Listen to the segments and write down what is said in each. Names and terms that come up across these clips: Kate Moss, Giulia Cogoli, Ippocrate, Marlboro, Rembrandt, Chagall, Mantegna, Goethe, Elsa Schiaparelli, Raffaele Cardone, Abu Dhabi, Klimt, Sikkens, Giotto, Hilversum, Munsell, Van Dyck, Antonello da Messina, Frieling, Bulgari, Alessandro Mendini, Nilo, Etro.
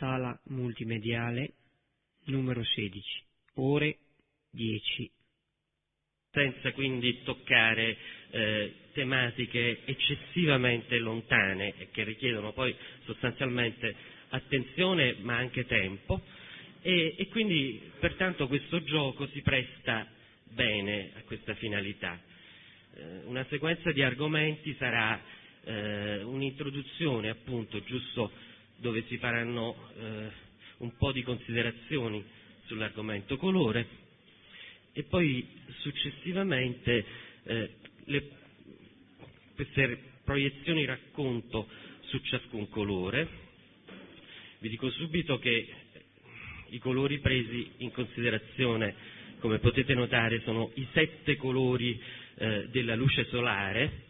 Sala multimediale numero 16, ore 10. Senza quindi toccare tematiche eccessivamente lontane e che richiedono poi sostanzialmente attenzione ma anche tempo, e quindi pertanto questo gioco si presta bene a questa finalità. Una sequenza di argomenti sarà un'introduzione, appunto, giusto, dove si faranno un po' di considerazioni sull'argomento colore, e poi successivamente queste proiezioni racconto su ciascun colore. Vi dico subito che i colori presi in considerazione, come potete notare, sono i 7 colori della luce solare.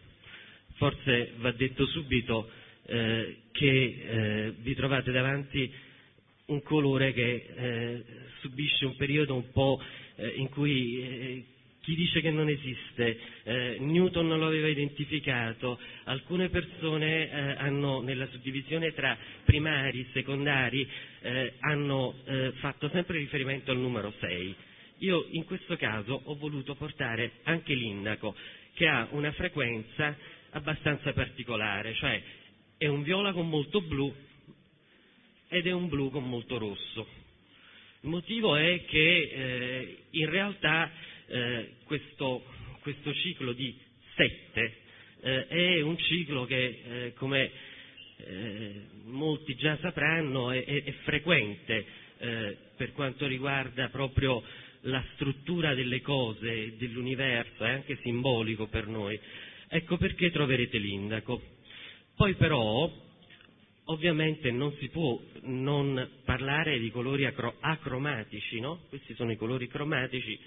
Forse va detto subito che vi trovate davanti un colore che subisce un periodo un po' in cui chi dice che non esiste, Newton non lo aveva identificato, alcune persone hanno nella suddivisione tra primari e secondari hanno fatto sempre riferimento al numero 6. Io in questo caso ho voluto portare anche l'indaco, che ha una frequenza abbastanza particolare, cioè è un viola con molto blu ed è un blu con molto rosso. Il motivo è che in realtà questo ciclo di 7 è un ciclo che, come molti già sapranno, è frequente per quanto riguarda proprio la struttura delle cose, dell'universo, è anche simbolico per noi. Ecco perché troverete l'indaco. Poi però, ovviamente non si può non parlare di colori acromatici, no? Questi sono i colori cromatici,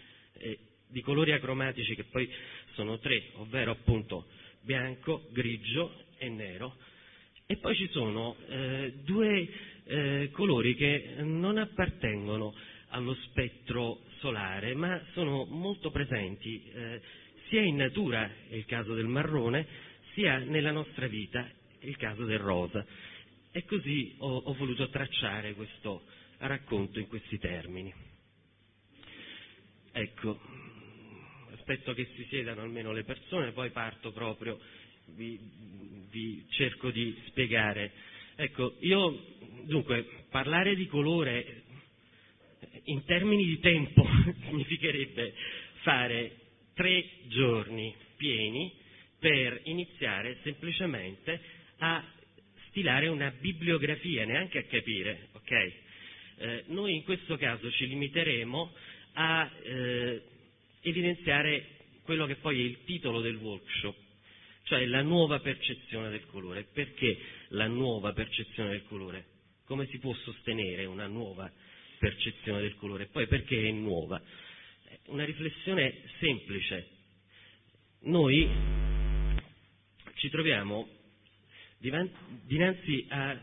di colori acromatici che poi sono 3, ovvero appunto bianco, grigio e nero. E poi ci sono 2 colori che non appartengono allo spettro solare, ma sono molto presenti sia in natura, è il caso del marrone, sia nella nostra vita, è il caso del rosa. E così ho voluto tracciare questo racconto in questi termini. Ecco, aspetto che si siedano almeno le persone, poi parto proprio, vi cerco di spiegare. Ecco, io dunque parlare di colore in termini di tempo significherebbe fare 3 giorni pieni per iniziare semplicemente a stilare una bibliografia, neanche a capire, ok? Noi in questo caso ci limiteremo a evidenziare quello che poi è il titolo del workshop, cioè la nuova percezione del colore. Perché la nuova percezione del colore? Come si può sostenere una nuova percezione del colore? Poi perché è nuova? Una riflessione semplice. Noi ci troviamo dinanzi a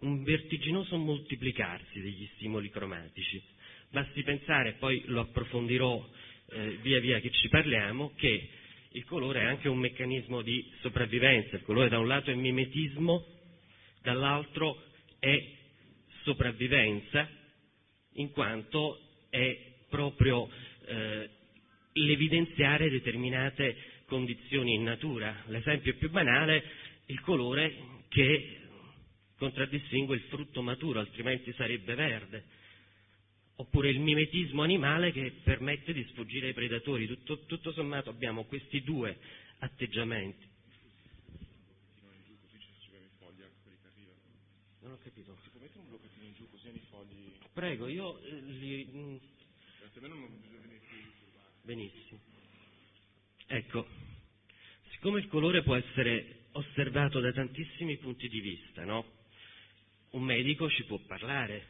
un vertiginoso moltiplicarsi degli stimoli cromatici. Basti pensare, poi lo approfondirò via via che ci parliamo, che il colore è anche un meccanismo di sopravvivenza. Il colore da un lato è mimetismo, dall'altro è sopravvivenza, in quanto è proprio l'evidenziare determinate condizioni in natura. L'esempio più banale, il colore che contraddistingue il frutto maturo, altrimenti sarebbe verde, oppure il mimetismo animale che permette di sfuggire ai predatori. Tutto sommato abbiamo questi 2 atteggiamenti. Non ho capito. Si può mettere un blocchettino in giù così nei fogli? Prego, io li... Grazie, a me non bisogna venire qui. Benissimo. Ecco, siccome il colore può essere osservato da tantissimi punti di vista, no? Un medico ci può parlare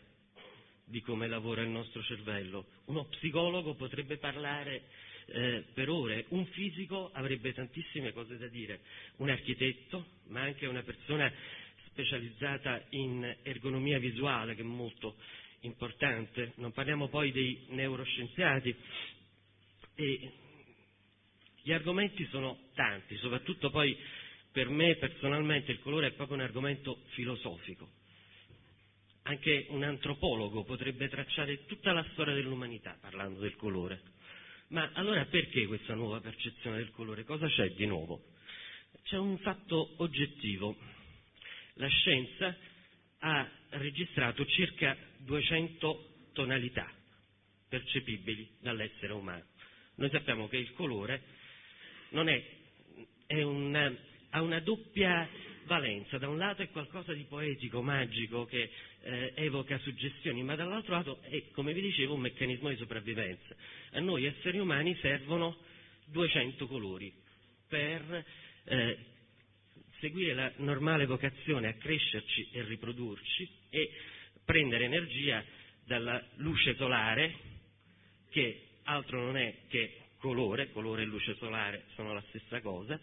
di come lavora il nostro cervello, uno psicologo potrebbe parlare per ore, un fisico avrebbe tantissime cose da dire, un architetto, ma anche una persona specializzata in ergonomia visuale, che è molto importante. Non parliamo poi dei neuroscienziati. E gli argomenti sono tanti, soprattutto poi per me personalmente il colore è proprio un argomento filosofico. Anche un antropologo potrebbe tracciare tutta la storia dell'umanità parlando del colore. Ma allora perché questa nuova percezione del colore? Cosa c'è di nuovo? C'è un fatto oggettivo. La scienza ha registrato circa 200 tonalità percepibili dall'essere umano. Noi sappiamo che il colore non è, ha una doppia valenza: da un lato è qualcosa di poetico, magico, che evoca suggestioni, ma dall'altro lato è, come vi dicevo, un meccanismo di sopravvivenza. A noi esseri umani servono 200 colori per seguire la normale vocazione a crescerci e riprodurci e prendere energia dalla luce solare, che altro non è che colore e luce solare sono la stessa cosa,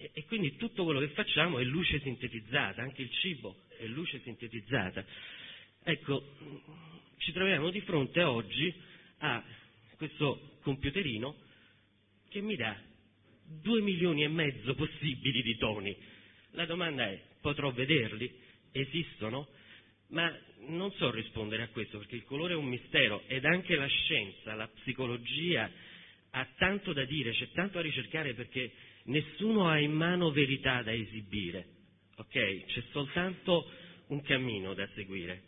e quindi tutto quello che facciamo è luce sintetizzata, anche il cibo è luce sintetizzata. Ecco, ci troviamo di fronte oggi a questo computerino che mi dà 2,5 milioni possibili di toni. La domanda è: potrò vederli? Esistono? Ma non so rispondere a questo, perché il colore è un mistero, ed anche la scienza, la psicologia ha tanto da dire, c'è tanto da ricercare, perché nessuno ha in mano verità da esibire, ok? C'è soltanto un cammino da seguire.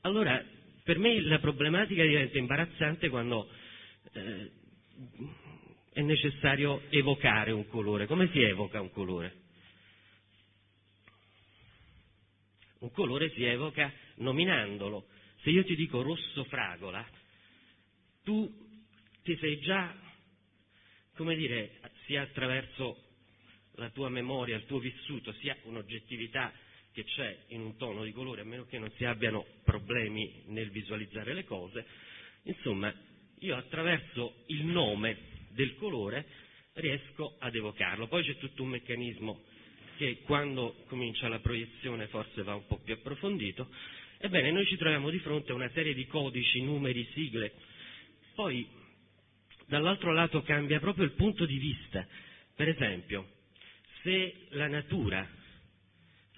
Allora, per me la problematica diventa imbarazzante quando è necessario evocare un colore. Come si evoca un colore? Un colore si evoca nominandolo. Se io ti dico rosso fragola, tu ti sei già, come dire, sia attraverso la tua memoria, il tuo vissuto, sia un'oggettività che c'è in un tono di colore, a meno che non si abbiano problemi nel visualizzare le cose. Insomma, io attraverso il nome del colore riesco ad evocarlo. Poi c'è tutto un meccanismo che, quando comincia la proiezione, forse va un po' più approfondito. Ebbene, noi ci troviamo di fronte a una serie di codici, numeri, sigle. Poi, dall'altro lato, cambia proprio il punto di vista. Per esempio, se la natura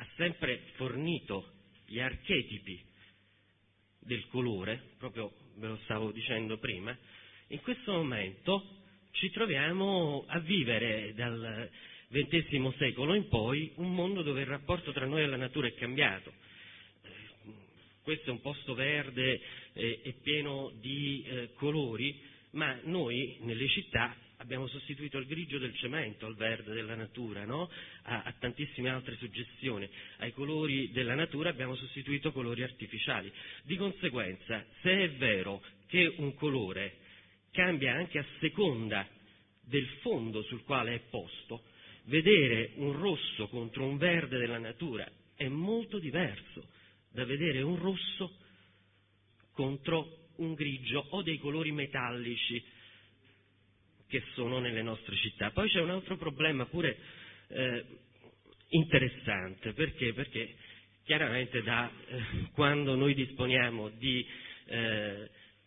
ha sempre fornito gli archetipi del colore, proprio ve lo stavo dicendo prima, in questo momento ci troviamo a vivere dal XX secolo in poi un mondo dove il rapporto tra noi e la natura è cambiato. Questo è un posto verde e pieno di colori, ma noi nelle città abbiamo sostituito il grigio del cemento al verde della natura, no? A tantissime altre suggestioni. Ai colori della natura abbiamo sostituito colori artificiali. Di conseguenza, se è vero che un colore cambia anche a seconda del fondo sul quale è posto, vedere un rosso contro un verde della natura è molto diverso da vedere un rosso contro un grigio o dei colori metallici che sono nelle nostre città. Poi c'è un altro problema pure interessante, perché chiaramente da quando noi disponiamo di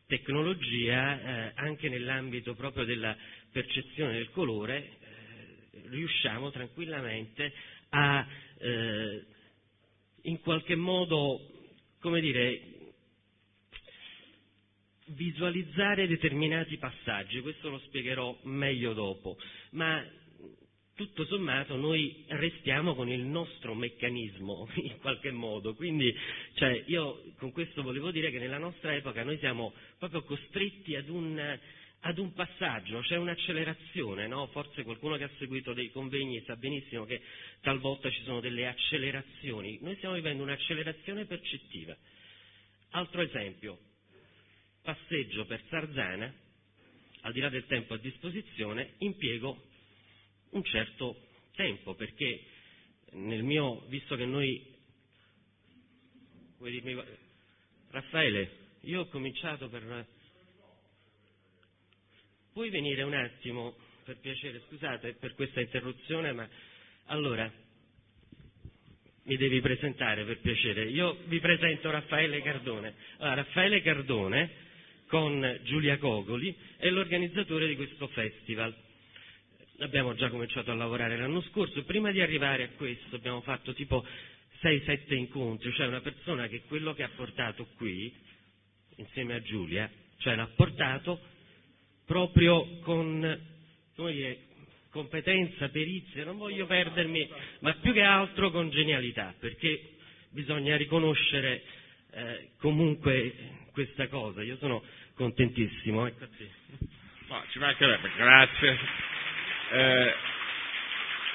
tecnologia, anche nell'ambito proprio della percezione del colore, riusciamo tranquillamente a in qualche modo, come dire, visualizzare determinati passaggi. Questo lo spiegherò meglio dopo, ma tutto sommato noi restiamo con il nostro meccanismo in qualche modo. Quindi, cioè, io con questo volevo dire che nella nostra epoca noi siamo proprio costretti ad un passaggio, c'è un'accelerazione, no? Forse qualcuno che ha seguito dei convegni sa benissimo che talvolta ci sono delle accelerazioni. Noi stiamo vivendo un'accelerazione percettiva. Altro esempio: passeggio per Sarzana, al di là del tempo a disposizione, impiego un certo tempo, perché nel mio, visto che noi, vuoi dirmi, Raffaele, io ho cominciato per... Puoi venire un attimo, per piacere? Scusate per questa interruzione, ma allora mi devi presentare, per piacere. Io vi presento Raffaele Cardone. Allora, Raffaele Cardone, con Giulia Cogoli, è l'organizzatore di questo festival. Abbiamo già cominciato a lavorare l'anno scorso. Prima di arrivare a questo abbiamo fatto tipo 6-7 incontri, cioè una persona che quello che ha portato qui, insieme a Giulia, cioè l'ha portato proprio con, come dire, competenza, perizia, non voglio perdermi, ma più che altro con genialità, perché bisogna riconoscere comunque questa cosa. Io sono contentissimo, ecco a te. No, ci mancherebbe, grazie.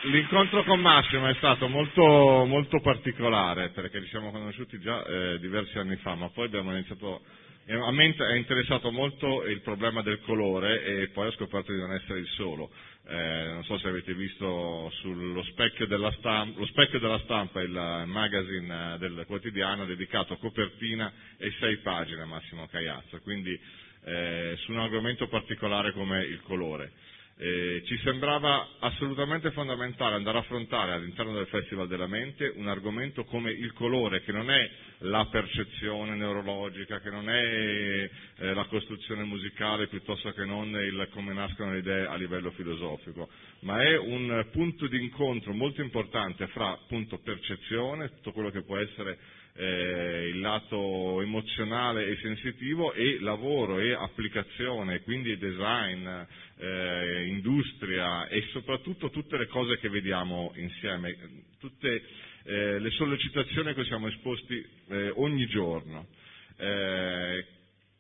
L'incontro con Massimo è stato molto, molto particolare, perché ci siamo conosciuti già diversi anni fa, ma poi abbiamo iniziato, a me è interessato molto il problema del colore e poi ho scoperto di non essere il solo. Non so se avete visto sullo Specchio della Stampa, lo Specchio della Stampa, il magazine del quotidiano dedicato a copertina e 6 pagine a Massimo Caiazzo, quindi su un argomento particolare come il colore. Ci sembrava assolutamente fondamentale andare a affrontare all'interno del Festival della Mente un argomento come il colore, che non è la percezione neurologica, che non è la costruzione musicale, piuttosto che non il come nascono le idee a livello filosofico, ma è un punto di incontro molto importante fra appunto percezione, tutto quello che può essere il lato emozionale e sensitivo, e lavoro e applicazione, quindi design, industria e soprattutto tutte le cose che vediamo insieme, tutte le sollecitazioni che siamo esposti ogni giorno.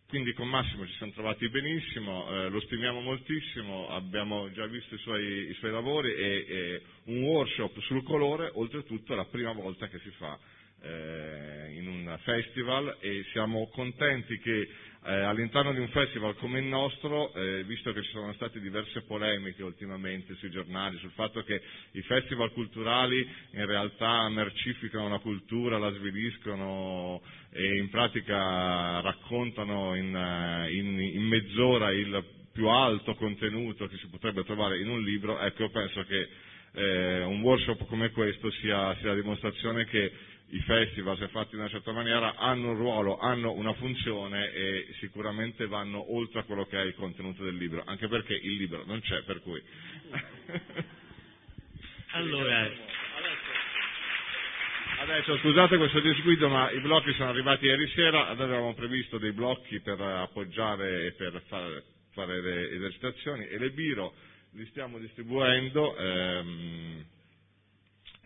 Quindi con Massimo ci siamo trovati benissimo, lo stimiamo moltissimo, abbiamo già visto i suoi lavori e un workshop sul colore, oltretutto è la prima volta che si fa in un festival, e siamo contenti che all'interno di un festival come il nostro, visto che ci sono state diverse polemiche ultimamente sui giornali sul fatto che i festival culturali in realtà mercificano la cultura, la sviliscono e in pratica raccontano in mezz'ora il più alto contenuto che si potrebbe trovare in un libro, ecco, io penso che un workshop come questo sia la dimostrazione che i festival, se fatti in una certa maniera, hanno un ruolo, hanno una funzione e sicuramente vanno oltre a quello che è il contenuto del libro, anche perché il libro non c'è, per cui. Allora, adesso scusate questo disguido, ma i blocchi sono arrivati ieri sera, avevamo previsto dei blocchi per appoggiare e per fare le esercitazioni e le biro li stiamo distribuendo.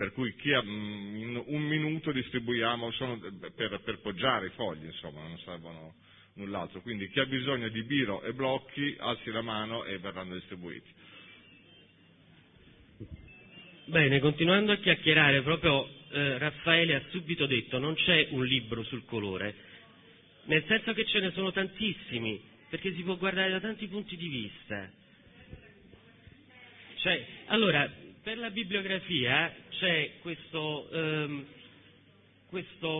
Per cui chi ha in un minuto distribuiamo, sono per poggiare i fogli, insomma, non servono null'altro. Quindi chi ha bisogno di biro e blocchi alzi la mano e verranno distribuiti. Bene, continuando a chiacchierare, proprio Raffaele ha subito detto non c'è un libro sul colore, nel senso che ce ne sono tantissimi, perché si può guardare da tanti punti di vista. Cioè, allora, per la bibliografia c'è questo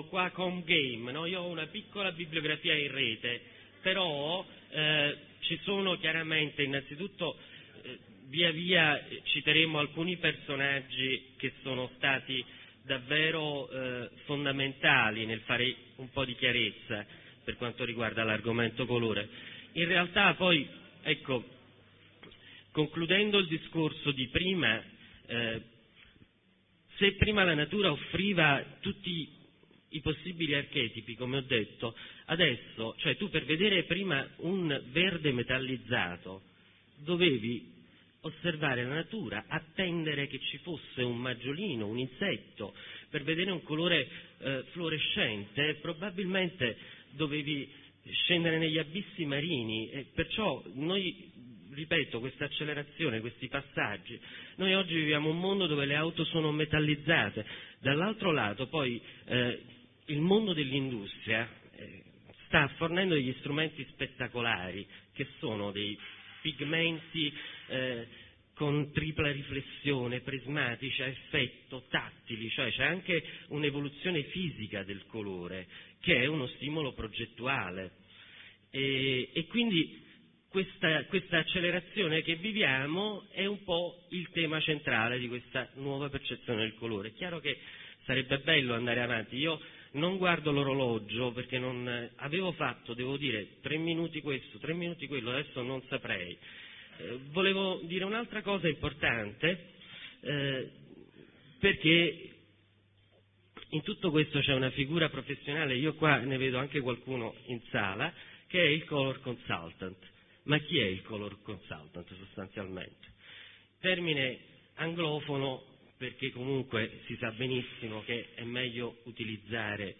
qua Home Game, no? Io ho una piccola bibliografia in rete, però ci sono chiaramente innanzitutto via via citeremo alcuni personaggi che sono stati davvero fondamentali nel fare un po' di chiarezza per quanto riguarda l'argomento colore. In realtà poi, ecco, concludendo il discorso di prima, se prima la natura offriva tutti i possibili archetipi, come ho detto, adesso, cioè tu per vedere prima un verde metallizzato dovevi osservare la natura, attendere che ci fosse un maggiolino, un insetto, per vedere un colore fluorescente probabilmente dovevi scendere negli abissi marini, e perciò noi, ripeto, questa accelerazione, questi passaggi, noi oggi viviamo un mondo dove le auto sono metallizzate, dall'altro lato poi il mondo dell'industria sta fornendo degli strumenti spettacolari che sono dei pigmenti con tripla riflessione, prismatici, a effetto, tattili, cioè c'è anche un'evoluzione fisica del colore che è uno stimolo progettuale e quindi Questa accelerazione che viviamo è un po' il tema centrale di questa nuova percezione del colore. È chiaro che sarebbe bello andare avanti, io non guardo l'orologio perché non avevo fatto, devo dire, 3 minuti questo, 3 minuti quello, adesso non saprei. Volevo dire un'altra cosa importante perché In tutto questo c'è una figura professionale, io qua ne vedo anche qualcuno in sala, che è il color consultant. Ma chi è il color consultant sostanzialmente? Termine anglofono, perché comunque si sa benissimo che è meglio utilizzare.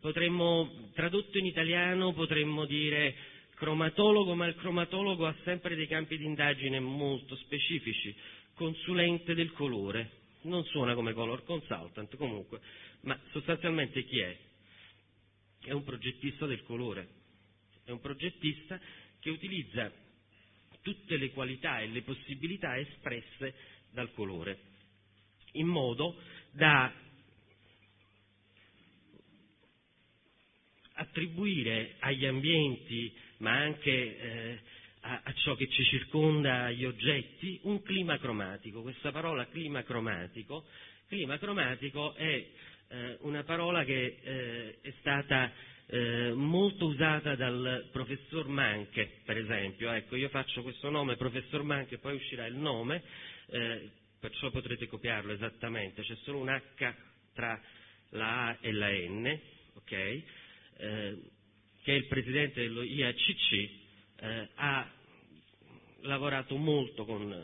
Potremmo, tradotto in italiano, potremmo dire cromatologo, ma il cromatologo ha sempre dei campi di indagine molto specifici. Consulente del colore. Non suona come color consultant comunque, ma sostanzialmente chi è? È un progettista del colore, è un progettista che utilizza tutte le qualità e le possibilità espresse dal colore, in modo da attribuire agli ambienti, ma anche a ciò che ci circonda, agli oggetti, un clima cromatico. Questa parola clima cromatico è una parola che è stata molto usata dal professor Mahnke, per esempio. Ecco, io faccio questo nome, professor Mahnke, poi uscirà il nome, perciò potrete copiarlo esattamente, c'è solo un H tra la A e la N, ok? Che è il presidente dello IACC, ha lavorato molto con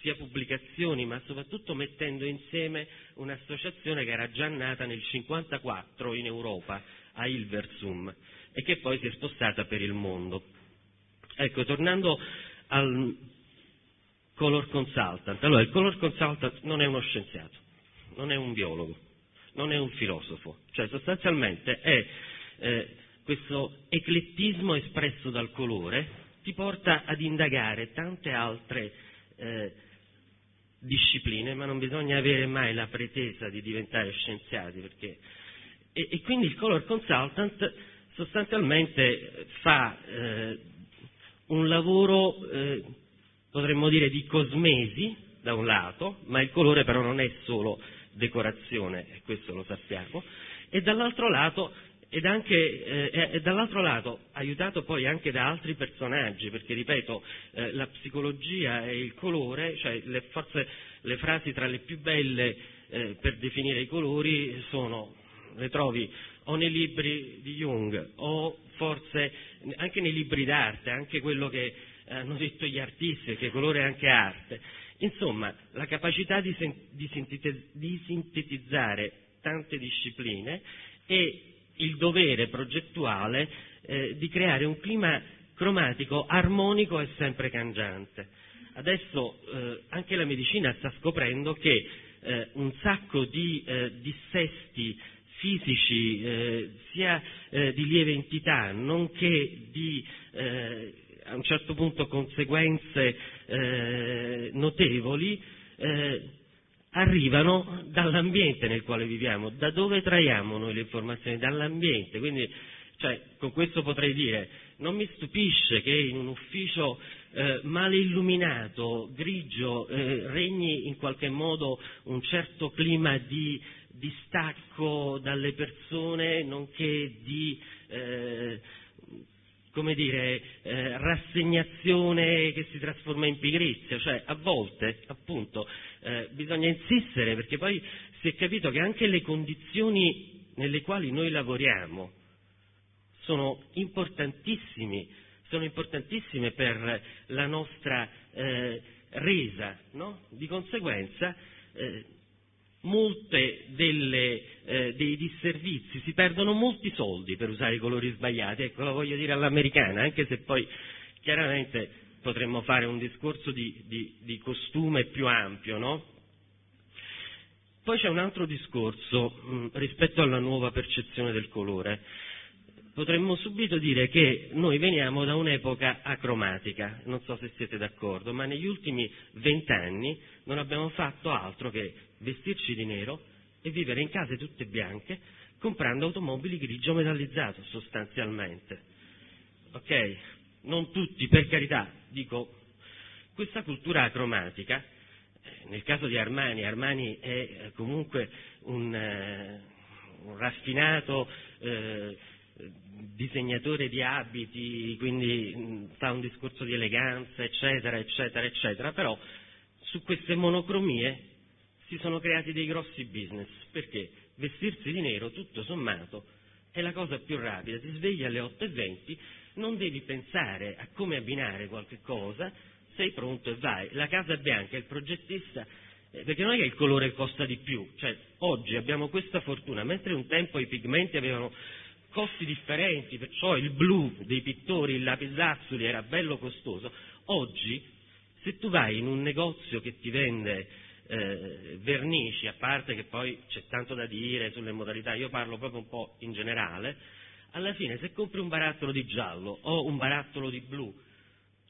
sia pubblicazioni, ma soprattutto mettendo insieme un'associazione che era già nata nel 1954 in Europa, a Hilversum, e che poi si è spostata per il mondo. Ecco, tornando al color consultant. Allora, il color consultant non è uno scienziato, non è un biologo, non è un filosofo, cioè sostanzialmente è... questo eclettismo espresso dal colore ti porta ad indagare tante altre discipline, ma non bisogna avere mai la pretesa di diventare scienziati, perché e quindi il color consultant sostanzialmente fa un lavoro, potremmo dire, di cosmesi da un lato, ma il colore però non è solo decorazione, e questo lo sappiamo, e dall'altro lato aiutato poi anche da altri personaggi, perché ripeto, la psicologia e il colore, cioè forse le frasi tra le più belle per definire i colori sono, le trovi o nei libri di Jung o forse anche nei libri d'arte, anche quello che hanno detto gli artisti, che colore è anche arte. Insomma, la capacità di sintetizzare tante discipline e il dovere progettuale di creare un clima cromatico armonico e sempre cangiante. Adesso anche la medicina sta scoprendo che un sacco di dissesti fisici, sia di lieve entità, nonché di a un certo punto conseguenze notevoli, arrivano dall'ambiente nel quale viviamo, da dove traiamo noi le informazioni, dall'ambiente. Quindi, cioè, con questo potrei dire, non mi stupisce che in un ufficio male illuminato, grigio, regni in qualche modo un certo clima di distacco dalle persone, nonché di rassegnazione che si trasforma in pigrizia. Cioè, a volte, appunto, bisogna insistere, perché poi si è capito che anche le condizioni nelle quali noi lavoriamo sono importantissime per la nostra resa, no? Di conseguenza molte dei disservizi, si perdono molti soldi per usare i colori sbagliati. Ecco, lo voglio dire all'americana, anche se poi chiaramente potremmo fare un discorso di costume più ampio, no? Poi c'è un altro discorso rispetto alla nuova percezione del colore. Potremmo subito dire che noi veniamo da un'epoca acromatica, non so se siete d'accordo, ma negli ultimi 20 anni non abbiamo fatto altro che vestirci di nero e vivere in case tutte bianche, comprando automobili grigio metallizzato sostanzialmente. Ok? Non tutti, per carità, dico, questa cultura acromatica, nel caso di Armani è comunque un raffinato... disegnatore di abiti, quindi fa un discorso di eleganza, eccetera, eccetera, eccetera, però su queste monocromie si sono creati dei grossi business, perché vestirsi di nero, tutto sommato, è la cosa più rapida. Ti svegli alle 8:20, non devi pensare a come abbinare qualche cosa, sei pronto e vai. La Casa Bianca, il progettista, perché non è che il colore costa di più, cioè oggi abbiamo questa fortuna, mentre un tempo i pigmenti avevano costi differenti, perciò il blu dei pittori, il lapislazzuli era bello costoso, oggi se tu vai in un negozio che ti vende vernici, a parte che poi c'è tanto da dire sulle modalità, io parlo proprio un po' in generale, alla fine se compri un barattolo di giallo o un barattolo di blu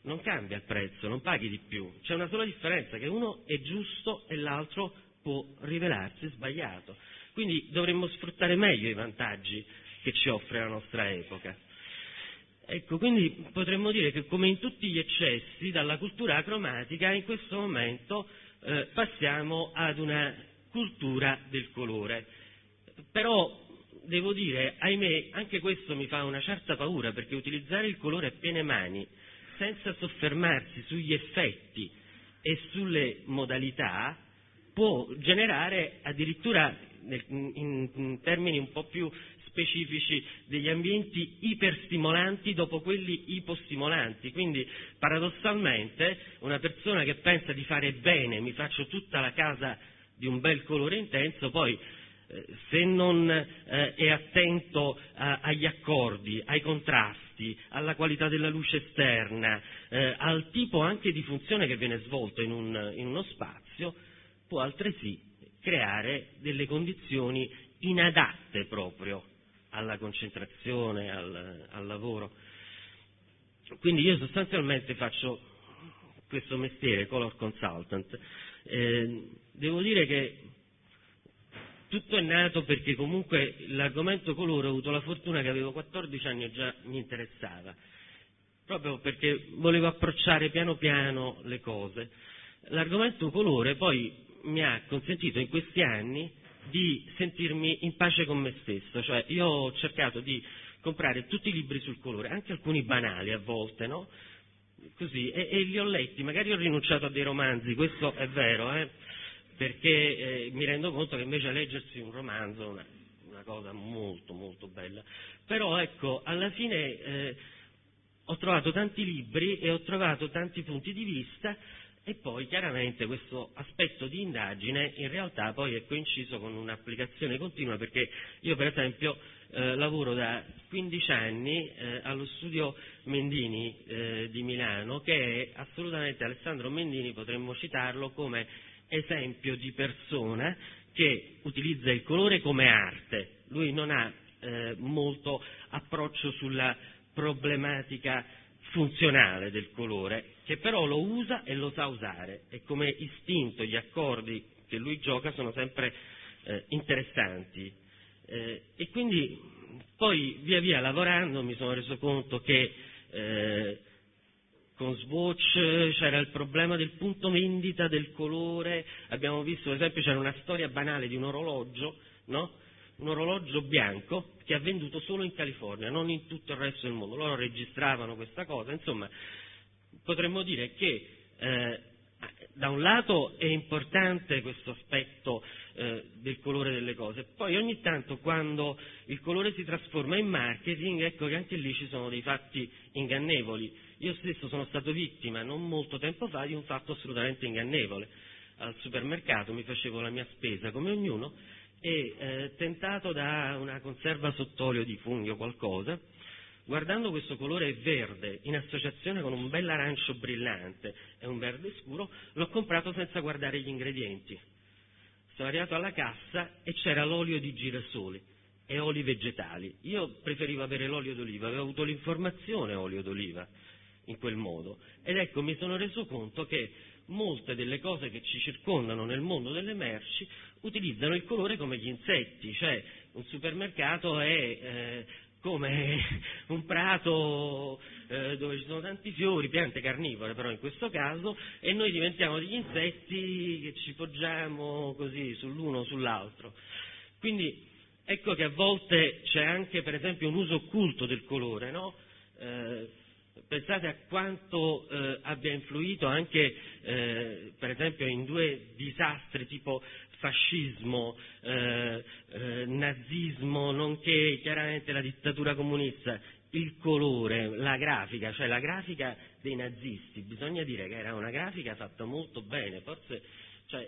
non cambia il prezzo, non paghi di più, c'è una sola differenza, che uno è giusto e l'altro può rivelarsi sbagliato, quindi dovremmo sfruttare meglio i vantaggi che ci offre la nostra epoca. Ecco, quindi potremmo dire che come in tutti gli eccessi dalla cultura acromatica in questo momento passiamo ad una cultura del colore, però devo dire, ahimè, anche questo mi fa una certa paura, perché utilizzare il colore a piene mani senza soffermarsi sugli effetti e sulle modalità può generare addirittura in termini un po' più specifici degli ambienti iperstimolanti dopo quelli ipostimolanti, quindi paradossalmente una persona che pensa di fare bene, mi faccio tutta la casa di un bel colore intenso, poi se non è attento agli accordi, ai contrasti, alla qualità della luce esterna, al tipo anche di funzione che viene svolta in uno spazio, può altresì creare delle condizioni inadatte proprio alla concentrazione, al lavoro. Quindi io sostanzialmente faccio questo mestiere, color consultant. Devo dire che tutto è nato perché comunque l'argomento colore ho avuto la fortuna che avevo 14 anni e già mi interessava, proprio perché volevo approcciare piano piano le cose. L'argomento colore poi mi ha consentito in questi anni di sentirmi in pace con me stesso, cioè io ho cercato di comprare tutti i libri sul colore, anche alcuni banali a volte, no? Così, e li ho letti, magari ho rinunciato a dei romanzi, questo è vero, perché mi rendo conto che invece leggersi un romanzo è una cosa molto molto bella, però ecco, alla fine ho trovato tanti libri e ho trovato tanti punti di vista. E poi chiaramente questo aspetto di indagine in realtà poi è coinciso con un'applicazione continua, perché io per esempio lavoro da 15 anni allo studio Mendini di Milano, che è assolutamente, Alessandro Mendini potremmo citarlo come esempio di persona che utilizza il colore come arte, lui non ha molto approccio sulla problematica funzionale del colore, che però lo usa e lo sa usare, e come istinto gli accordi che lui gioca sono sempre interessanti, e quindi poi via via lavorando mi sono reso conto che con Swatch c'era il problema del punto vendita del colore, abbiamo visto per esempio c'era una storia banale di un orologio, no? Un orologio bianco che ha venduto solo in California, non in tutto il resto del mondo, loro registravano questa cosa, insomma potremmo dire che da un lato è importante questo aspetto del colore delle cose, poi ogni tanto quando il colore si trasforma in marketing, ecco che anche lì ci sono dei fatti ingannevoli. Io stesso sono stato vittima non molto tempo fa di un fatto assolutamente ingannevole, al supermercato mi facevo la mia spesa come ognuno e tentato da una conserva sott'olio di funghi o qualcosa, guardando questo colore verde in associazione con un bel arancio brillante e un verde scuro, l'ho comprato senza guardare gli ingredienti. Sono arrivato alla cassa e c'era l'olio di girasoli e oli vegetali. Io preferivo avere l'olio d'oliva, avevo avuto l'informazione olio d'oliva in quel modo. Ed ecco, mi sono reso conto che molte delle cose che ci circondano nel mondo delle merci utilizzano il colore come gli insetti, cioè un supermercato è come un prato dove ci sono tanti fiori, piante carnivore però in questo caso, e noi diventiamo degli insetti che ci poggiamo così sull'uno o sull'altro. Quindi ecco che a volte c'è anche per esempio un uso occulto del colore, no? Pensate a quanto abbia influito anche, per esempio, in due disastri tipo fascismo, nazismo, nonché chiaramente la dittatura comunista, il colore, la grafica, cioè la grafica dei nazisti, bisogna dire che era una grafica fatta molto bene, forse, cioè,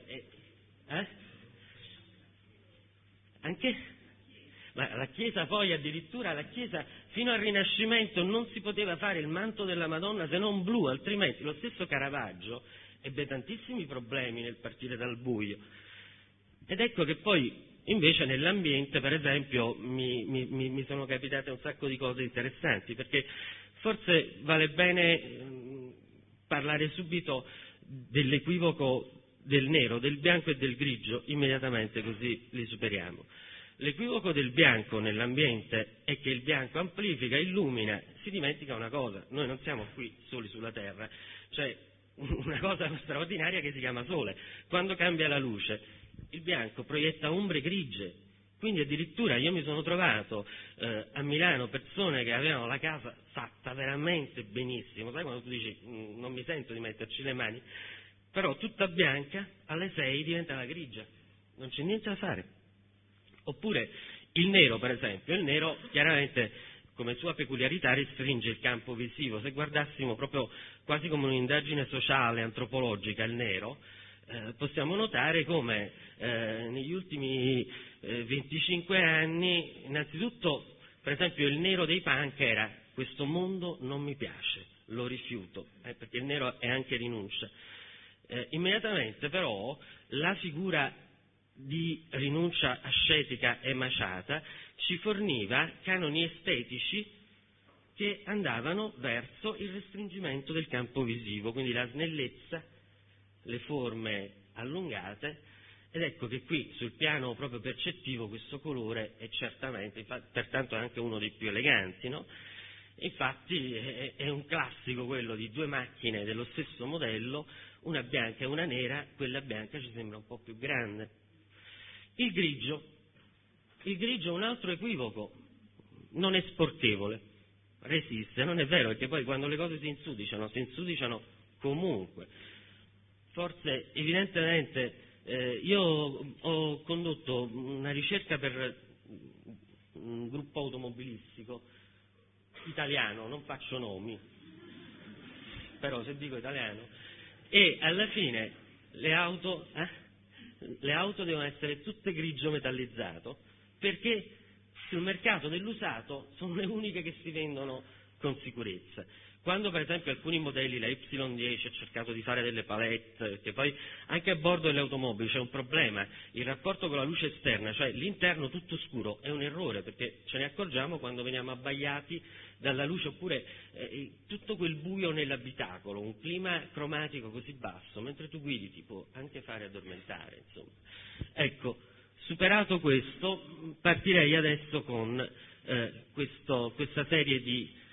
anche... Ma la Chiesa poi, addirittura la Chiesa fino al Rinascimento non si poteva fare il manto della Madonna se non blu, altrimenti lo stesso Caravaggio ebbe tantissimi problemi nel partire dal buio. Ed ecco che poi invece nell'ambiente, per esempio, mi sono capitate un sacco di cose interessanti, perché forse vale bene parlare subito dell'equivoco del nero, del bianco e del grigio, immediatamente, così li superiamo. L'equivoco del bianco nell'ambiente è che il bianco amplifica, illumina, si dimentica una cosa, noi non siamo qui soli sulla Terra, c'è una cosa straordinaria che si chiama Sole, quando cambia la luce il bianco proietta ombre grigie, quindi addirittura io mi sono trovato a Milano persone che avevano la casa fatta veramente benissimo, sai quando tu dici non mi sento di metterci le mani, però tutta bianca alle 6 diventa la grigia, non c'è niente da fare. Oppure il nero, per esempio, il nero chiaramente come sua peculiarità restringe il campo visivo, se guardassimo proprio quasi come un'indagine sociale, antropologica, il nero, possiamo notare come negli ultimi 25 anni, innanzitutto, per esempio, il nero dei punk era questo mondo non mi piace, lo rifiuto, perché il nero è anche rinuncia. Immediatamente però la figura di rinuncia ascetica e maciata ci forniva canoni estetici che andavano verso il restringimento del campo visivo, quindi la snellezza, le forme allungate, ed ecco che qui sul piano proprio percettivo questo colore è certamente, pertanto è anche uno dei più eleganti, no? Infatti è un classico quello di due macchine dello stesso modello, una bianca e una nera, quella bianca ci sembra un po' più grande. Il grigio è un altro equivoco, non è sporchevole, resiste, non è vero, perché poi quando le cose si insudiciano comunque. Forse, evidentemente, io ho condotto una ricerca per un gruppo automobilistico italiano, non faccio nomi, però se dico italiano, e alla fine le auto... Le auto devono essere tutte grigio metallizzato perché sul mercato dell'usato sono le uniche che si vendono con sicurezza. Quando per esempio alcuni modelli, la Y10 ha cercato di fare delle palette, perché poi anche a bordo delle automobili c'è un problema, il rapporto con la luce esterna, cioè l'interno tutto scuro, è un errore perché ce ne accorgiamo quando veniamo abbagliati dalla luce, oppure tutto quel buio nell'abitacolo, un clima cromatico così basso, mentre tu guidi ti può anche fare addormentare, insomma. Ecco, superato questo, partirei adesso con questa serie di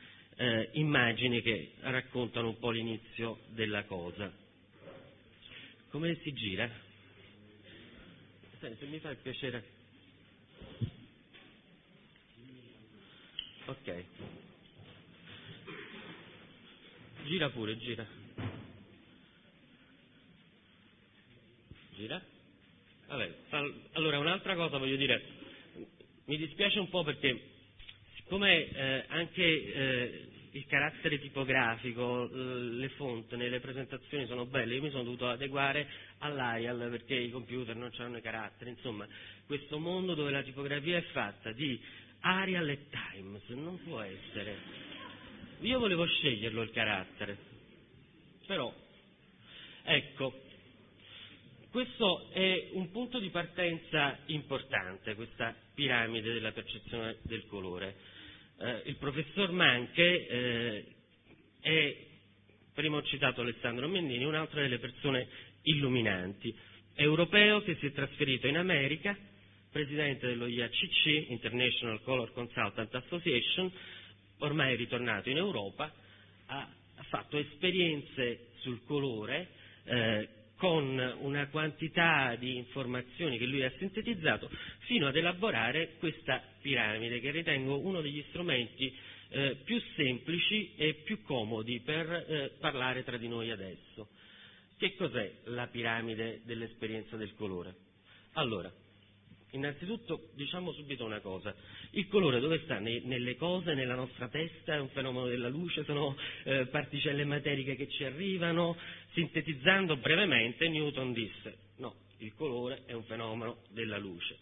immagini che raccontano un po' l'inizio della cosa. Come si gira? Se mi fa il piacere. Ok. Gira pure, gira. Gira? Vabbè, allora un'altra cosa voglio dire, mi dispiace un po' perché come anche il carattere tipografico, le font nelle presentazioni sono belle, io mi sono dovuto adeguare all'AIAL perché i computer non hanno i caratteri, insomma, questo mondo dove la tipografia è fatta di Arial e Times, non può essere. Io volevo sceglierlo il carattere, però, ecco, questo è un punto di partenza importante, questa piramide della percezione del colore. Il professor Mahnke è, prima ho citato Alessandro Mendini, un'altra delle persone illuminanti, europeo che si è trasferito in America, presidente dello IACC, International Color Consultant Association, ormai è ritornato in Europa, ha fatto esperienze sul colore con una quantità di informazioni che lui ha sintetizzato fino ad elaborare questa piramide, che ritengo uno degli strumenti più semplici e più comodi per parlare tra di noi adesso. Che cos'è la piramide dell'esperienza del colore? Allora, innanzitutto diciamo subito una cosa: il colore dove sta? Nelle cose, nella nostra testa, è un fenomeno della luce, sono particelle materiche che ci arrivano. Sintetizzando brevemente, Newton disse: no, il colore è un fenomeno della luce.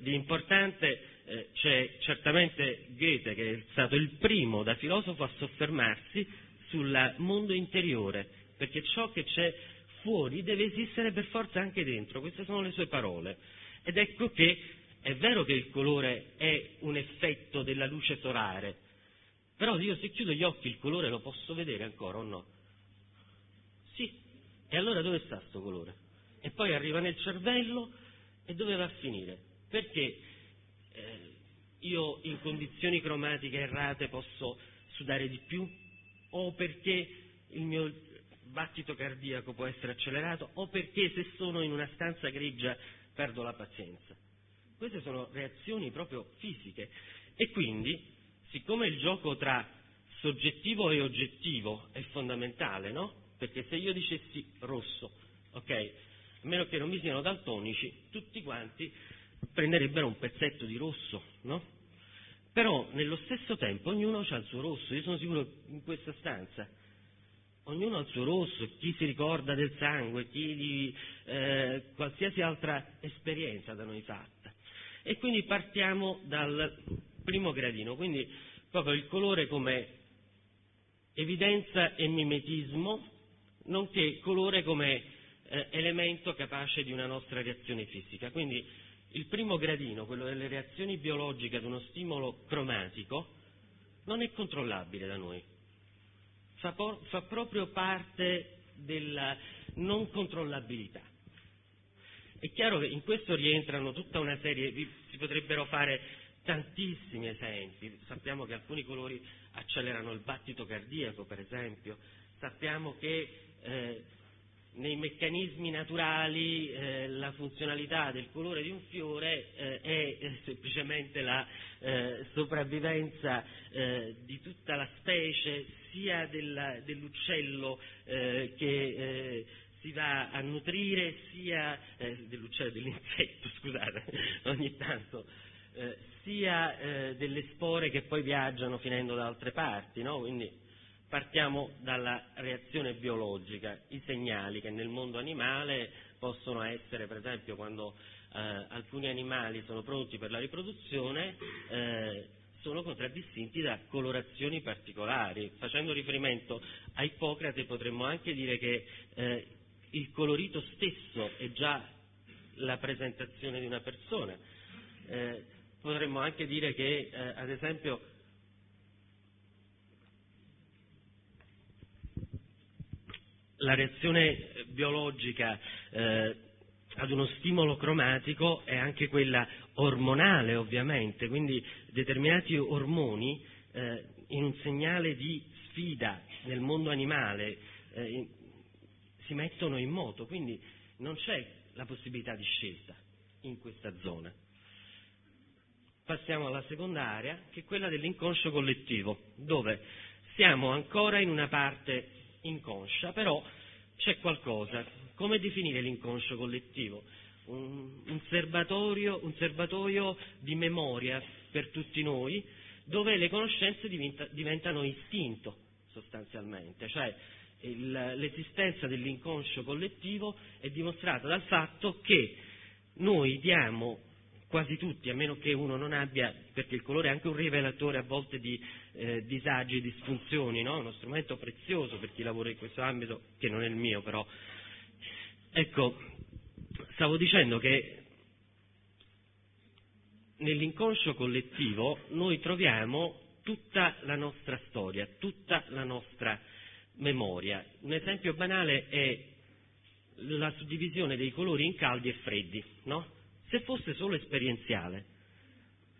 Di importante c'è certamente Goethe, che è stato il primo da filosofo a soffermarsi sul mondo interiore, perché ciò che c'è fuori deve esistere per forza anche dentro. Queste sono le sue parole. Ed ecco che è vero che il colore è un effetto della luce solare, però io se chiudo gli occhi il colore lo posso vedere ancora o no? Sì. E allora dove sta sto colore? E poi arriva nel cervello, e dove va a finire? Perché io in condizioni cromatiche errate posso sudare di più, o perché il mio battito cardiaco può essere accelerato, o perché se sono in una stanza grigia perdo la pazienza. Queste sono reazioni proprio fisiche, e quindi, siccome il gioco tra soggettivo e oggettivo è fondamentale, no? Perché se io dicessi rosso, ok, a meno che non mi siano daltonici, tutti quanti prenderebbero un pezzetto di rosso, no? Però nello stesso tempo ognuno ha il suo rosso. Io sono sicuro che in questa stanza ognuno ha il suo rosso, chi si ricorda del sangue, chi di qualsiasi altra esperienza da noi fatta. E quindi partiamo dal primo gradino, quindi proprio il colore come evidenza e mimetismo, nonché colore come elemento capace di una nostra reazione fisica. Quindi il primo gradino, quello delle reazioni biologiche ad uno stimolo cromatico, non è controllabile da noi. Fa proprio parte della non controllabilità. È chiaro che in questo rientrano tutta una serie, si potrebbero fare tantissimi esempi. Sappiamo che alcuni colori accelerano il battito cardiaco, per esempio. Sappiamo che nei meccanismi naturali la funzionalità del colore di un fiore è semplicemente la sopravvivenza di tutta la specie, sia dell'uccello che si va a nutrire, sia dell'uccello, dell'insetto, scusate, ogni tanto, sia delle spore che poi viaggiano finendo da altre parti, no? Quindi partiamo dalla reazione biologica, i segnali che nel mondo animale possono essere, per esempio, quando alcuni animali sono pronti per la riproduzione, sono contraddistinti da colorazioni particolari. Facendo riferimento a Ippocrate potremmo anche dire che il colorito stesso è già la presentazione di una persona. Potremmo anche dire che, ad esempio, la reazione biologica ad uno stimolo cromatico è anche quella ormonale, ovviamente, quindi determinati ormoni in un segnale di sfida nel mondo animale si mettono in moto, quindi non c'è la possibilità di scelta in questa zona. Passiamo alla seconda area, che è quella dell'inconscio collettivo, dove siamo ancora in una parte inconscia, però c'è qualcosa. Come definire l'inconscio collettivo? Un serbatoio di memoria per tutti noi, dove le conoscenze diventano istinto, sostanzialmente. Cioè l'esistenza dell'inconscio collettivo è dimostrata dal fatto che noi diamo, quasi tutti, a meno che uno non abbia, perché il colore è anche un rivelatore a volte di disagi e disfunzioni, no? Uno strumento prezioso per chi lavora in questo ambito, che non è il mio però. Ecco, stavo dicendo che nell'inconscio collettivo noi troviamo tutta la nostra storia, tutta la nostra memoria. Un esempio banale è la suddivisione dei colori in caldi e freddi, no? Se fosse solo esperienziale,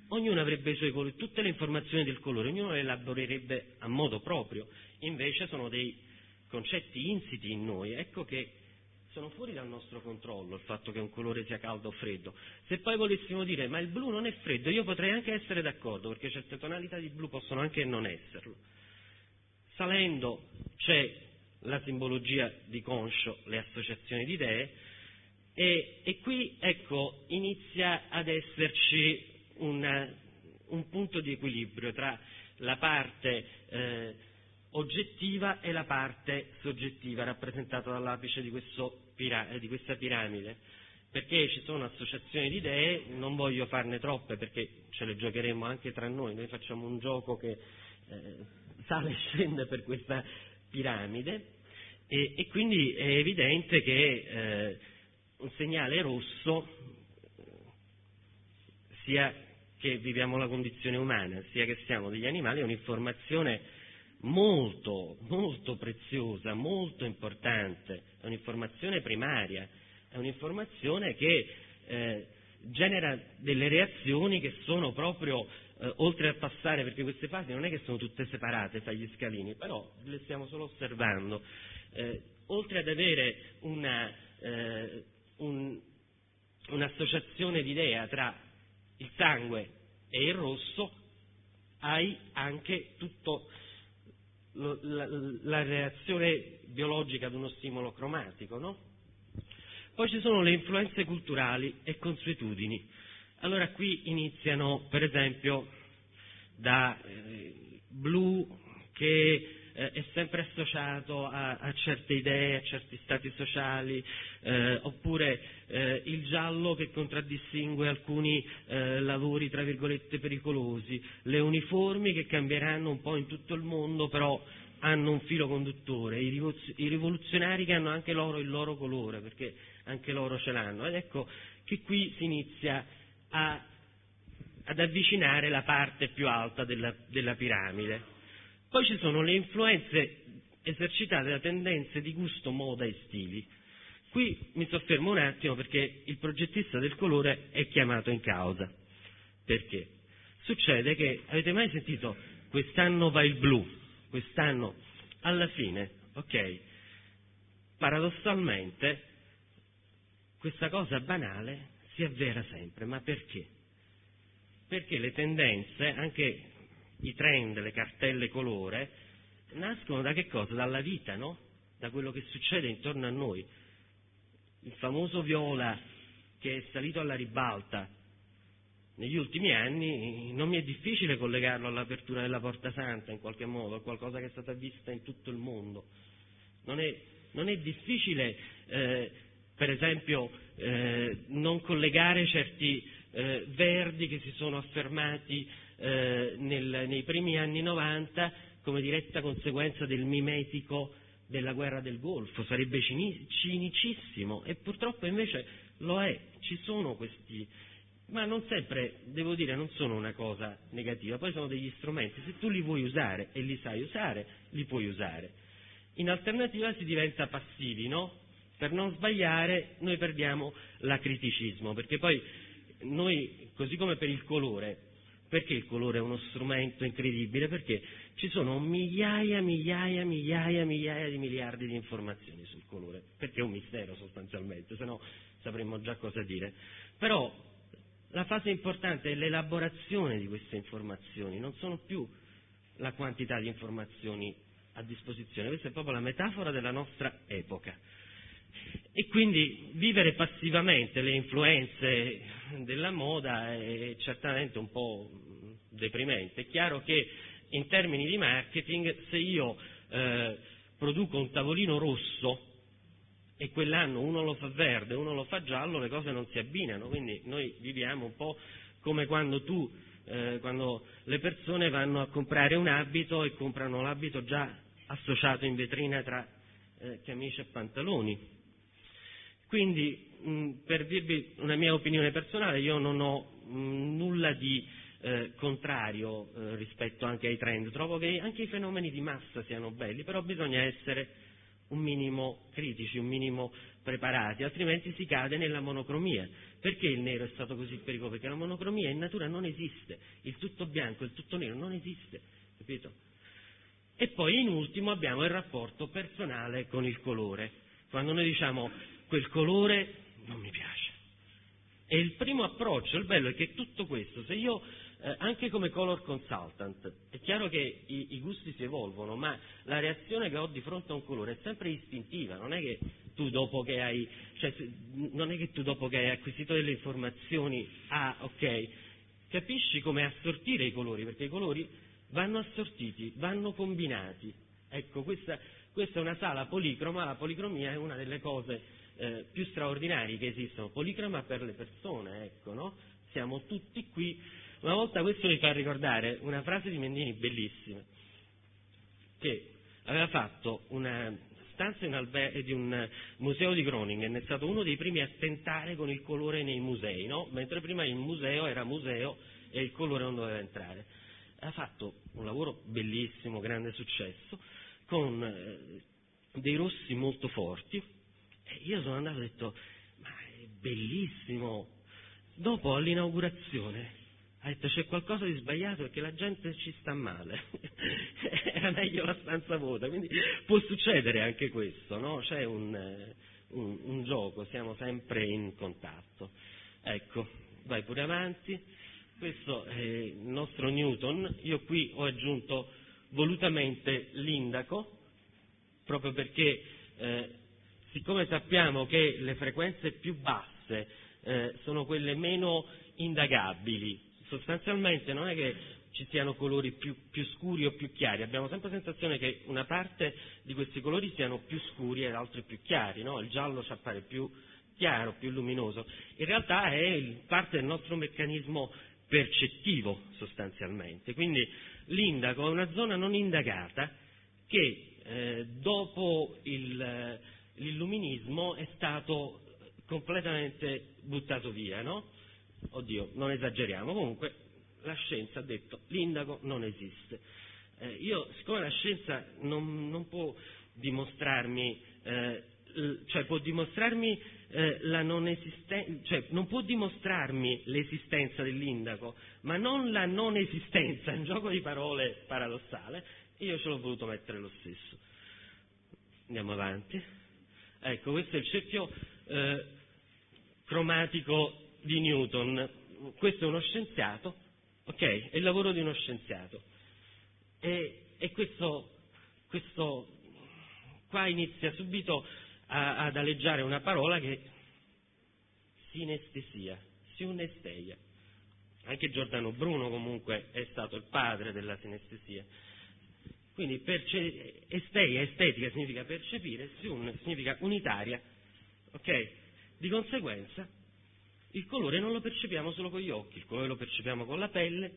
ognuno avrebbe i suoi colori, tutte le informazioni del colore, ognuno le elaborerebbe a modo proprio. Invece sono dei concetti insiti in noi. Ecco che sono fuori dal nostro controllo, il fatto che un colore sia caldo o freddo. Se poi volessimo dire ma il blu non è freddo, io potrei anche essere d'accordo, perché certe tonalità di blu possono anche non esserlo. Salendo c'è la simbologia di conscio, le associazioni di idee, e qui ecco inizia ad esserci un punto di equilibrio tra la parte oggettiva e la parte soggettiva rappresentata dall'apice di questa piramide, perché ci sono associazioni di idee, non voglio farne troppe perché ce le giocheremo anche tra noi, noi facciamo un gioco che sale e scende per questa piramide, e quindi è evidente che un segnale rosso sia che viviamo la condizione umana, sia che siamo degli animali, è un'informazione molto, molto preziosa, molto importante, è un'informazione primaria, è un'informazione che genera delle reazioni che sono proprio, oltre a passare, perché queste fasi non è che sono tutte separate tra gli scalini, però le stiamo solo osservando, oltre ad avere un'associazione di idea tra il sangue e il rosso, hai anche tutto la reazione biologica ad uno stimolo cromatico, no? Poi ci sono le influenze culturali e consuetudini. Allora qui iniziano per esempio da blu che è sempre associato a certe idee, a certi stati sociali, oppure il giallo che contraddistingue alcuni lavori tra virgolette pericolosi, le uniformi che cambieranno un po' in tutto il mondo però hanno un filo conduttore, i rivoluzionari che hanno anche loro il loro colore perché anche loro ce l'hanno, ed ecco che qui si inizia ad avvicinare la parte più alta della piramide. Poi ci sono le influenze esercitate da tendenze di gusto, moda e stili. Qui mi soffermo un attimo perché il progettista del colore è chiamato in causa. Perché? Succede che, avete mai sentito, quest'anno va il blu, quest'anno alla fine, ok, paradossalmente questa cosa banale si avvera sempre, ma perché? Perché le tendenze, anche i trend, le cartelle colore, nascono da che cosa? Dalla vita, no? Da quello che succede intorno a noi. Il famoso viola che è salito alla ribalta negli ultimi anni, non mi è difficile collegarlo all'apertura della Porta Santa in qualche modo, a qualcosa che è stata vista in tutto il mondo. Non è difficile, per esempio, non collegare certi verdi che si sono affermati nei primi anni 90 come diretta conseguenza del mimetico della guerra del Golfo. Sarebbe cinicissimo, e purtroppo invece lo è, ci sono questi, ma non sempre, devo dire, non sono una cosa negativa, poi sono degli strumenti, se tu li vuoi usare e li sai usare, li puoi usare. In alternativa si diventa passivi, no? Per non sbagliare noi perdiamo l'acriticismo, perché poi noi, così come per il colore, perché il colore è uno strumento incredibile? Perché ci sono migliaia di miliardi di informazioni sul colore, perché è un mistero sostanzialmente, se no sapremmo già cosa dire. Però la fase importante è l'elaborazione di queste informazioni, non sono più la quantità di informazioni a disposizione, questa è proprio la metafora della nostra epoca. E quindi vivere passivamente le influenze della moda è certamente un po' deprimente. È chiaro che in termini di marketing, se io produco un tavolino rosso e quell'anno uno lo fa verde, uno lo fa giallo, le cose non si abbinano, quindi noi viviamo un po' come quando le persone vanno a comprare un abito e comprano l'abito già associato in vetrina tra camicia e pantaloni. Quindi, per dirvi una mia opinione personale, io non ho nulla di contrario rispetto anche ai trend, trovo che anche i fenomeni di massa siano belli, però bisogna essere un minimo critici, un minimo preparati, altrimenti si cade nella monocromia. Perché il nero è stato così pericoloso? Perché la monocromia in natura non esiste, il tutto bianco, il tutto nero non esiste, capito? E poi in ultimo abbiamo il rapporto personale con il colore. Quando noi diciamo quel colore non mi piace. E il primo approccio, il bello è che tutto questo, se io anche come color consultant, è chiaro che i gusti si evolvono, ma la reazione che ho di fronte a un colore è sempre istintiva, non è che tu dopo che hai, acquisito delle informazioni, capisci come assortire i colori, perché i colori vanno assortiti, vanno combinati. Ecco, questa è una sala policroma, la policromia è una delle cose più straordinari che esistono, policroma per le persone, ecco, no? Siamo tutti qui. Una volta questo mi fa ricordare una frase di Mendini bellissima, che aveva fatto una stanza di un museo di Groningen, è stato uno dei primi a tentare con il colore nei musei, no? Mentre prima il museo era museo e il colore non doveva entrare. Ha fatto un lavoro bellissimo, grande successo, con dei rossi molto forti. Io sono andato e ho detto, ma è bellissimo. Dopo all'inaugurazione ha detto, c'è qualcosa di sbagliato perché la gente ci sta male. Era meglio la stanza vuota, quindi può succedere anche questo, no? C'è un gioco, siamo sempre in contatto. Ecco, vai pure avanti. Questo è il nostro Newton. Io qui ho aggiunto volutamente l'indaco, proprio perché... siccome sappiamo che le frequenze più basse sono quelle meno indagabili, sostanzialmente non è che ci siano colori più scuri o più chiari, abbiamo sempre la sensazione che una parte di questi colori siano più scuri e altri più chiari, no? Il giallo ci appare più chiaro, più luminoso, in realtà è parte del nostro meccanismo percettivo sostanzialmente, quindi l'indaco è una zona non indagata che dopo l'illuminismo è stato completamente buttato via, no? Oddio, non esageriamo, comunque la scienza ha detto l'indaco non esiste. Io, siccome la scienza non può dimostrarmi, può dimostrarmi la non esistenza, non può dimostrarmi l'esistenza dell'indaco, ma non la non esistenza, è un gioco di parole paradossale, io ce l'ho voluto mettere lo stesso. Andiamo avanti. Ecco, questo è il cerchio cromatico di Newton. Questo è uno scienziato, ok? È il lavoro di uno scienziato. E questo qua inizia subito ad aleggiare una parola che sinestesia, sinesteia. Anche Giordano Bruno comunque è stato il padre della sinestesia. Quindi esteia, estetica significa percepire, sun significa unitaria, ok? Di conseguenza il colore non lo percepiamo solo con gli occhi, il colore lo percepiamo con la pelle,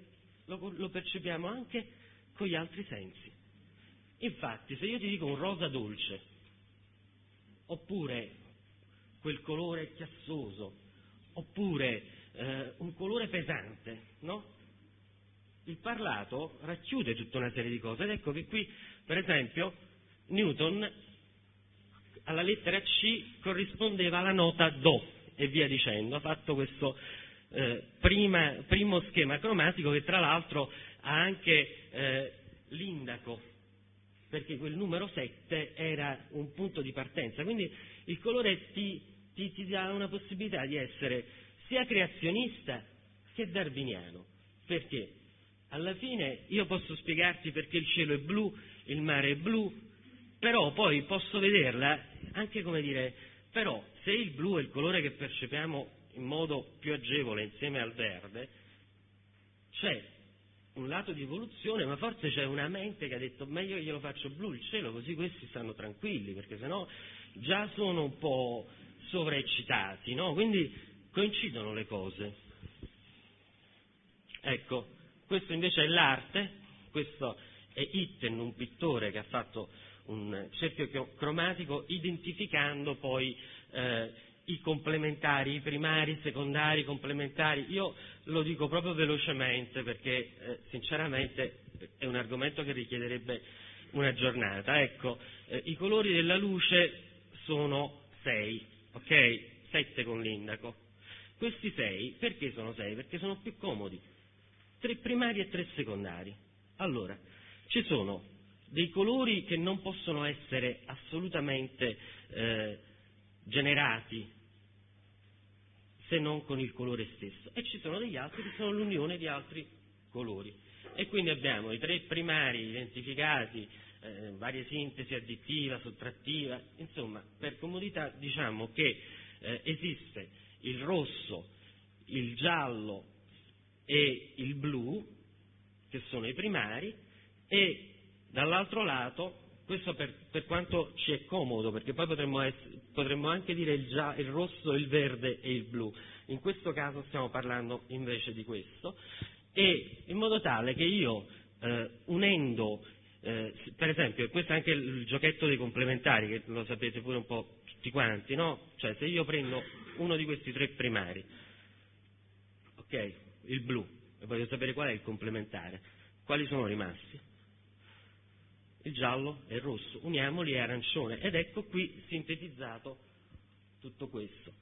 lo percepiamo anche con gli altri sensi. Infatti se io ti dico un rosa dolce, oppure quel colore chiassoso, oppure un colore pesante, no? Il parlato racchiude tutta una serie di cose, ed ecco che qui, per esempio, Newton alla lettera C corrispondeva alla nota Do e via dicendo, ha fatto questo primo schema cromatico che tra l'altro ha anche l'indaco, perché quel numero 7 era un punto di partenza, quindi il colore ti dà una possibilità di essere sia creazionista che darwiniano, perché? Alla fine io posso spiegarti perché il cielo è blu, il mare è blu, però poi posso vederla anche come dire, però se il blu è il colore che percepiamo in modo più agevole insieme al verde, c'è un lato di evoluzione, ma forse c'è una mente che ha detto meglio che glielo faccio blu il cielo, così questi stanno tranquilli, perché sennò già sono un po' sovraeccitati, no? Quindi coincidono le cose. Ecco. Questo invece è l'arte, questo è Itten, un pittore che ha fatto un cerchio cromatico identificando poi i complementari, i primari, i secondari, i complementari. Io lo dico proprio velocemente perché sinceramente è un argomento che richiederebbe una giornata. Ecco, i colori della luce sono 6, ok? 7 con l'indaco. Questi 6, perché sono 6? Perché sono più comodi. 3 primari e 3 secondari. Allora, ci sono dei colori che non possono essere assolutamente generati se non con il colore stesso, e ci sono degli altri che sono l'unione di altri colori. E quindi abbiamo i tre primari identificati, varie sintesi additiva, sottrattiva, insomma per comodità diciamo che esiste il rosso, il giallo e il blu, che sono i primari, e dall'altro lato, questo per quanto ci è comodo, perché poi potremmo anche dire il rosso, il verde e il blu, in questo caso stiamo parlando invece di questo, e in modo tale che io unendo, per esempio, questo è anche il giochetto dei complementari, che lo sapete pure un po' tutti quanti, no? Cioè se io prendo uno di questi tre primari, ok, il blu, e voglio sapere qual è il complementare, quali sono rimasti? Il giallo e il rosso, uniamoli e arancione, ed ecco qui sintetizzato tutto questo.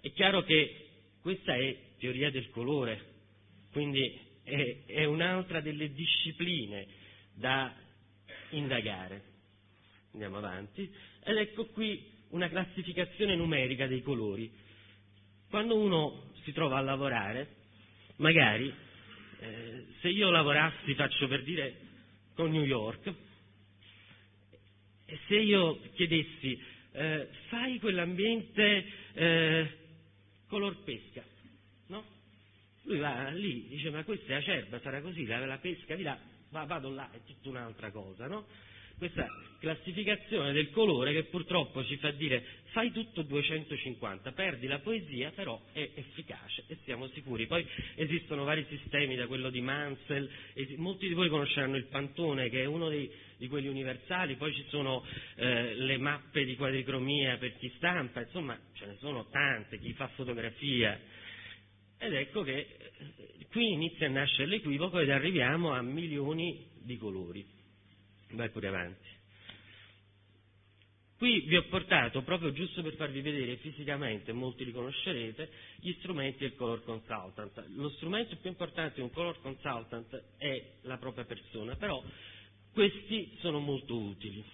È chiaro che questa è teoria del colore, quindi è un'altra delle discipline da indagare. Andiamo avanti, ed ecco qui una classificazione numerica dei colori. Quando uno si trova a lavorare, magari se io lavorassi, faccio per dire, con New York, e se io chiedessi fai quell'ambiente color pesca, no? Lui va lì, dice ma questa è acerba, sarà così, la pesca di là, vado là, è tutta un'altra cosa, no? Questa classificazione del colore che purtroppo ci fa dire fai tutto 250, perdi la poesia, però è efficace e siamo sicuri. Poi esistono vari sistemi, da quello di Munsell, molti di voi conosceranno il Pantone, che è uno di quelli universali, poi ci sono le mappe di quadricromia per chi stampa, insomma ce ne sono tante, chi fa fotografia. Ed ecco che qui inizia a nascere l'equivoco ed arriviamo a milioni di colori. Vai pure avanti. Qui vi ho portato, proprio giusto per farvi vedere fisicamente, molti li conoscerete, gli strumenti del color consultant. Lo strumento più importante di un color consultant è la propria persona, però questi sono molto utili.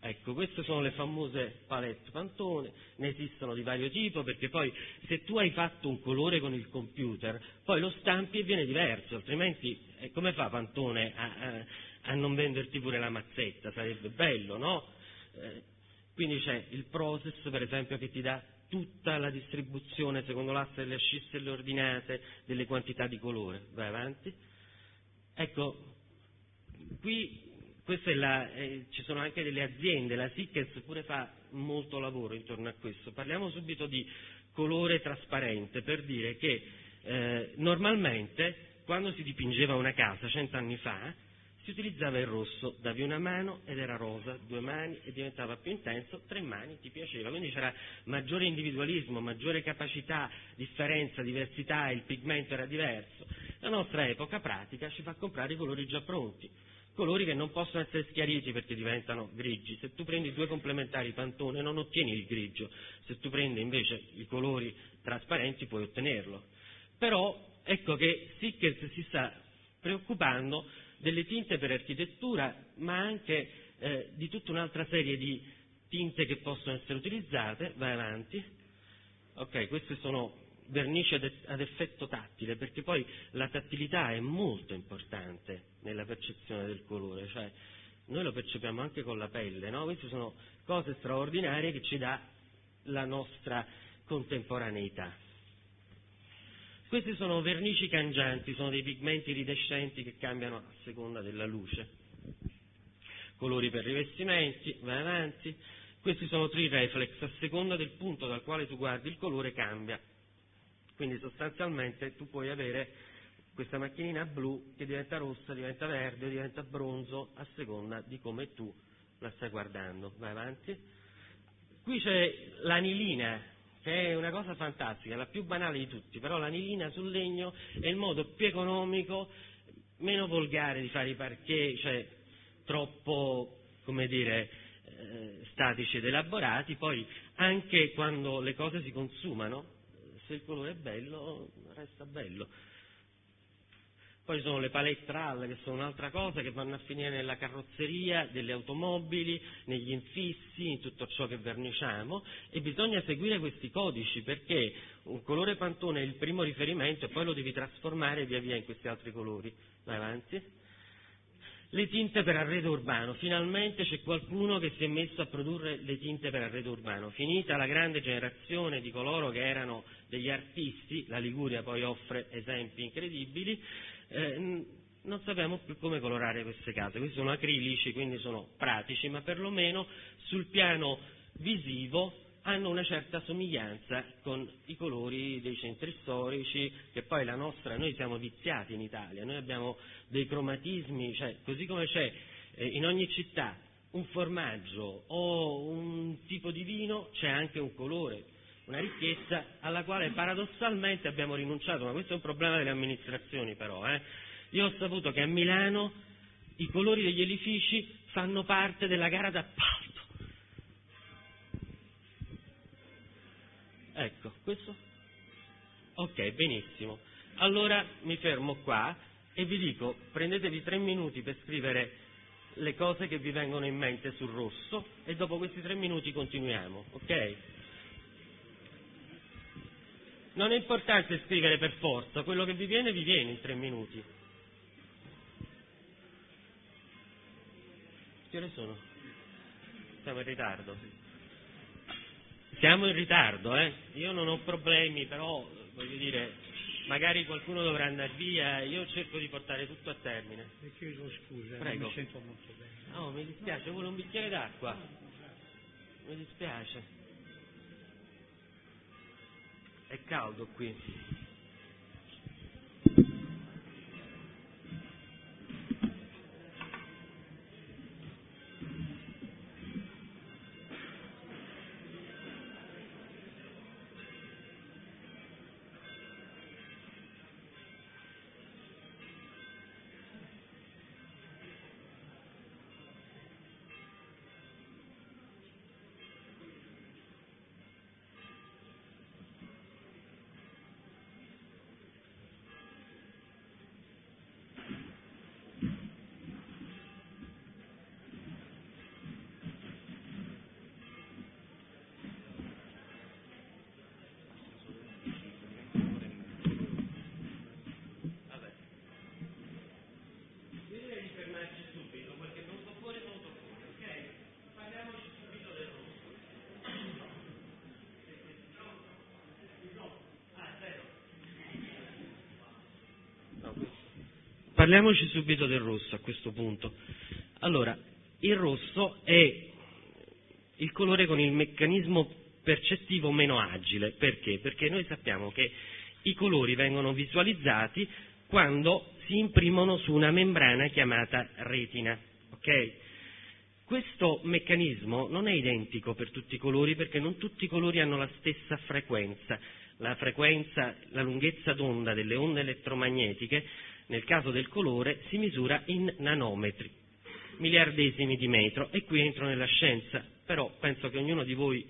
Ecco, queste sono le famose palette Pantone, ne esistono di vario tipo, perché poi se tu hai fatto un colore con il computer, poi lo stampi e viene diverso, altrimenti come fa Pantone a non venderti pure la mazzetta? Sarebbe bello, no? Quindi c'è il process, per esempio, che ti dà tutta la distribuzione secondo l'asse delle ascisse e le ordinate delle quantità di colore. Vai avanti. Ecco, qui... Questa è ci sono anche delle aziende, la Sikkens pure fa molto lavoro intorno a questo. Parliamo subito di colore trasparente, per dire che normalmente quando si dipingeva una casa 100 anni fa si utilizzava il rosso, davi una mano ed era rosa, 2 mani e diventava più intenso, 3 mani ti piaceva, quindi c'era maggiore individualismo, maggiore capacità, differenza, diversità, il pigmento era diverso. La nostra epoca pratica ci fa comprare i colori già pronti. Colori che non possono essere schiariti perché diventano grigi. Se tu prendi 2 complementari Pantone non ottieni il grigio, se tu prendi invece i colori trasparenti puoi ottenerlo. Però ecco che Sikkens si sta preoccupando delle tinte per architettura, ma anche di tutta un'altra serie di tinte che possono essere utilizzate. Vai avanti. Ok, queste sono vernici ad effetto tattile, perché poi la tattilità è molto importante nella percezione del colore, cioè noi lo percepiamo anche con la pelle, no? Queste sono cose straordinarie che ci dà la nostra contemporaneità. Questi sono vernici cangianti, sono dei pigmenti iridescenti che cambiano a seconda della luce. Colori per rivestimenti, vai avanti. Questi sono tri-reflex, a seconda del punto dal quale tu guardi il colore cambia. Quindi sostanzialmente tu puoi avere questa macchinina blu che diventa rossa, diventa verde, diventa bronzo a seconda di come tu la stai guardando. Vai avanti. Qui c'è l'anilina, che è una cosa fantastica, la più banale di tutti, però l'anilina sul legno è il modo più economico, meno volgare di fare i parquet, cioè troppo, come dire, statici ed elaborati. Poi anche quando le cose si consumano, se il colore è bello, resta bello. Poi ci sono le palettrale, che sono un'altra cosa, che vanno a finire nella carrozzeria delle automobili, negli infissi, in tutto ciò che verniciamo, e bisogna seguire questi codici, perché un colore Pantone è il primo riferimento e poi lo devi trasformare via via in questi altri colori. Vai avanti. Le tinte per arredo urbano, finalmente c'è qualcuno che si è messo a produrre le tinte per arredo urbano. Finita la grande generazione di coloro che erano degli artisti, la Liguria poi offre esempi incredibili, non sappiamo più come colorare queste case. Questi sono acrilici, quindi sono pratici, ma perlomeno sul piano visivo hanno una certa somiglianza con i colori dei centri storici, che poi la nostra, noi siamo viziati in Italia, noi abbiamo dei cromatismi, cioè così come c'è in ogni città un formaggio o un tipo di vino, c'è anche un colore, una ricchezza alla quale paradossalmente abbiamo rinunciato, ma questo è un problema delle amministrazioni però. Io ho saputo che a Milano i colori degli edifici fanno parte della gara d'appalto. Ecco, questo? Ok, benissimo. Allora mi fermo qua e vi dico, prendetevi 3 minuti per scrivere le cose che vi vengono in mente sul rosso e dopo questi 3 minuti continuiamo, ok? Non è importante scrivere per forza, quello che vi viene in 3 minuti. Che ore sono? Siamo in ritardo. Siamo in ritardo, io non ho problemi, però voglio dire, magari qualcuno dovrà andare via, io cerco di portare tutto a termine. Mi chiedo scusa, prego. Non mi sento molto bene. No, mi dispiace, vuole un bicchiere d'acqua. Mi dispiace. È caldo qui. Parliamoci subito del rosso a questo punto. Allora, il rosso è il colore con il meccanismo percettivo meno agile. Perché? Perché noi sappiamo che i colori vengono visualizzati quando si imprimono su una membrana chiamata retina. Ok? Questo meccanismo non è identico per tutti i colori, perché non tutti i colori hanno la stessa frequenza. La frequenza, la lunghezza d'onda delle onde elettromagnetiche, nel caso del colore, si misura in nanometri, miliardesimi di metro, e qui entro nella scienza, però penso che ognuno di voi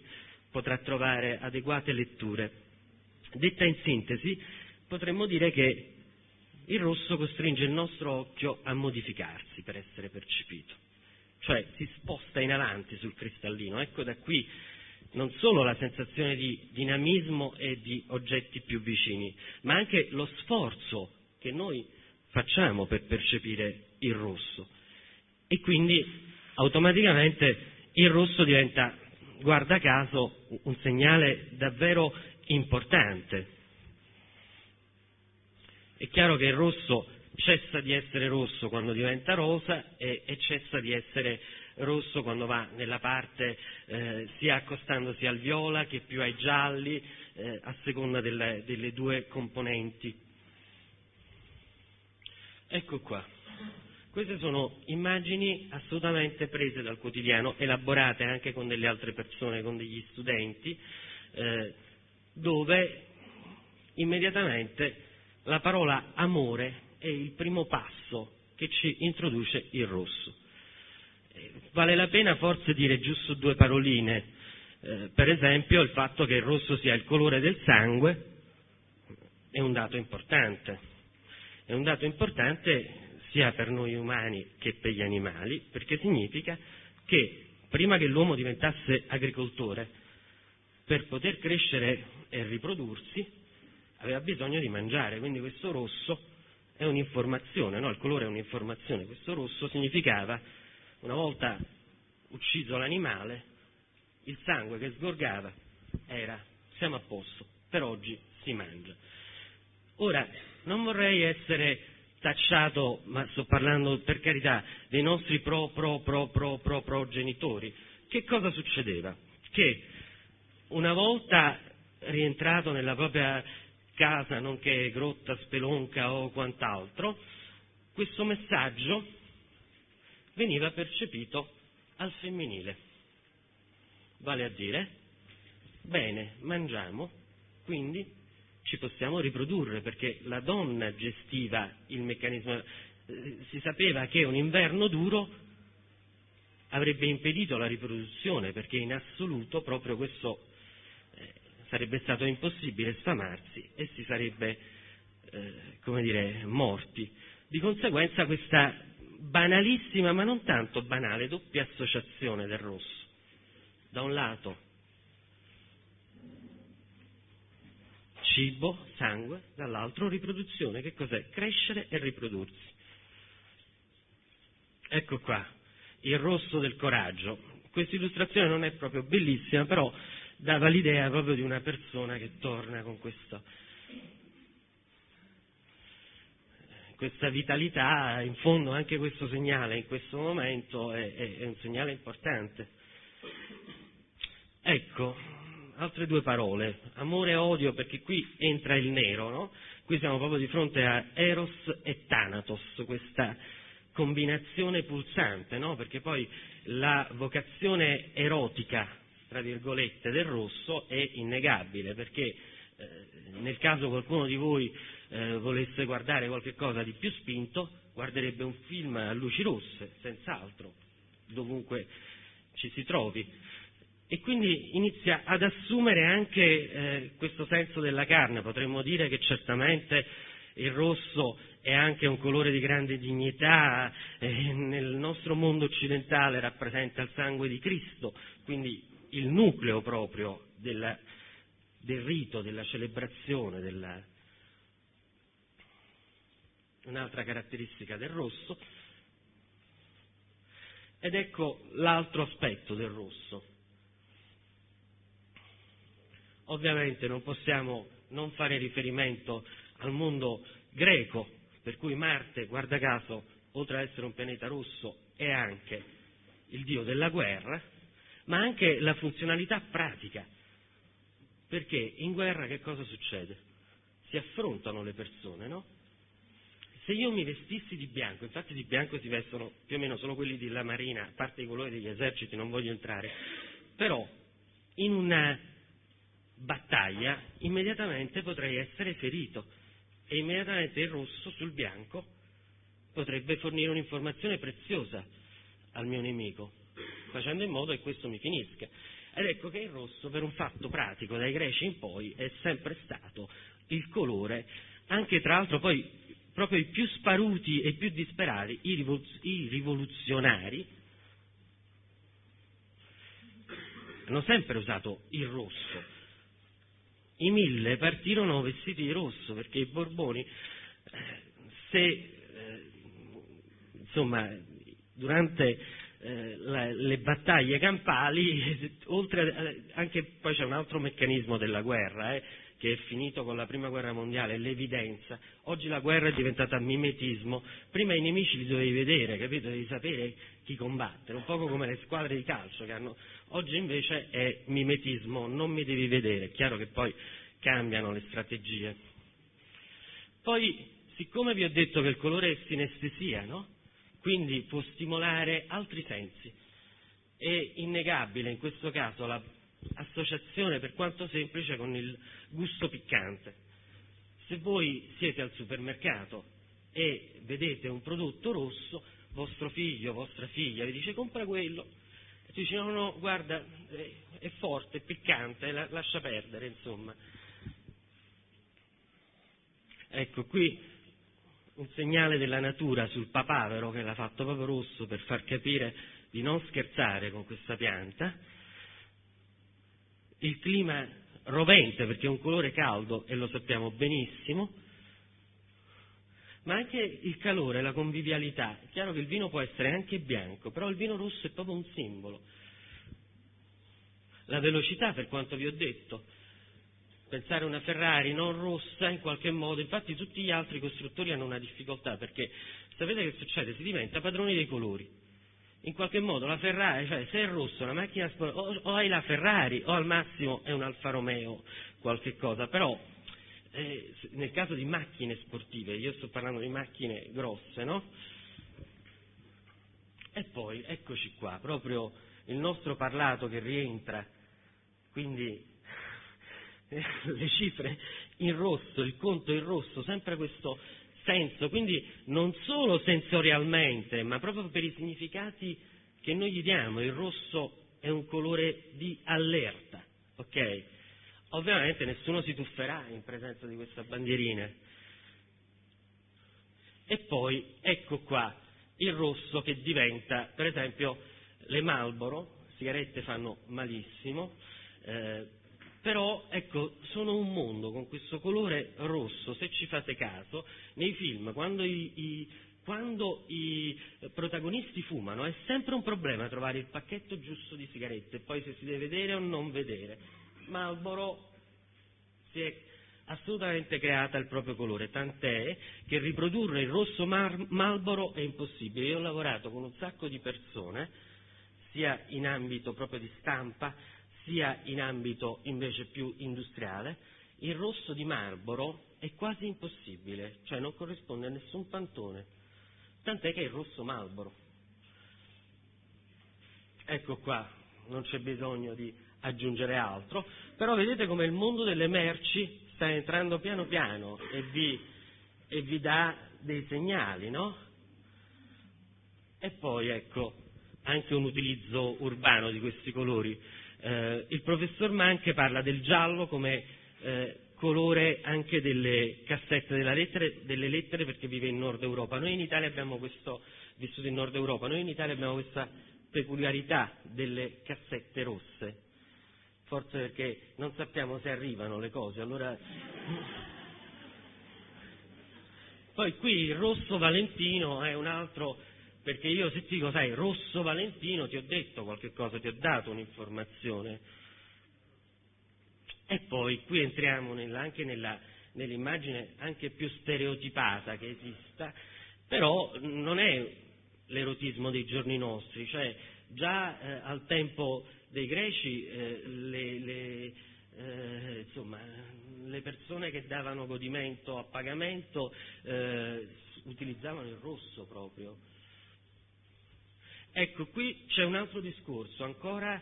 potrà trovare adeguate letture. Detta in sintesi, potremmo dire che il rosso costringe il nostro occhio a modificarsi per essere percepito, cioè si sposta in avanti sul cristallino. Ecco da qui non solo la sensazione di dinamismo e di oggetti più vicini, ma anche lo sforzo che noi facciamo per percepire il rosso, e quindi automaticamente il rosso diventa, guarda caso, un segnale davvero importante. È chiaro che il rosso cessa di essere rosso quando diventa rosa e cessa di essere rosso quando va nella parte sia accostandosi al viola che più ai gialli, a seconda delle due componenti. Ecco qua, queste sono immagini assolutamente prese dal quotidiano, elaborate anche con delle altre persone, con degli studenti, dove immediatamente la parola amore è il primo passo che ci introduce il rosso. Vale la pena forse dire giusto 2 paroline, per esempio il fatto che il rosso sia il colore del sangue è un dato importante. È un dato importante sia per noi umani che per gli animali, perché significa che prima che l'uomo diventasse agricoltore, per poter crescere e riprodursi, aveva bisogno di mangiare. Quindi questo rosso è un'informazione, no? Il colore è un'informazione. Questo rosso significava, una volta ucciso l'animale, il sangue che sgorgava era: siamo a posto, per oggi si mangia. Ora, non vorrei essere tacciato, ma sto parlando per carità dei nostri progenitori. Che cosa succedeva? Che una volta rientrato nella propria casa, nonché grotta, spelonca o quant'altro, questo messaggio veniva percepito al femminile, vale a dire: bene, mangiamo, quindi ci possiamo riprodurre, perché la donna gestiva il meccanismo. Si sapeva che un inverno duro avrebbe impedito la riproduzione, perché in assoluto proprio questo sarebbe stato impossibile sfamarsi e si sarebbe, morti. Di conseguenza questa banalissima, ma non tanto banale, doppia associazione del rosso. Da un lato cibo, sangue, dall'altro riproduzione. Che cos'è? Crescere e riprodursi. Ecco qua, il rosso del coraggio. Questa illustrazione non è proprio bellissima, però dava l'idea proprio di una persona che torna con questa vitalità. In fondo anche questo segnale in questo momento è un segnale importante. Ecco, altre due parole, amore e odio, perché qui entra il nero, no? Qui siamo proprio di fronte a Eros e Thanatos, questa combinazione pulsante, no? Perché poi la vocazione erotica, tra virgolette, del rosso è innegabile, perché nel caso qualcuno di voi volesse guardare qualche cosa di più spinto, guarderebbe un film a luci rosse, senz'altro, dovunque ci si trovi. E quindi inizia ad assumere anche questo senso della carne. Potremmo dire che certamente il rosso è anche un colore di grande dignità, nel nostro mondo occidentale rappresenta il sangue di Cristo, quindi il nucleo proprio del rito, della celebrazione. Un'altra caratteristica del rosso. Ed ecco l'altro aspetto del rosso. Ovviamente non possiamo non fare riferimento al mondo greco, per cui Marte, guarda caso, oltre ad essere un pianeta rosso, è anche il dio della guerra, ma anche la funzionalità pratica. Perché in guerra che cosa succede? Si affrontano le persone, no? Se io mi vestissi di bianco, infatti di bianco si vestono più o meno solo quelli della marina, a parte i colori degli eserciti, non voglio entrare, però in una battaglia immediatamente potrei essere ferito, e immediatamente il rosso sul bianco potrebbe fornire un'informazione preziosa al mio nemico, facendo in modo che questo mi finisca. Ed ecco che il rosso, per un fatto pratico, dai greci in poi è sempre stato il colore, anche tra l'altro poi proprio i più sparuti e i più disperati, i rivoluzionari, hanno sempre usato il rosso. I Mille partirono vestiti di rosso, perché i Borboni, durante le battaglie campali, anche poi c'è un altro meccanismo della guerra, che è finito con la prima guerra mondiale, l'evidenza. Oggi la guerra è diventata mimetismo. Prima i nemici li dovevi vedere, capito? Devi sapere chi combattere, un poco come le squadre di calcio che hanno. Oggi invece è mimetismo, non mi devi vedere. È chiaro che poi cambiano le strategie. Poi, siccome vi ho detto che il colore è sinestesia, no? Quindi può stimolare altri sensi. È innegabile in questo caso la associazione, per quanto semplice, con il gusto piccante. Se voi siete al supermercato e vedete un prodotto rosso, vostro figlio, vostra figlia vi dice: compra quello. E tu dici: no, guarda, è forte, è piccante, lascia perdere, insomma. Ecco qui un segnale della natura sul papavero, che l'ha fatto proprio rosso per far capire di non scherzare con questa pianta. Il clima rovente, perché è un colore caldo e lo sappiamo benissimo, ma anche il calore, la convivialità. È chiaro che il vino può essere anche bianco, però il vino rosso è proprio un simbolo. La velocità, per quanto vi ho detto, pensare a una Ferrari non rossa in qualche modo, infatti tutti gli altri costruttori hanno una difficoltà, perché sapete che succede? Si diventa padroni dei colori. In qualche modo la Ferrari, cioè se è rosso una macchina o hai la Ferrari o al massimo è un Alfa Romeo, qualche cosa, però nel caso di macchine sportive, io sto parlando di macchine grosse, no? E poi eccoci qua, proprio il nostro parlato che rientra, quindi le cifre in rosso, il conto in rosso, sempre questo senso, quindi non solo sensorialmente, ma proprio per i significati che noi gli diamo. Il rosso è un colore di allerta, ok? Ovviamente nessuno si tufferà in presenza di questa bandierina. E poi ecco qua il rosso che diventa, per esempio, le Marlboro, sigarette fanno malissimo, però ecco, sono un mondo con questo colore rosso. Se ci fate caso, nei film quando i protagonisti fumano è sempre un problema trovare il pacchetto giusto di sigarette, poi se si deve vedere o non vedere. Marlboro si è assolutamente creata il proprio colore, tant'è che riprodurre il rosso Marlboro è impossibile. Io ho lavorato con un sacco di persone, sia in ambito proprio di stampa, sia in ambito invece più industriale. Il rosso di Marlboro è quasi impossibile, cioè non corrisponde a nessun Pantone, tant'è che è il rosso Marlboro. Ecco qua, non c'è bisogno di aggiungere altro, però vedete come il mondo delle merci sta entrando piano piano e vi dà dei segnali, no? E poi ecco, anche un utilizzo urbano di questi colori. Il professor Mahnke parla del giallo come colore anche delle cassette delle lettere, perché vive in Nord Europa. Noi in Italia abbiamo questo, vissuto in Nord Europa, noi in Italia abbiamo questa peculiarità delle cassette rosse, forse perché non sappiamo se arrivano le cose, allora. Poi qui il rosso Valentino è un altro. Perché io se ti dico, sai, rosso Valentino, ti ho detto qualche cosa, ti ho dato un'informazione. E poi qui entriamo nell'immagine anche più stereotipata che esista, però non è l'erotismo dei giorni nostri, cioè già al tempo dei Greci insomma, le persone che davano godimento a pagamento utilizzavano il rosso proprio. Ecco, qui c'è un altro discorso, ancora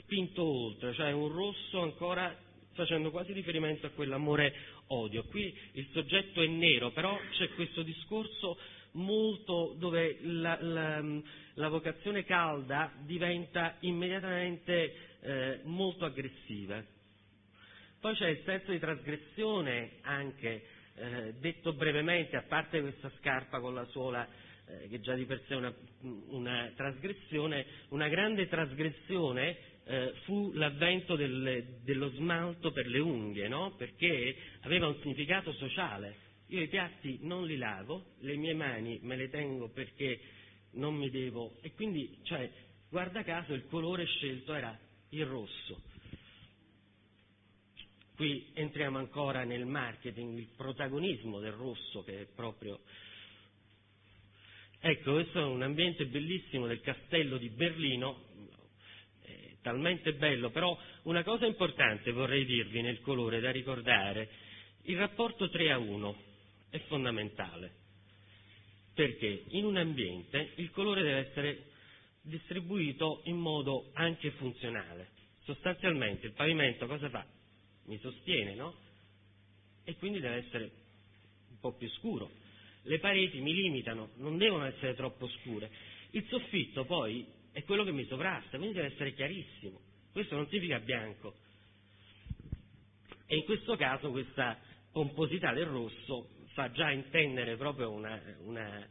spinto oltre, cioè un rosso ancora facendo quasi riferimento a quell'amore-odio. Qui il soggetto è nero, però c'è questo discorso molto dove la vocazione calda diventa immediatamente molto aggressiva. Poi c'è il senso di trasgressione anche, detto brevemente, a parte questa scarpa con la suola che già di per sé è una trasgressione. Una grande trasgressione fu l'avvento dello smalto per le unghie, no? Perché aveva un significato sociale. Io i piatti non li lavo, le mie mani me le tengo perché non mi devo. E quindi, cioè, guarda caso, il colore scelto era il rosso. Qui entriamo ancora nel marketing, il protagonismo del rosso che è proprio. Ecco, questo è un ambiente bellissimo del Castello di Berlino, talmente bello, però una cosa importante vorrei dirvi nel colore da ricordare, il rapporto 3:1 è fondamentale, perché in un ambiente il colore deve essere distribuito in modo anche funzionale. Sostanzialmente il pavimento cosa fa? Mi sostiene, no? E quindi deve essere un po' più scuro. Le pareti mi limitano, non devono essere troppo scure. Il soffitto poi è quello che mi sovrasta, quindi deve essere chiarissimo. Questo non significa bianco. E in questo caso questa pomposità del rosso fa già intendere proprio una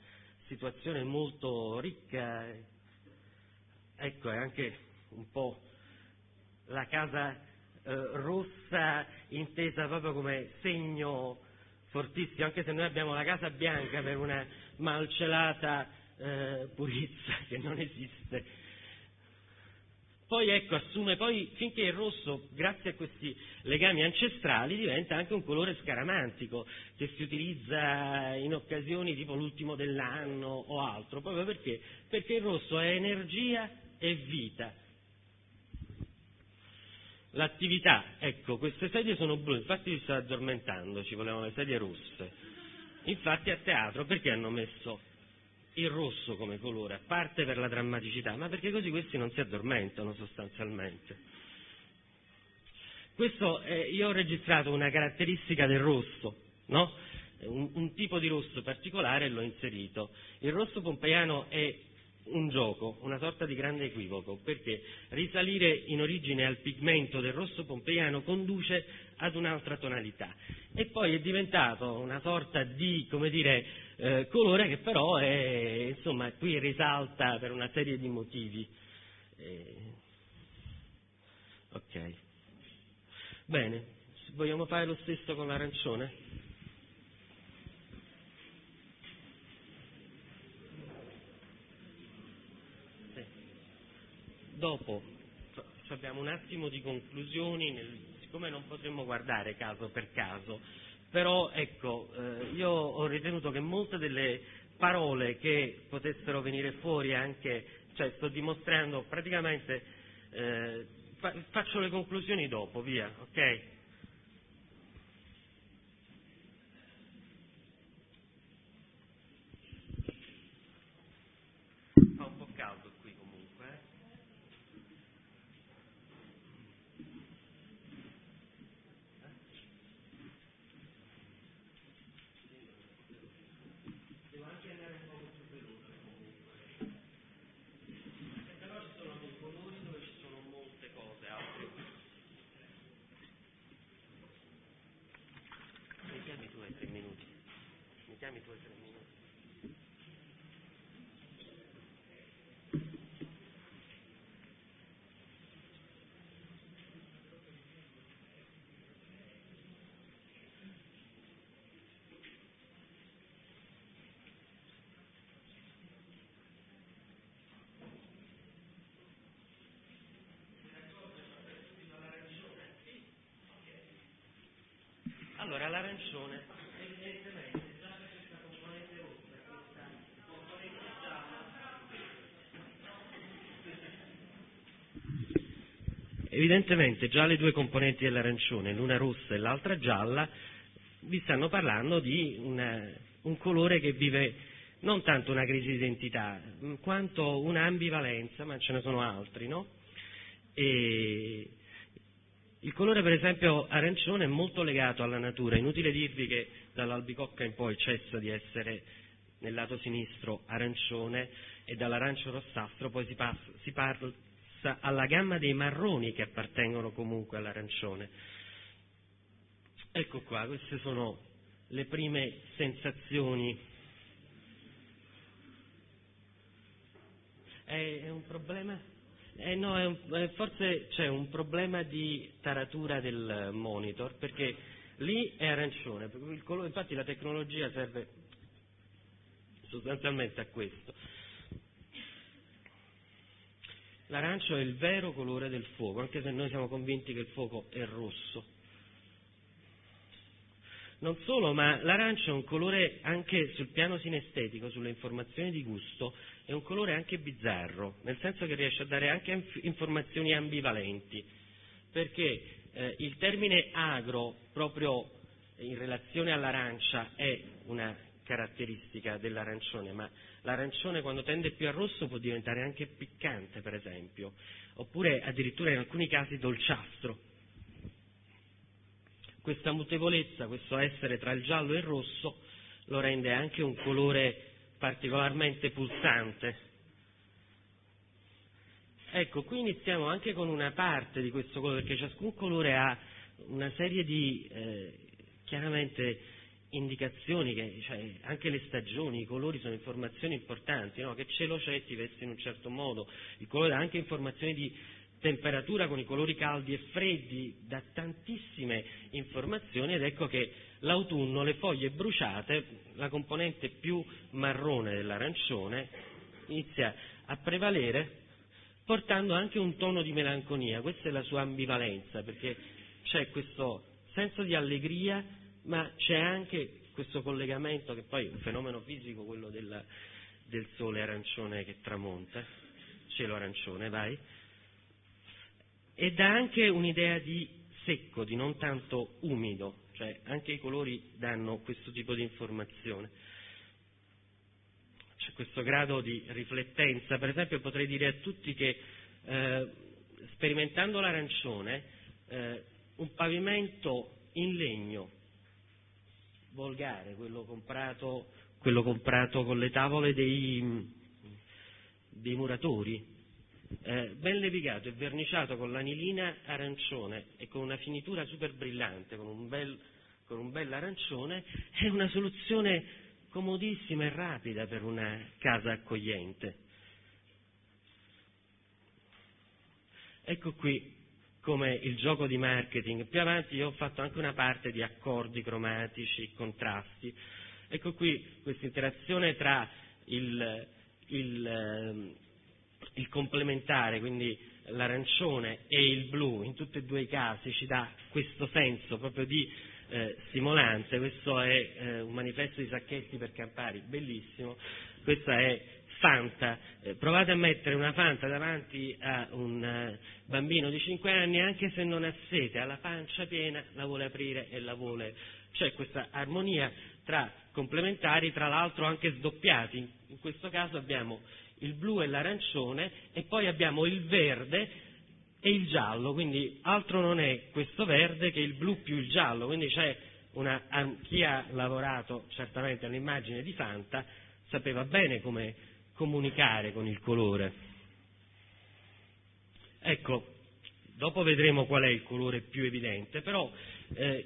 situazione molto ricca. Ecco, è anche un po' la casa rossa intesa proprio come segno fortissimo, anche se noi abbiamo la casa bianca per una malcelata purezza che non esiste. Poi ecco, assume poi, finché il rosso, grazie a questi legami ancestrali, diventa anche un colore scaramantico, che si utilizza in occasioni tipo l'ultimo dell'anno o altro, proprio perché? Perché il rosso è energia e vita. L'attività, ecco, queste sedie sono blu, infatti vi sto addormentando, ci volevano le sedie rosse. Infatti a teatro perché hanno messo il rosso come colore, a parte per la drammaticità, ma perché così questi non si addormentano sostanzialmente. Questo io ho registrato una caratteristica del rosso, no? Un tipo di rosso particolare e l'ho inserito. Il rosso pompeiano è un gioco, una sorta di grande equivoco, perché risalire in origine al pigmento del rosso pompeiano conduce ad un'altra tonalità e poi è diventato una sorta di, come dire, colore che però è, insomma, qui risalta per una serie di motivi. Ok, bene, vogliamo fare lo stesso con l'arancione? Dopo abbiamo un attimo di conclusioni, siccome non potremmo guardare caso per caso, però ecco, io ho ritenuto che molte delle parole che potessero venire fuori anche, cioè sto dimostrando praticamente, faccio le conclusioni dopo, via, ok? Fa un po' caldo. Allora, l'arancione evidentemente già per questa componente rossa, questa componente gialla, evidentemente già le due componenti dell'arancione, l'una rossa e l'altra gialla, vi stanno parlando di un colore che vive non tanto una crisi di identità, quanto un'ambivalenza, ma ce ne sono altri, no? E il colore per esempio arancione è molto legato alla natura, inutile dirvi che dall'albicocca in poi cessa di essere nel lato sinistro arancione e dall'arancio rossastro poi si passa alla gamma dei marroni che appartengono comunque all'arancione. Ecco qua, queste sono le prime sensazioni. È un problema? No, forse c'è un problema di taratura del monitor, perché lì è arancione, il colore, infatti la tecnologia serve sostanzialmente a questo. L'arancio è il vero colore del fuoco, anche se noi siamo convinti che il fuoco è rosso. Non solo, ma l'arancio è un colore anche sul piano sinestetico, sulle informazioni di gusto, è un colore anche bizzarro, nel senso che riesce a dare anche informazioni ambivalenti, perché il termine agro, proprio in relazione all'arancia, è una caratteristica dell'arancione, ma l'arancione quando tende più al rosso può diventare anche piccante, per esempio, oppure addirittura in alcuni casi dolciastro. Questa mutevolezza, questo essere tra il giallo e il rosso lo rende anche un colore particolarmente pulsante. Ecco, qui iniziamo anche con una parte di questo colore, perché ciascun colore ha una serie di chiaramente indicazioni che, cioè, anche le stagioni, i colori sono informazioni importanti, no? Che cielo c'è, ti vesti in un certo modo, il colore ha anche informazioni di temperatura con i colori caldi e freddi, dà tantissime informazioni, ed ecco che l'autunno, le foglie bruciate, la componente più marrone dell'arancione inizia a prevalere, portando anche un tono di melanconia. Questa è la sua ambivalenza, perché c'è questo senso di allegria, ma c'è anche questo collegamento, che poi è un fenomeno fisico, quello del sole arancione che tramonta, cielo arancione, vai, e dà anche un'idea di secco, di non tanto umido, cioè anche i colori danno questo tipo di informazione. C'è questo grado di riflettenza, per esempio potrei dire a tutti che sperimentando l'arancione, un pavimento in legno volgare, quello comprato con le tavole dei muratori, ben levigato e verniciato con l'anilina arancione e con una finitura super brillante, con un bel arancione, è una soluzione comodissima e rapida per una casa accogliente. Ecco qui come il gioco di marketing. Più avanti io ho fatto anche una parte di accordi cromatici, contrasti. Ecco qui questa interazione tra il complementare, quindi l'arancione, e il blu, in tutti e due i casi ci dà questo senso proprio di stimolante. Questo è un manifesto di sacchetti per Campari, bellissimo. Questa è Fanta. Provate a mettere una Fanta davanti a un bambino di 5 anni, anche se non ha sete, ha la pancia piena, la vuole aprire e la vuole. C'è questa armonia tra complementari, tra l'altro anche sdoppiati. In questo caso abbiamo il blu e l'arancione, e poi abbiamo il verde e il giallo, quindi altro non è questo verde che il blu più il giallo, quindi c'è chi ha lavorato certamente all'immagine di Fanta sapeva bene come comunicare con il colore. Ecco, dopo vedremo qual è il colore più evidente, però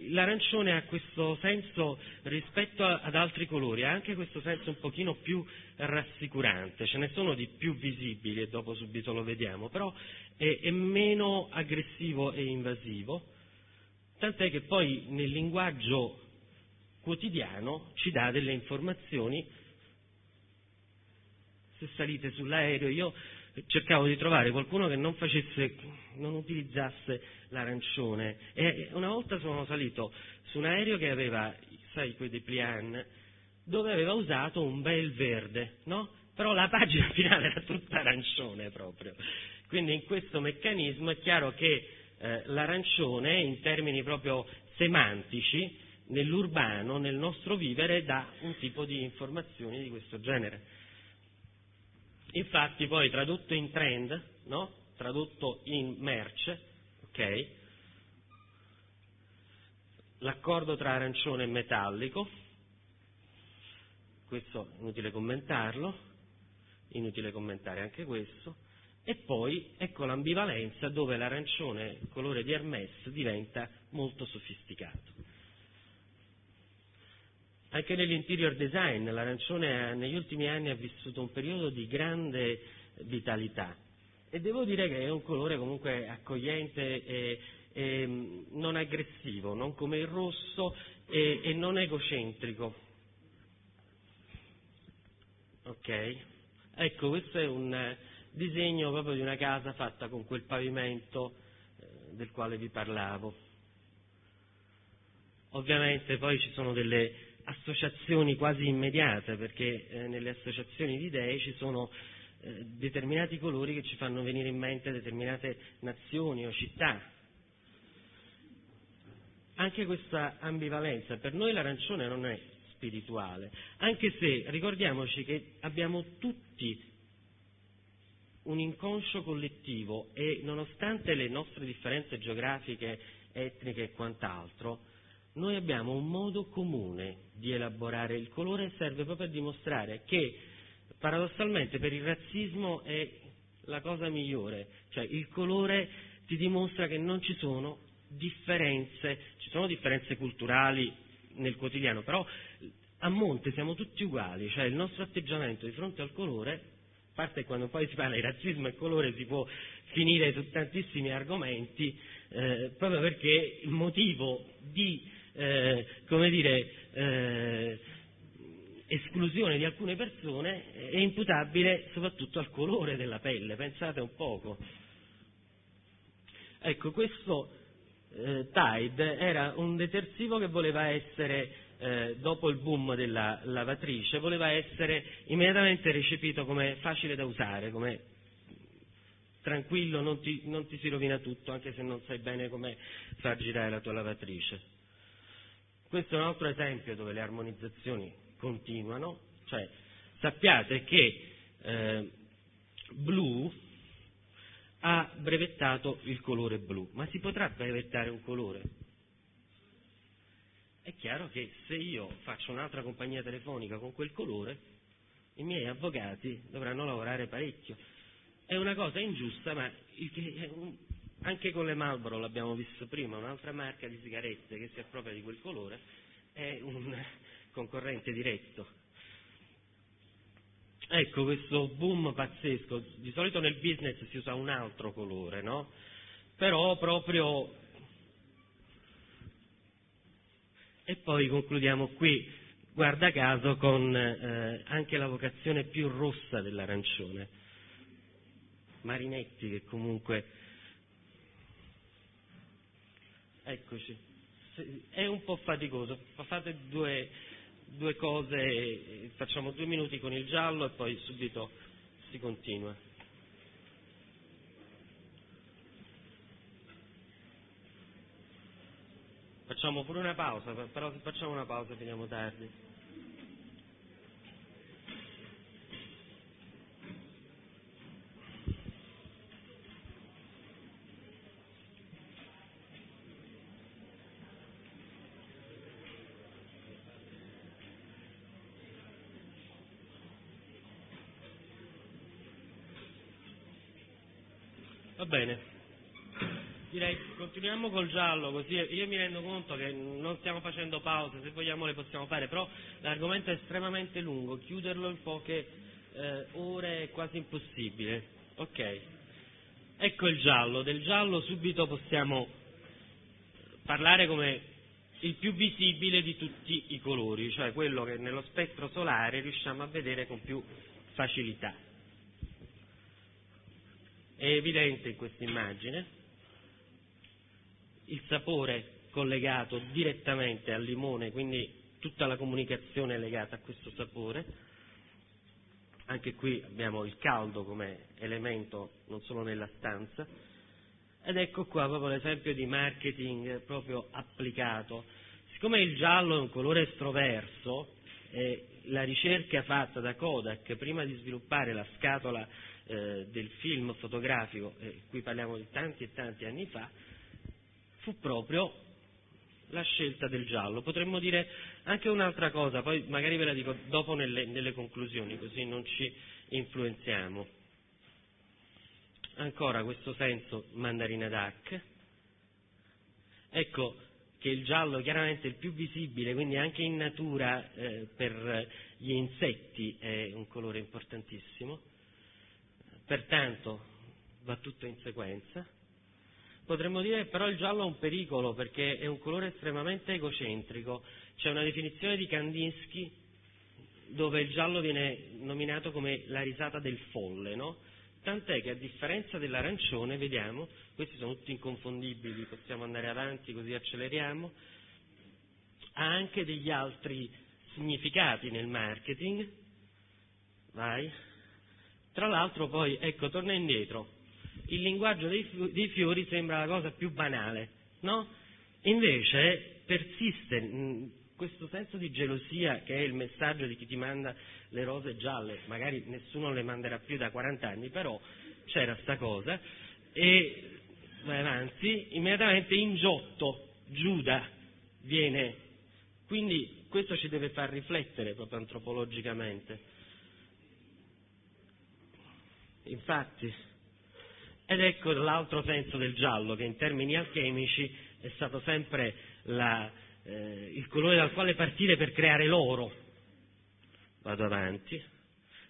l'arancione ha questo senso rispetto ad altri colori, ha anche questo senso un pochino più rassicurante. Ce ne sono di più visibili e dopo subito lo vediamo, però è meno aggressivo e invasivo, tant'è che poi nel linguaggio quotidiano ci dà delle informazioni. Se salite sull'aereo, io cercavo di trovare qualcuno che non utilizzasse l'arancione, e una volta sono salito su un aereo che aveva, sai, quei dépliant, dove aveva usato un bel verde, no? Però la pagina finale era tutta arancione proprio. Quindi in questo meccanismo è chiaro che l'arancione, in termini proprio semantici, nell'urbano, nel nostro vivere, dà un tipo di informazioni di questo genere. Infatti poi tradotto in trend, no? Tradotto in merce, ok? L'accordo tra arancione e metallico, questo è inutile commentarlo, inutile commentare anche questo, e poi ecco l'ambivalenza, dove l'arancione, il colore di Hermès, diventa molto sofisticato. Anche nell'interior design l'arancione negli ultimi anni ha vissuto un periodo di grande vitalità, e devo dire che è un colore comunque accogliente e non aggressivo, non come il rosso e non egocentrico. Ok? Ecco, questo è un disegno proprio di una casa fatta con quel pavimento del quale vi parlavo. Ovviamente poi ci sono delle associazioni quasi immediate, perché nelle associazioni di idee ci sono determinati colori che ci fanno venire in mente determinate nazioni o città. Anche questa ambivalenza, per noi l'arancione non è spirituale, anche se ricordiamoci che abbiamo tutti un inconscio collettivo, e nonostante le nostre differenze geografiche, etniche e quant'altro, noi abbiamo un modo comune di elaborare il colore. Serve proprio a dimostrare che, paradossalmente, per il razzismo è la cosa migliore, cioè il colore ti dimostra che non ci sono differenze, ci sono differenze culturali nel quotidiano, però a monte siamo tutti uguali, cioè il nostro atteggiamento di fronte al colore, a parte quando poi si parla di razzismo e colore si può finire su tantissimi argomenti, proprio perché il motivo di esclusione di alcune persone è imputabile soprattutto al colore della pelle, pensate un poco. Ecco, questo Tide era un detersivo che voleva essere, dopo il boom della lavatrice, voleva essere immediatamente recepito come facile da usare, come tranquillo, non ti si rovina tutto anche se non sai bene come far girare la tua lavatrice. Questo è un altro esempio dove le armonizzazioni continuano, cioè sappiate che blu ha brevettato il colore blu, ma si potrà brevettare un colore? È chiaro che se io faccio un'altra compagnia telefonica con quel colore, i miei avvocati dovranno lavorare parecchio. È una cosa ingiusta, ma anche con le Marlboro l'abbiamo visto prima, un'altra marca di sigarette che si appropria di quel colore è un concorrente diretto. Ecco questo boom pazzesco, di solito nel business si usa un altro colore, no? Però proprio... E poi concludiamo qui, guarda caso, con anche la vocazione più rossa dell'arancione. Marinetti che comunque... Eccoci, è un po' faticoso, fate due cose, facciamo 2 minuti con il giallo e poi subito si continua. Facciamo pure una pausa, però se facciamo una pausa finiamo tardi. Bene, direi continuiamo col giallo, così io mi rendo conto che non stiamo facendo pause, se vogliamo le possiamo fare, però l'argomento è estremamente lungo, chiuderlo in poche ore è quasi impossibile. Ok, ecco il giallo, del giallo subito possiamo parlare come il più visibile di tutti i colori, cioè quello che nello spettro solare riusciamo a vedere con più facilità. È evidente in questa immagine il sapore collegato direttamente al limone, quindi tutta la comunicazione è legata a questo sapore. Anche qui abbiamo il caldo come elemento non solo nella stanza, ed ecco qua proprio l'esempio di marketing proprio applicato. Siccome il giallo è un colore estroverso, la ricerca fatta da Kodak prima di sviluppare la scatola del film fotografico, qui parliamo di tanti e tanti anni fa, fu proprio la scelta del giallo. Potremmo dire anche un'altra cosa, poi magari ve la dico dopo nelle conclusioni, così non ci influenziamo. Ancora questo senso mandarina DAC. Ecco che il giallo chiaramente è il più visibile, quindi anche in natura per gli insetti è un colore importantissimo. Pertanto va tutto in sequenza. Potremmo dire però il giallo è un pericolo perché è un colore estremamente egocentrico. C'è una definizione di Kandinsky dove il giallo viene nominato come la risata del folle, no? Tant'è che a differenza dell'arancione, vediamo, questi sono tutti inconfondibili, possiamo andare avanti così acceleriamo, ha anche degli altri significati nel marketing. Vai. Tra l'altro poi, ecco, torna indietro, il linguaggio dei fiori sembra la cosa più banale, no? Invece persiste questo senso di gelosia che è il messaggio di chi ti manda le rose gialle, magari nessuno le manderà più da 40 anni, però c'era sta cosa, e vai avanti, immediatamente in Giotto, Giuda viene, quindi questo ci deve far riflettere proprio antropologicamente. Infatti, ed ecco l'altro senso del giallo che in termini alchemici è stato sempre la il colore dal quale partire per creare l'oro, vado avanti,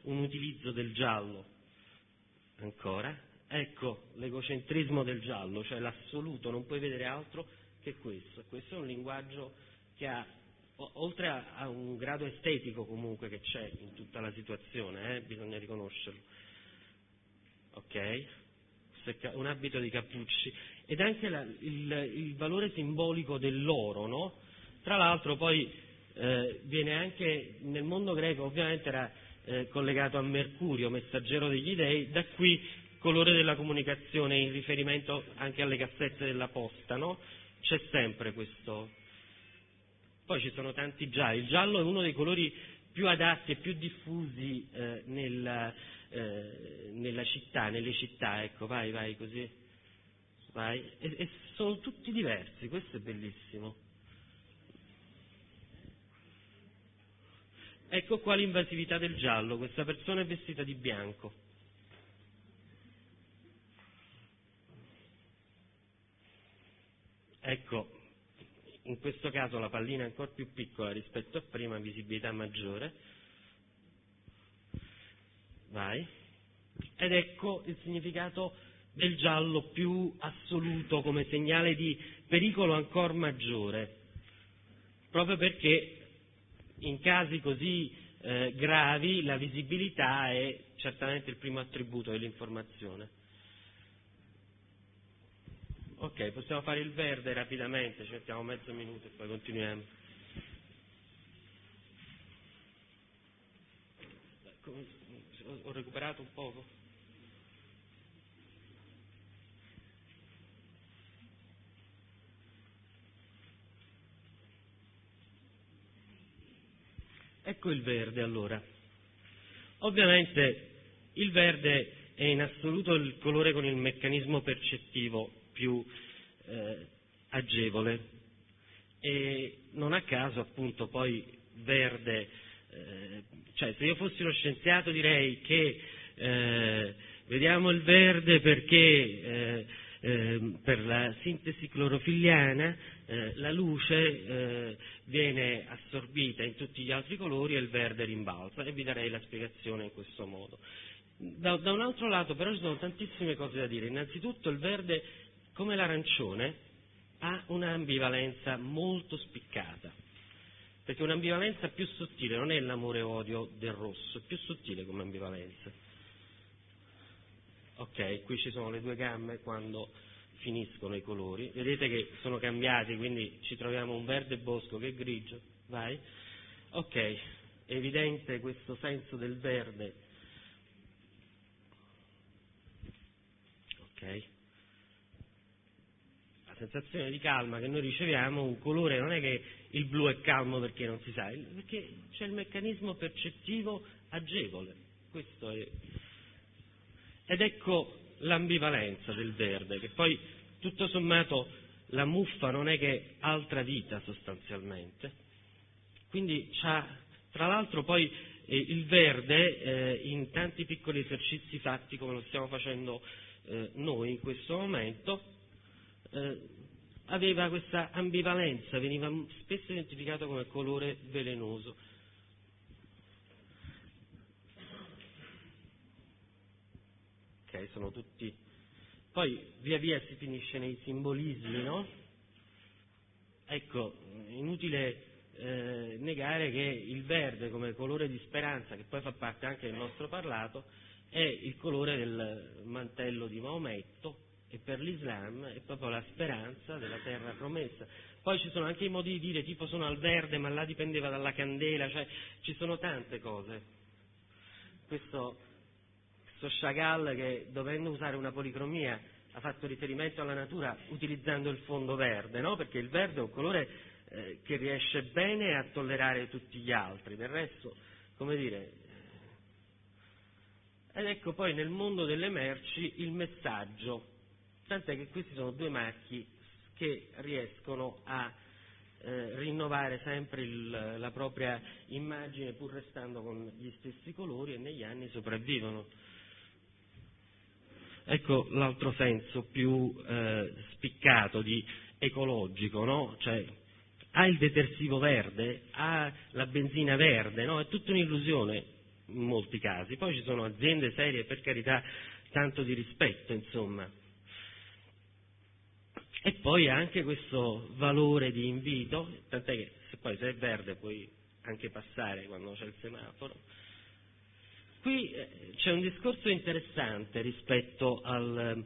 un utilizzo del giallo ancora, ecco l'egocentrismo del giallo, cioè l'assoluto, non puoi vedere altro che questo è un linguaggio che ha, oltre a un grado estetico comunque che c'è in tutta la situazione, bisogna riconoscerlo, ok? Un abito di Capucci, ed anche il valore simbolico dell'oro, no? Tra l'altro poi viene anche nel mondo greco, ovviamente era collegato a Mercurio, messaggero degli dei, da qui colore della comunicazione in riferimento anche alle cassette della posta, no? C'è sempre questo. Poi ci sono tanti gialli, il giallo è uno dei colori più adatti e più diffusi nella città, nelle città, ecco, vai così, vai, e sono tutti diversi, questo è bellissimo. Ecco qua l'invasività del giallo, questa persona è vestita di bianco. Ecco, in questo caso la pallina è ancora più piccola rispetto a prima, visibilità maggiore. Vai. Ed ecco il significato del giallo più assoluto come segnale di pericolo ancora maggiore, proprio perché in casi così gravi la visibilità è certamente il primo attributo dell'informazione. Ok, possiamo fare il verde rapidamente, ci mettiamo mezzo minuto e poi continuiamo. Ho recuperato un poco. Ecco il verde allora. Ovviamente il verde è in assoluto il colore con il meccanismo percettivo più agevole, e non a caso appunto poi verde. Cioè, se io fossi uno scienziato direi che vediamo il verde perché per la sintesi clorofilliana la luce viene assorbita in tutti gli altri colori e il verde rimbalza, e vi darei la spiegazione in questo modo. Da un altro lato però ci sono tantissime cose da dire. Innanzitutto il verde, come l'arancione, ha un'ambivalenza molto spiccata, perché un'ambivalenza più sottile, non è l'amore-odio del rosso, è più sottile come ambivalenza. Ok, qui ci sono le due gamme quando finiscono i colori, vedete che sono cambiati, quindi ci troviamo un verde bosco che è grigio, vai. Ok, è evidente questo senso del verde. Ok. Sensazione di calma che noi riceviamo, un colore, non è che il blu è calmo perché non si sa, perché c'è il meccanismo percettivo agevole, questo è. Ed ecco l'ambivalenza del verde, che poi tutto sommato la muffa non è che altra vita sostanzialmente, quindi c'ha, tra l'altro poi il verde in tanti piccoli esercizi fatti come lo stiamo facendo noi in questo momento, aveva questa ambivalenza, veniva spesso identificato come colore velenoso. Ok, sono tutti. Poi via via si finisce nei simbolismi, no? Ecco, inutile negare che il verde come colore di speranza, che poi fa parte anche del nostro parlato, è il colore del mantello di Maometto, e per l'Islam è proprio la speranza della terra promessa. Poi ci sono anche i modi di dire, tipo sono al verde ma là dipendeva dalla candela, cioè ci sono tante cose. Questo Chagall, che dovendo usare una policromia ha fatto riferimento alla natura utilizzando il fondo verde, no? Perché il verde è un colore che riesce bene a tollerare tutti gli altri, del resto, come dire. Ed ecco poi nel mondo delle merci il messaggio, tant'è che questi sono due marchi che riescono a rinnovare sempre la propria immagine pur restando con gli stessi colori, e negli anni sopravvivono. Ecco l'altro senso più spiccato di ecologico, no? Cioè ha il detersivo verde, ha la benzina verde, no? È tutta un'illusione in molti casi. Poi ci sono aziende serie, per carità, tanto di rispetto, insomma. E poi anche questo valore di invito, tant'è che se poi sei verde puoi anche passare quando c'è il semaforo. Qui c'è un discorso interessante rispetto al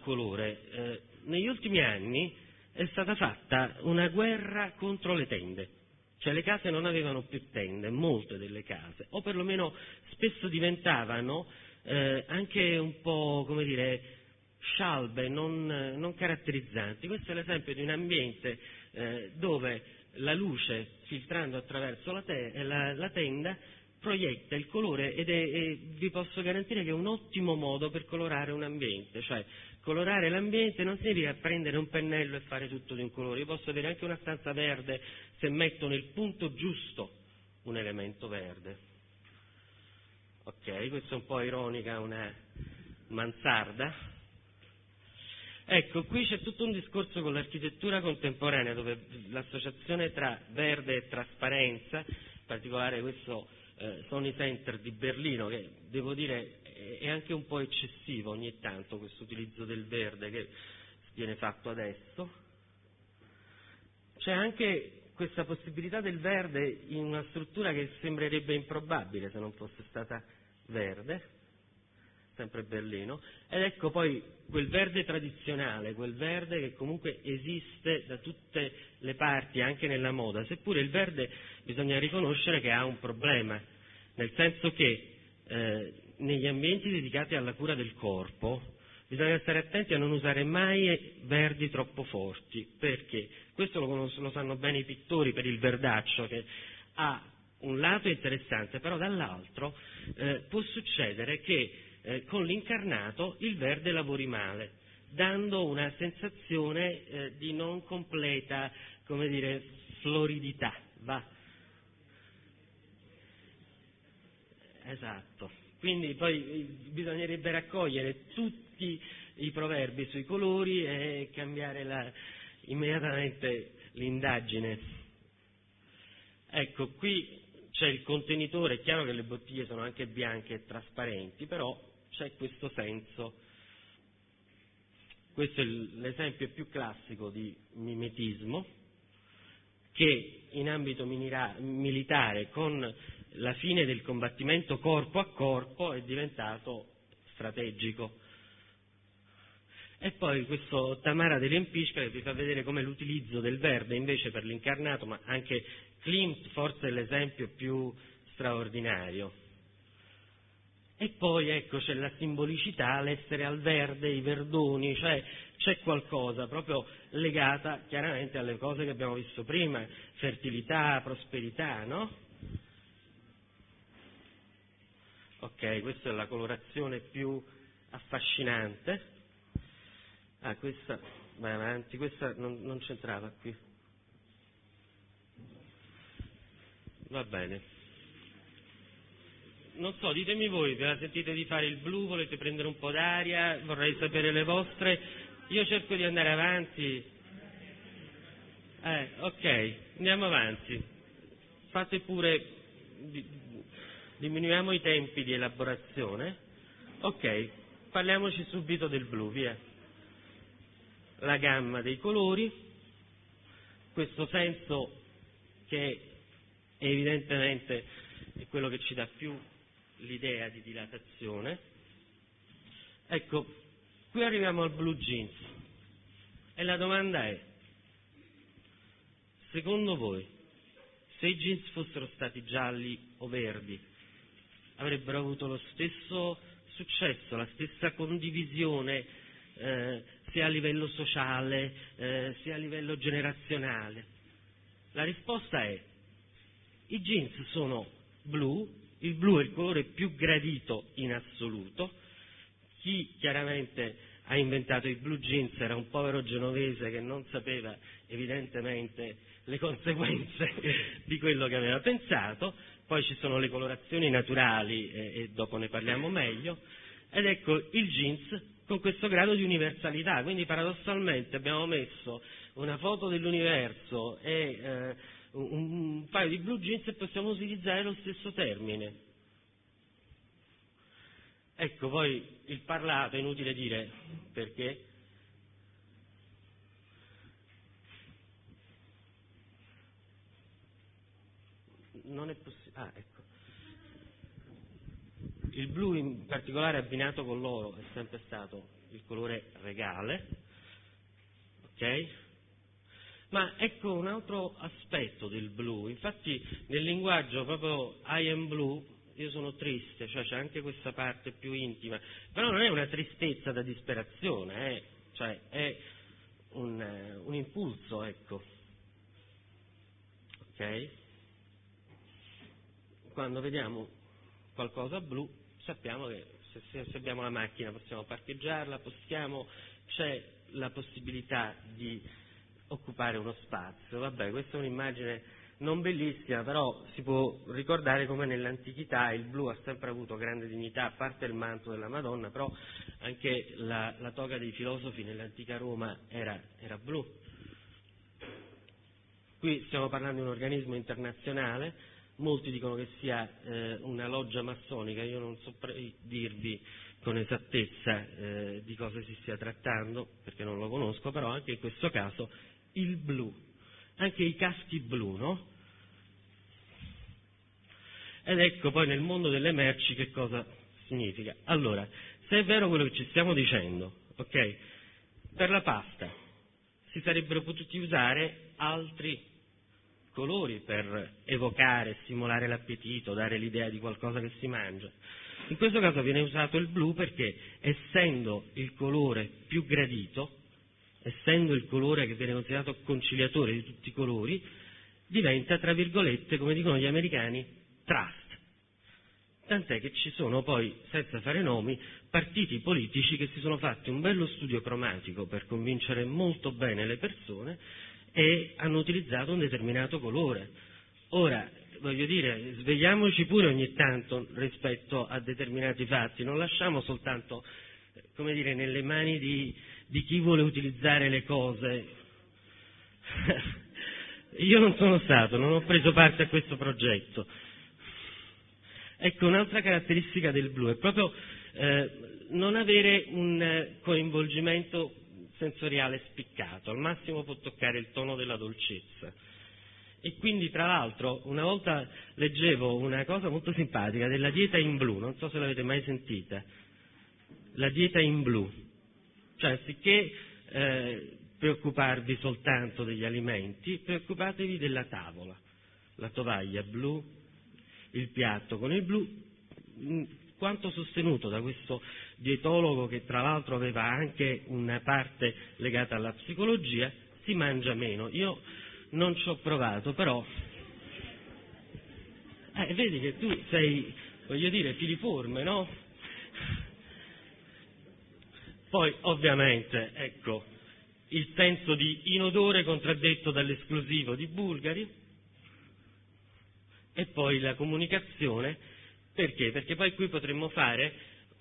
colore. Negli ultimi anni è stata fatta una guerra contro le tende, cioè le case non avevano più tende, molte delle case, o perlomeno spesso diventavano anche un po', come dire, scialbe, non caratterizzanti. Questo è l'esempio di un ambiente dove la luce, filtrando attraverso la tenda, proietta il colore, ed è, vi posso garantire che è un ottimo modo per colorare un ambiente. Cioè, colorare l'ambiente non significa prendere un pennello e fare tutto di un colore. Io posso avere anche una stanza verde se metto nel punto giusto un elemento verde. Ok, questa è un po' ironica, una mansarda. Ecco, qui c'è tutto un discorso con l'architettura contemporanea, dove l'associazione tra verde e trasparenza, in particolare questo Sony Center di Berlino, che devo dire è anche un po' eccessivo ogni tanto, questo utilizzo del verde che viene fatto adesso. C'è anche questa possibilità del verde in una struttura che sembrerebbe improbabile se non fosse stata verde, sempre Berlino. Ed ecco poi quel verde tradizionale, quel verde che comunque esiste da tutte le parti, anche nella moda, seppure il verde bisogna riconoscere che ha un problema, nel senso che negli ambienti dedicati alla cura del corpo bisogna stare attenti a non usare mai verdi troppo forti, perché questo lo sanno bene i pittori per il verdaccio, che ha un lato interessante, però dall'altro può succedere che con l'incarnato il verde lavori male, dando una sensazione di non completa, come dire, floridità. Va. Esatto. Quindi poi bisognerebbe raccogliere tutti i proverbi sui colori e cambiare immediatamente l'indagine. Ecco, qui c'è il contenitore, è chiaro che le bottiglie sono anche bianche e trasparenti, però c'è questo senso. Questo è l'esempio più classico di mimetismo, che in ambito militare, con la fine del combattimento corpo a corpo, è diventato strategico. E poi questo Tamara dell'Empisca che vi fa vedere come l'utilizzo del verde invece per l'incarnato, ma anche Klimt forse è l'esempio più straordinario. E poi ecco c'è la simbolicità, l'essere al verde, i verdoni, cioè c'è qualcosa proprio legata chiaramente alle cose che abbiamo visto prima, fertilità, prosperità, no? Ok, questa è la colorazione più affascinante. Ah, questa va avanti, questa non c'entrava qui. Va bene. Non so, ditemi voi, ve la sentite di fare il blu, volete prendere un po' d'aria, vorrei sapere le vostre. Io cerco di andare avanti. Ok, andiamo avanti. Fate pure, diminuiamo i tempi di elaborazione. Ok, parliamoci subito del blu, via. La gamma dei colori, questo senso che è evidentemente è quello che ci dà più l'idea di dilatazione. Ecco, qui arriviamo al blue jeans e la domanda è: secondo voi, se i jeans fossero stati gialli o verdi, avrebbero avuto lo stesso successo, la stessa condivisione sia a livello sociale sia a livello generazionale? La risposta è: i jeans sono blu. Il blu è il colore più gradito in assoluto. Chi chiaramente ha inventato i blue jeans era un povero genovese che non sapeva evidentemente le conseguenze di quello che aveva pensato. Poi ci sono le colorazioni naturali e dopo ne parliamo meglio. Ed ecco, il jeans con questo grado di universalità. Quindi paradossalmente abbiamo messo una foto dell'universo e un paio di blue jeans e possiamo utilizzare lo stesso termine. Ecco, poi il parlato è inutile dire perché. Non è possibile. Ah, ecco. Il blu in particolare abbinato con l'oro è sempre stato il colore regale, ok? Ma ecco un altro aspetto del blu, infatti nel linguaggio proprio I am blue, io sono triste, cioè c'è anche questa parte più intima, però non è una tristezza da disperazione, cioè è un impulso, ecco, ok? Quando vediamo qualcosa blu sappiamo che se abbiamo la macchina possiamo parcheggiarla, c'è la possibilità di occupare uno spazio. Vabbè, questa è un'immagine non bellissima, però si può ricordare come nell'antichità il blu ha sempre avuto grande dignità, a parte il manto della Madonna, però anche la toga dei filosofi nell'antica Roma era blu. Qui stiamo parlando di un organismo internazionale. Molti dicono che sia una loggia massonica, io non saprei dirvi con esattezza di cosa si stia trattando, perché non lo conosco, però anche in questo caso il blu, anche i caschi blu, no? Ed ecco poi nel mondo delle merci che cosa significa. Allora, se è vero quello che ci stiamo dicendo, ok? Per la pasta si sarebbero potuti usare altri colori per evocare, stimolare l'appetito, dare l'idea di qualcosa che si mangia. In questo caso viene usato il blu perché, essendo il colore più gradito, essendo il colore che viene considerato conciliatore di tutti i colori, diventa, tra virgolette, come dicono gli americani, trust. Tant'è che ci sono poi, senza fare nomi, partiti politici che si sono fatti un bello studio cromatico per convincere molto bene le persone e hanno utilizzato un determinato colore. Ora, voglio dire, svegliamoci pure ogni tanto rispetto a determinati fatti, non lasciamo soltanto, come dire, nelle mani di chi vuole utilizzare le cose. Io non sono stato, non ho preso parte a questo progetto. Ecco, un'altra caratteristica del blu è proprio non avere un coinvolgimento sensoriale spiccato, al massimo può toccare il tono della dolcezza. E quindi, tra l'altro, una volta leggevo una cosa molto simpatica della dieta in blu, non so se l'avete mai sentita, la dieta in blu, cioè anziché preoccuparvi soltanto degli alimenti, preoccupatevi della tavola, la tovaglia blu, il piatto con il blu. Quanto sostenuto da questo dietologo, che tra l'altro aveva anche una parte legata alla psicologia, si mangia meno. Io non ci ho provato, però vedi che tu sei, voglio dire, filiforme, no? Poi ovviamente, ecco, il senso di inodore contraddetto dall'esclusivo di Bulgari, e poi la comunicazione. Perché? Perché poi qui potremmo fare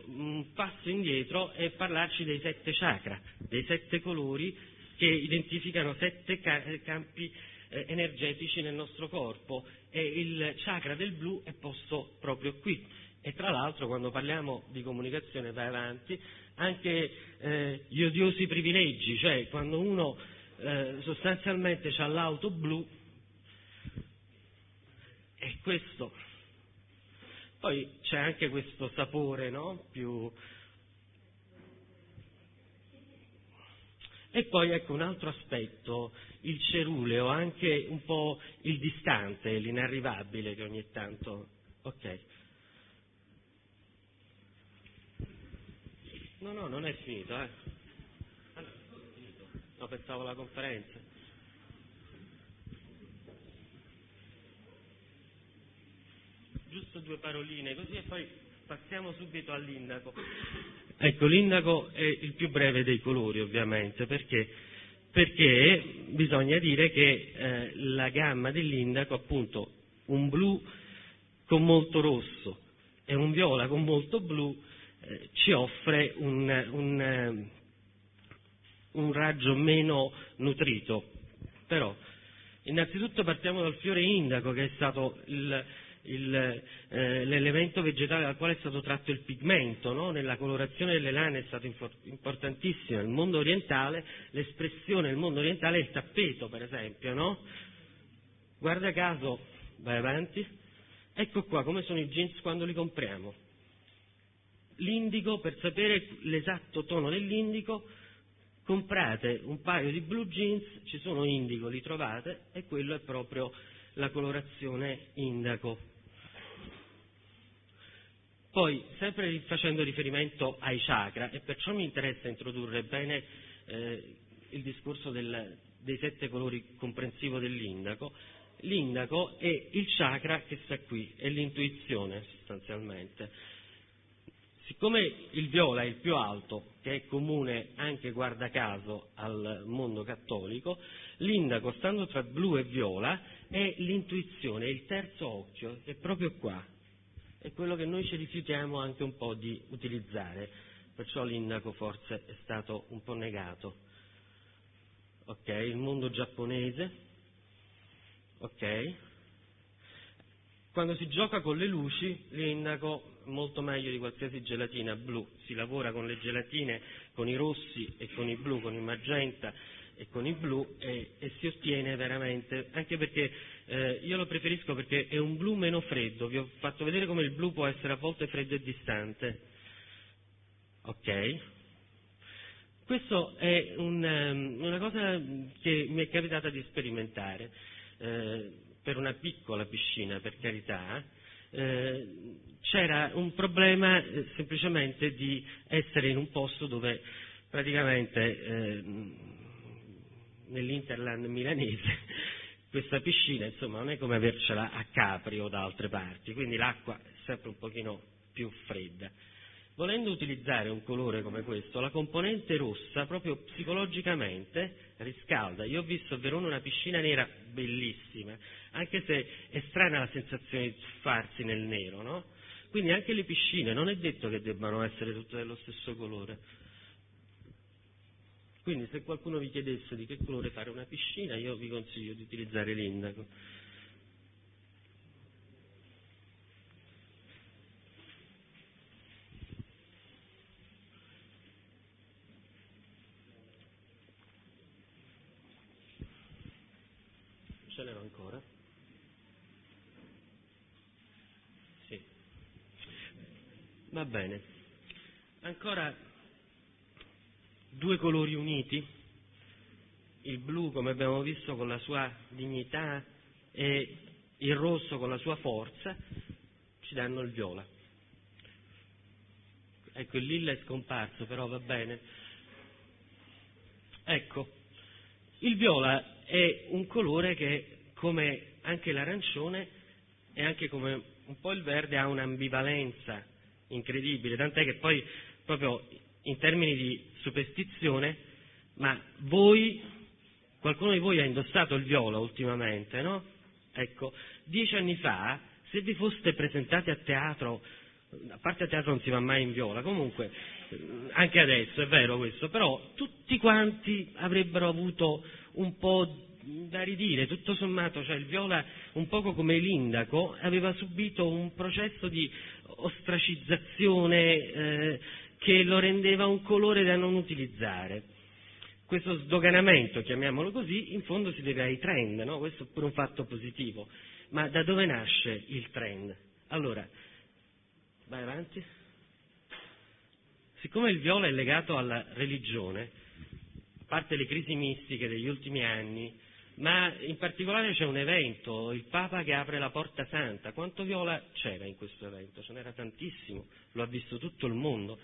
un passo indietro e parlarci dei 7 chakra, dei 7 colori che identificano 7 campi energetici nel nostro corpo, e il chakra del blu è posto proprio qui. E tra l'altro, quando parliamo di comunicazione, va avanti anche gli odiosi privilegi, cioè quando uno sostanzialmente ha l'auto blu, è questo. Poi c'è anche questo sapore, no? Più. E poi ecco un altro aspetto, il ceruleo, anche un po' il distante, l'inarrivabile che ogni tanto. Ok. No, non è finito, eh. No, pensavo alla conferenza. Giusto 2 paroline così e poi passiamo subito all'indaco. Ecco, l'indaco è il più breve dei colori, ovviamente, perché bisogna dire che la gamma dell'indaco, appunto, un blu con molto rosso e un viola con molto blu ci offre un raggio meno nutrito. Però innanzitutto partiamo dal fiore indaco, che è stato l'elemento vegetale dal quale è stato tratto il pigmento, no? Nella colorazione delle lane è stato importantissimo. Nel mondo orientale l'espressione del mondo orientale è il tappeto, per esempio, no? Guarda caso, vai avanti, ecco qua come sono i jeans quando li compriamo. L'indico, per sapere l'esatto tono dell'indico comprate un paio di blue jeans, ci sono indico, li trovate, e quello è proprio la colorazione indaco. Poi, sempre facendo riferimento ai chakra, e perciò mi interessa introdurre bene il discorso dei 7 colori comprensivo dell'indaco. L'indaco è il chakra che sta qui, è l'intuizione sostanzialmente. Siccome il viola è il più alto, che è comune anche guarda caso al mondo cattolico, l'indaco, stando tra blu e viola, è l'intuizione, è il terzo occhio, è proprio qua. È quello che noi ci rifiutiamo anche un po' di utilizzare, perciò l'indaco forse è stato un po' negato. Ok, il mondo giapponese, ok. Quando si gioca con le luci, l'indaco è molto meglio di qualsiasi gelatina blu, si lavora con le gelatine, con i rossi e con i blu, con il magenta e con il blu, e si ottiene veramente, anche perché io lo preferisco perché è un blu meno freddo. Vi ho fatto vedere come il blu può essere a volte freddo e distante, ok? Questo è una cosa che mi è capitata di sperimentare per una piccola piscina, per carità. C'era un problema semplicemente di essere in un posto dove praticamente nell'Interland milanese questa piscina, insomma, non è come avercela a Capri o da altre parti, quindi l'acqua è sempre un pochino più fredda. Volendo utilizzare un colore come questo, la componente rossa proprio psicologicamente riscalda. Io ho visto a Verona una piscina nera bellissima, anche se è strana la sensazione di tuffarsi nel nero, no? Quindi anche le piscine non è detto che debbano essere tutte dello stesso colore. Quindi se qualcuno vi chiedesse di che colore fare una piscina, io vi consiglio di utilizzare l'indaco. Ce n'era ancora? Sì. Va bene. Ancora 2 colori uniti, il blu come abbiamo visto con la sua dignità e il rosso con la sua forza, ci danno il viola. Ecco, il lilla è scomparso, però va bene. Ecco, il viola è un colore che, come anche l'arancione e anche come un po' il verde, ha un'ambivalenza incredibile, tant'è che poi proprio in termini di superstizione, ma voi, qualcuno di voi ha indossato il viola ultimamente, no? Ecco, 10 anni fa, se vi foste presentati a teatro, a parte a teatro non si va mai in viola, comunque, anche adesso è vero questo, però tutti quanti avrebbero avuto un po' da ridire, tutto sommato, cioè il viola, un poco come l'indaco, aveva subito un processo di ostracizzazione, che lo rendeva un colore da non utilizzare. Questo sdoganamento, chiamiamolo così, in fondo si deve ai trend, no? Questo è pure un fatto positivo. Ma da dove nasce il trend? Allora, vai avanti. Siccome il viola è legato alla religione, a parte le crisi mistiche degli ultimi anni, ma in particolare c'è un evento, il Papa che apre la Porta Santa. Quanto viola c'era in questo evento? Ce n'era tantissimo, lo ha visto tutto il mondo.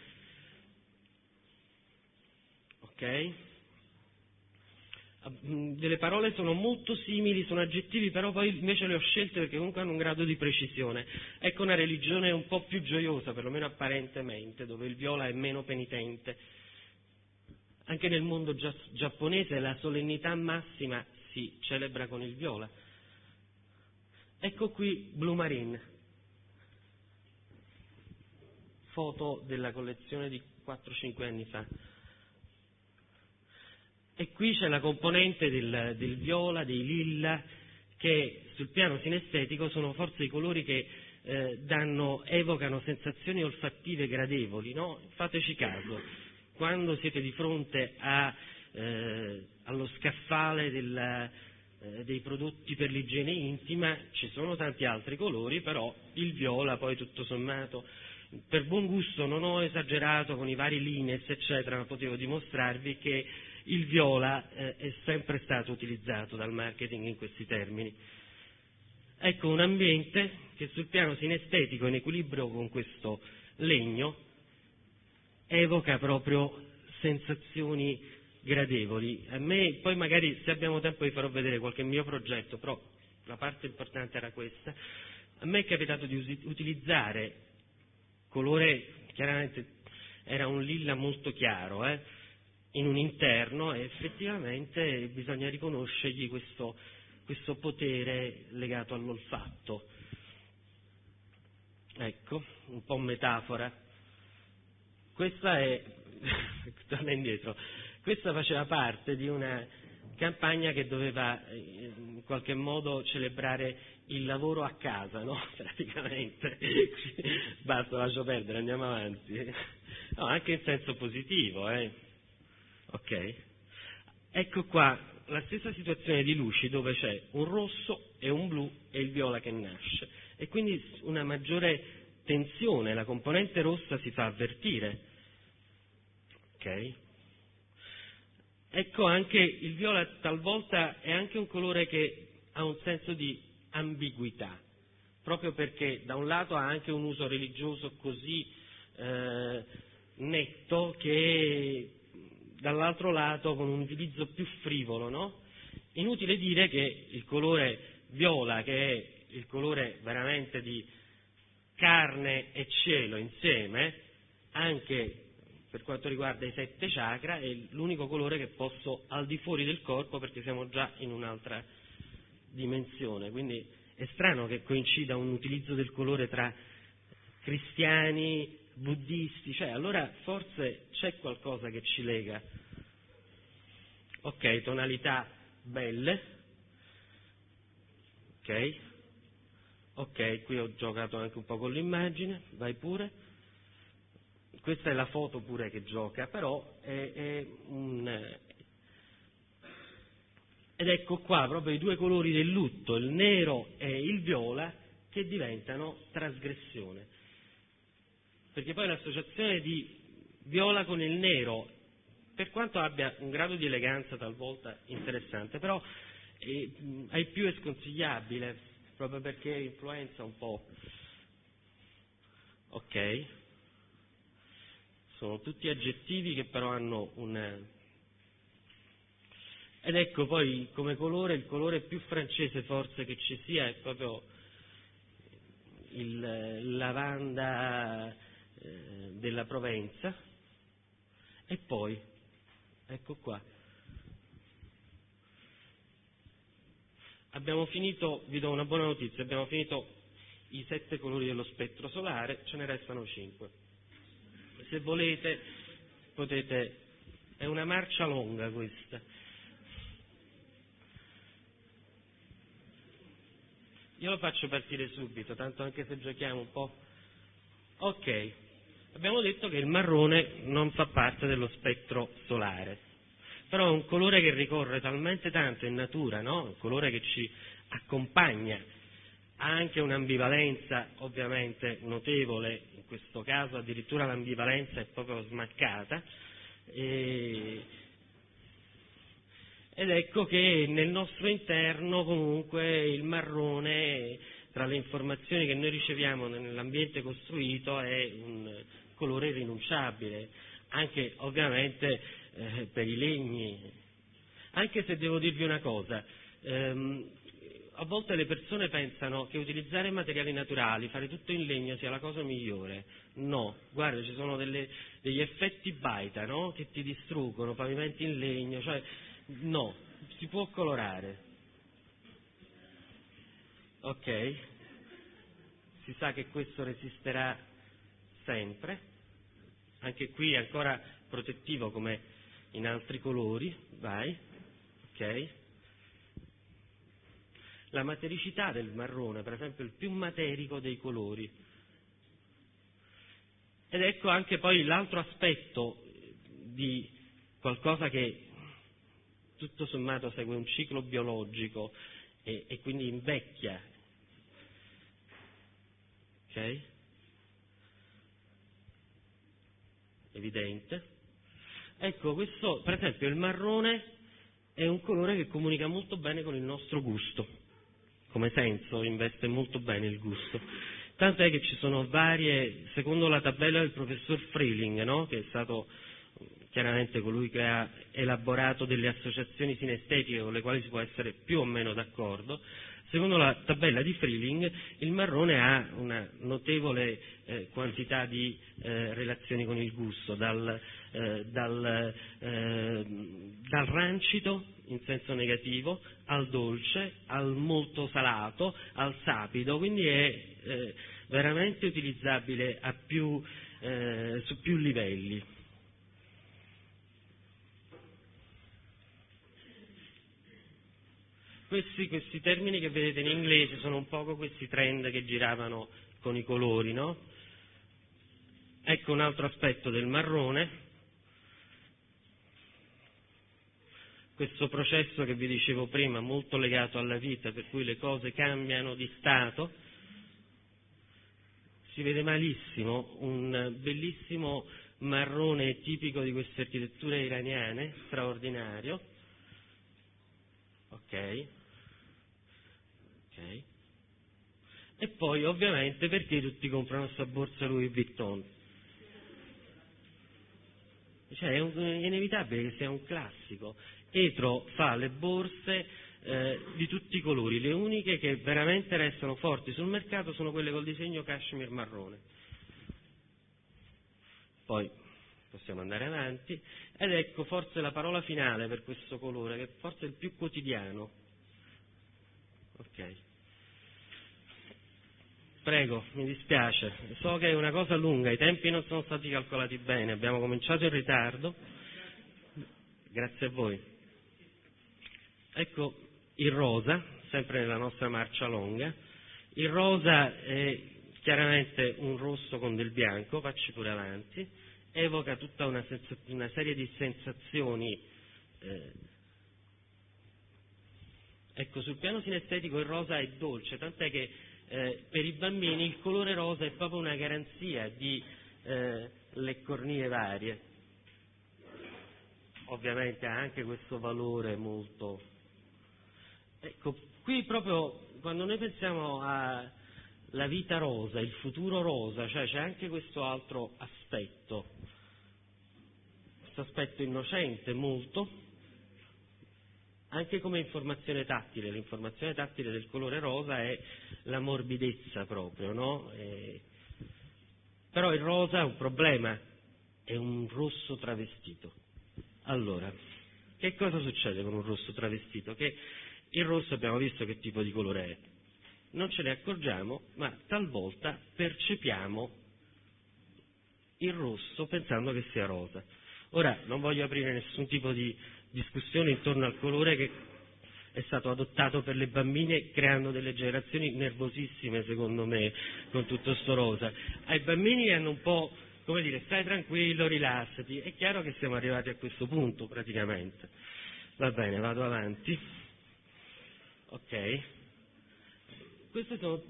Ok? Delle parole sono molto simili, sono aggettivi, però poi invece le ho scelte perché comunque hanno un grado di precisione. Ecco una religione un po' più gioiosa, perlomeno apparentemente, dove il viola è meno penitente. Anche nel mondo giapponese la solennità massima si celebra con il viola. Ecco qui Blue Marine. foto della collezione di 4-5 anni fa. E qui c'è la componente del viola, dei lilla, che sul piano sinestetico sono forse i colori che evocano sensazioni olfattive gradevoli, no? Fateci caso, quando siete di fronte allo scaffale dei prodotti per l'igiene intima, ci sono tanti altri colori, però il viola poi tutto sommato, per buon gusto non ho esagerato con i vari lines eccetera, ma potevo dimostrarvi che il viola è sempre stato utilizzato dal marketing in questi termini. Ecco un ambiente che sul piano sinestetico, in equilibrio con questo legno, evoca proprio sensazioni gradevoli. A me, poi magari se abbiamo tempo vi farò vedere qualche mio progetto, però la parte importante era questa. A me è capitato di utilizzare colore, chiaramente era un lilla molto chiaro, in un interno, e effettivamente bisogna riconoscergli questo potere legato all'olfatto. Ecco, un po' metafora. Questa è torna indietro. Questa faceva parte di una campagna che doveva in qualche modo celebrare il lavoro a casa, no? Praticamente. Basta, lascio perdere, andiamo avanti. No, anche in senso positivo, Ok. Ecco qua la stessa situazione di luci, dove c'è un rosso e un blu e il viola che nasce. E quindi una maggiore tensione, la componente rossa si fa avvertire. Ok. Ecco anche il viola talvolta è anche un colore che ha un senso di ambiguità, proprio perché da un lato ha anche un uso religioso così netto, che dall'altro lato con un utilizzo più frivolo, no? Inutile dire che il colore viola, che è il colore veramente di carne e cielo insieme, anche per quanto riguarda i 7 chakra, è l'unico colore che posso al di fuori del corpo, perché siamo già in un'altra dimensione. Quindi è strano che coincida un utilizzo del colore tra cristiani, buddisti, cioè allora forse c'è qualcosa che ci lega. Ok, tonalità belle. Ok, qui ho giocato anche un po' con l'immagine, vai pure. Questa è la foto pure che gioca, però ed ecco qua proprio i due colori del lutto, il nero e il viola, che diventano trasgressione. Perché poi l'associazione di viola con il nero, per quanto abbia un grado di eleganza talvolta interessante, però ai più è sconsigliabile, proprio perché influenza un po'. Ok. Sono tutti aggettivi che però hanno un... Ed ecco poi come colore, il colore più francese forse che ci sia è proprio il lavanda della Provenza. E poi, ecco qua. Abbiamo finito, vi do una buona notizia, abbiamo finito i 7 colori dello spettro solare, ce ne restano 5. Se volete potete, è una marcia lunga questa. Io lo faccio partire subito, tanto anche se giochiamo un po'. Ok, abbiamo detto che il marrone non fa parte dello spettro solare, però è un colore che ricorre talmente tanto in natura, no? Un colore che ci accompagna, ha anche un'ambivalenza ovviamente notevole. In questo caso addirittura l'ambivalenza è proprio smaccata, ed ecco che nel nostro interno comunque il marrone, tra le informazioni che noi riceviamo nell'ambiente costruito, è un colore irrinunciabile, anche ovviamente per i legni. Anche se devo dirvi una cosa, a volte le persone pensano che utilizzare materiali naturali, fare tutto in legno, sia la cosa migliore. No, guarda, ci sono degli effetti baita, no? Che ti distruggono, pavimenti in legno, cioè no, si può colorare. Ok? Si sa che questo resisterà sempre, anche qui ancora protettivo come in altri colori, vai, ok. La matericità del marrone, per esempio, il più materico dei colori. Ed ecco anche poi l'altro aspetto di qualcosa che tutto sommato segue un ciclo biologico e quindi invecchia. Ok? Evidente. Ecco, questo, per esempio, il marrone è un colore che comunica molto bene con il nostro gusto, come senso investe molto bene il gusto. Tant'è che ci sono varie, secondo la tabella del professor Frieling, no? Che è stato chiaramente colui che ha elaborato delle associazioni sinestetiche con le quali si può essere più o meno d'accordo, secondo la tabella di Frieling il marrone ha una notevole quantità di relazioni con il gusto, dal rancido in senso negativo al dolce, al molto salato, al sapido, quindi è veramente utilizzabile a più, su più livelli. Questi termini che vedete in inglese sono un poco questi trend che giravano con i colori, no? Ecco un altro aspetto del marrone, questo processo che vi dicevo prima, molto legato alla vita, per cui le cose cambiano di stato. Si vede malissimo un bellissimo marrone tipico di queste architetture iraniane, straordinario, ok? Okay. E poi ovviamente perché tutti comprano sta borsa Louis Vuitton? Cioè è inevitabile che sia un classico. Etro fa le borse di tutti i colori, le uniche che veramente restano forti sul mercato sono quelle col disegno cashmere marrone. Poi possiamo andare avanti ed ecco forse la parola finale per questo colore che è forse il più quotidiano. Ok. Prego, mi dispiace, so che è una cosa lunga, i tempi non sono stati calcolati bene, abbiamo cominciato in ritardo, grazie a voi. Ecco il rosa, sempre nella nostra marcia lunga, il rosa è chiaramente un rosso con del bianco, facci pure avanti, evoca tutta una serie di sensazioni. Ecco, sul piano sinestetico il rosa è dolce, tant'è che per i bambini il colore rosa è proprio una garanzia di leccornie varie. Ovviamente ha anche questo valore molto. Ecco, qui proprio quando noi pensiamo alla vita rosa, il futuro rosa, cioè c'è anche questo altro aspetto, questo aspetto innocente molto, anche come informazione tattile. L'informazione tattile del colore rosa è la morbidezza proprio, no? Però il rosa ha un problema, è un rosso travestito. Allora, che cosa succede con un rosso travestito? Che il rosso abbiamo visto che tipo di colore è, non ce ne accorgiamo, ma talvolta percepiamo il rosso pensando che sia rosa. Ora, non voglio aprire nessun tipo di discussione intorno al colore che è stato adottato per le bambine creando delle generazioni nervosissime secondo me con tutto sto rosa. Ai bambini hanno un po' come dire stai tranquillo, rilassati, è chiaro che siamo arrivati a questo punto praticamente. Va bene, vado avanti. Ok.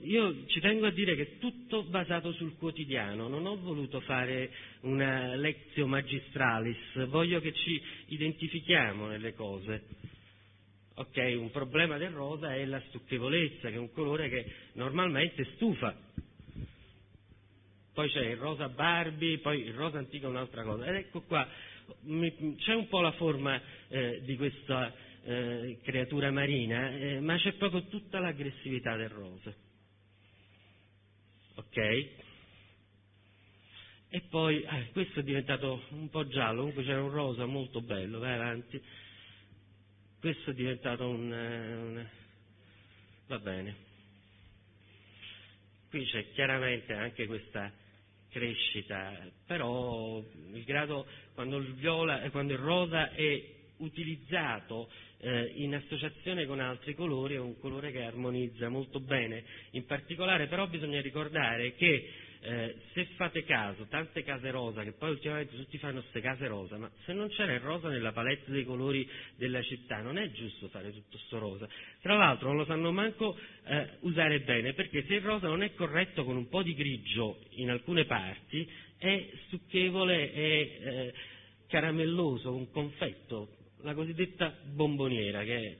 Io ci tengo a dire che è tutto basato sul quotidiano, non ho voluto fare una lectio magistralis, voglio che ci identifichiamo nelle cose. Ok, un problema del rosa è la stucchevolezza, che è un colore che normalmente stufa. Poi c'è il rosa Barbie, poi il rosa antico è un'altra cosa. Ed ecco qua, c'è un po' la forma di questa creatura marina, ma c'è proprio tutta l'aggressività del rosa, ok? E poi questo è diventato un po' giallo, comunque c'era un rosa molto bello, vai avanti. Questo è diventato va bene, qui c'è chiaramente anche questa crescita, però il grado, quando il rosa è utilizzato in associazione con altri colori, è un colore che armonizza molto bene. In particolare però bisogna ricordare che se fate caso, tante case rosa, che poi ultimamente tutti fanno queste case rosa, ma se non c'era il rosa nella palette dei colori della città non è giusto fare tutto sto rosa. Tra l'altro non lo sanno manco usare bene, perché se il rosa non è corretto con un po' di grigio in alcune parti è stucchevole, è caramelloso, un confetto, la cosiddetta bomboniera, che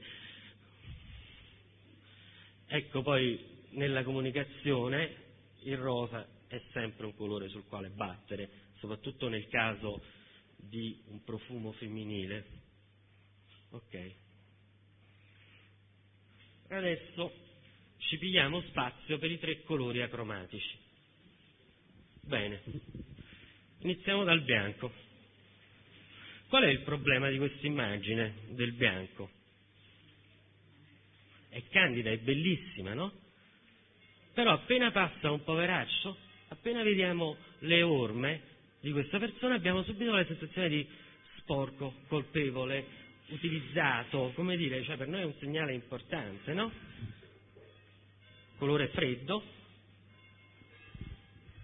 ecco, poi nella comunicazione il rosa è sempre un colore sul quale battere, soprattutto nel caso di un profumo femminile. Ok. Adesso ci pigliamo spazio per i tre colori acromatici. Bene. Iniziamo dal bianco. Qual è il problema di questa immagine del bianco? È candida, è bellissima, no? Però appena passa un poveraccio, appena vediamo le orme di questa persona, abbiamo subito la sensazione di sporco, colpevole, utilizzato, come dire, cioè per noi è un segnale importante, no? Colore freddo,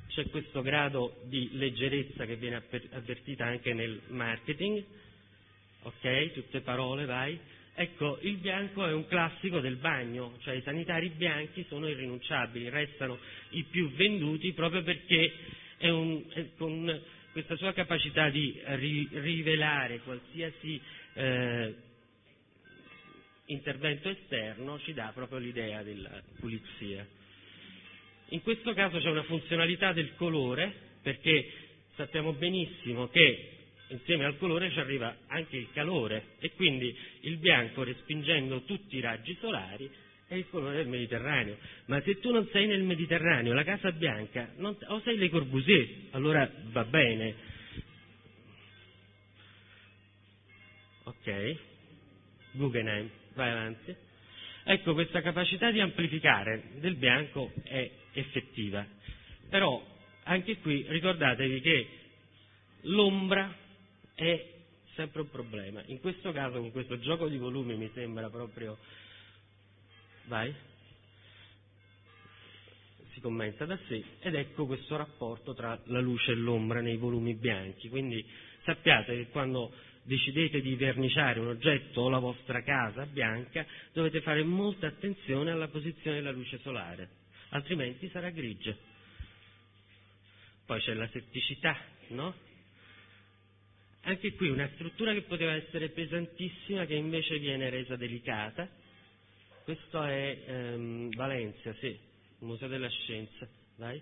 c'è questo grado di leggerezza che viene avvertita anche nel marketing, ok? Tutte parole, vai. Ecco, il bianco è un classico del bagno, cioè i sanitari bianchi sono irrinunciabili, restano i più venduti proprio perché con questa sua capacità di rivelare qualsiasi intervento esterno ci dà proprio l'idea della pulizia. In questo caso c'è una funzionalità del colore, perché sappiamo benissimo che insieme al colore ci arriva anche il calore, e quindi il bianco, respingendo tutti i raggi solari, è il colore del Mediterraneo. Ma se tu non sei nel Mediterraneo, la Casa Bianca, o sei Le Corbusier, allora va bene. Ok, Guggenheim, vai avanti. Ecco, questa capacità di amplificare del bianco è effettiva, però anche qui ricordatevi che l'ombra è sempre un problema. In questo caso, con questo gioco di volumi, mi sembra proprio, vai, si commenta da sé, ed ecco questo rapporto tra la luce e l'ombra nei volumi bianchi. Quindi sappiate che quando decidete di verniciare un oggetto o la vostra casa bianca, dovete fare molta attenzione alla posizione della luce solare, altrimenti sarà grigia. Poi c'è la setticità, no? Anche qui una struttura che poteva essere pesantissima, che invece viene resa delicata. Questo è Valencia, sì, il Museo della Scienza, vai.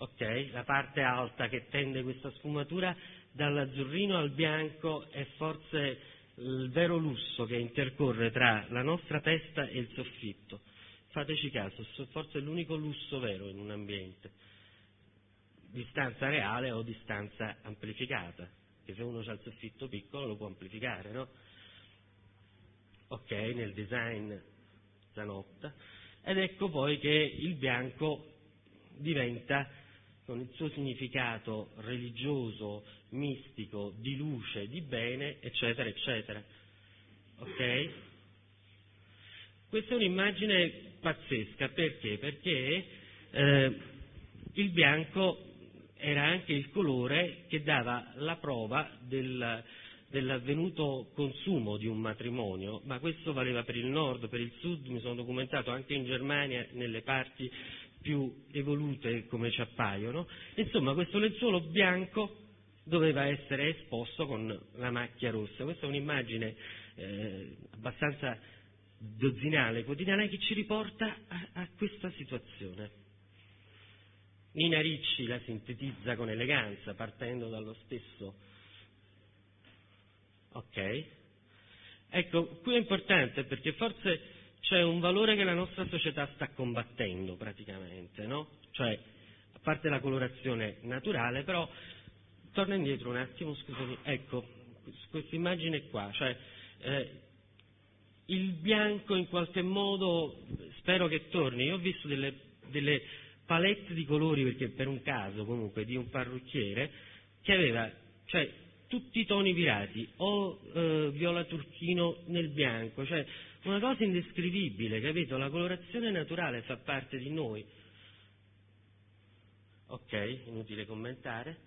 Ok, la parte alta che tende questa sfumatura dall'azzurrino al bianco è forse il vero lusso che intercorre tra la nostra testa e il soffitto. Fateci caso, forse è l'unico lusso vero in un ambiente, distanza reale o distanza amplificata. Se uno ha il soffitto piccolo lo può amplificare, no? Ok, nel design Zanotta. Ed ecco poi che il bianco diventa, con il suo significato religioso, mistico, di luce, di bene, eccetera, eccetera. Ok? Questa è un'immagine pazzesca, perché? Perché il bianco era anche il colore che dava la prova dell'avvenuto consumo di un matrimonio, ma questo valeva per il nord, per il sud. Mi sono documentato anche in Germania, nelle parti più evolute come ci appaiono. Insomma, questo lenzuolo bianco doveva essere esposto con la macchia rossa. Questa è un'immagine abbastanza dozzinale, quotidiana, che ci riporta a questa situazione. Nina Ricci la sintetizza con eleganza, partendo dallo stesso. Ok? Ecco, qui è importante, perché forse c'è un valore che la nostra società sta combattendo praticamente, no? Cioè, a parte la colorazione naturale, però, torna indietro un attimo, scusami, ecco, questa immagine qua, cioè, il bianco in qualche modo, spero che torni. Io ho visto delle palette di colori, perché per un caso comunque di un parrucchiere che aveva, cioè, tutti i toni virati, o viola turchino nel bianco, cioè una cosa indescrivibile, capito? La colorazione naturale fa parte di noi. Ok, inutile commentare.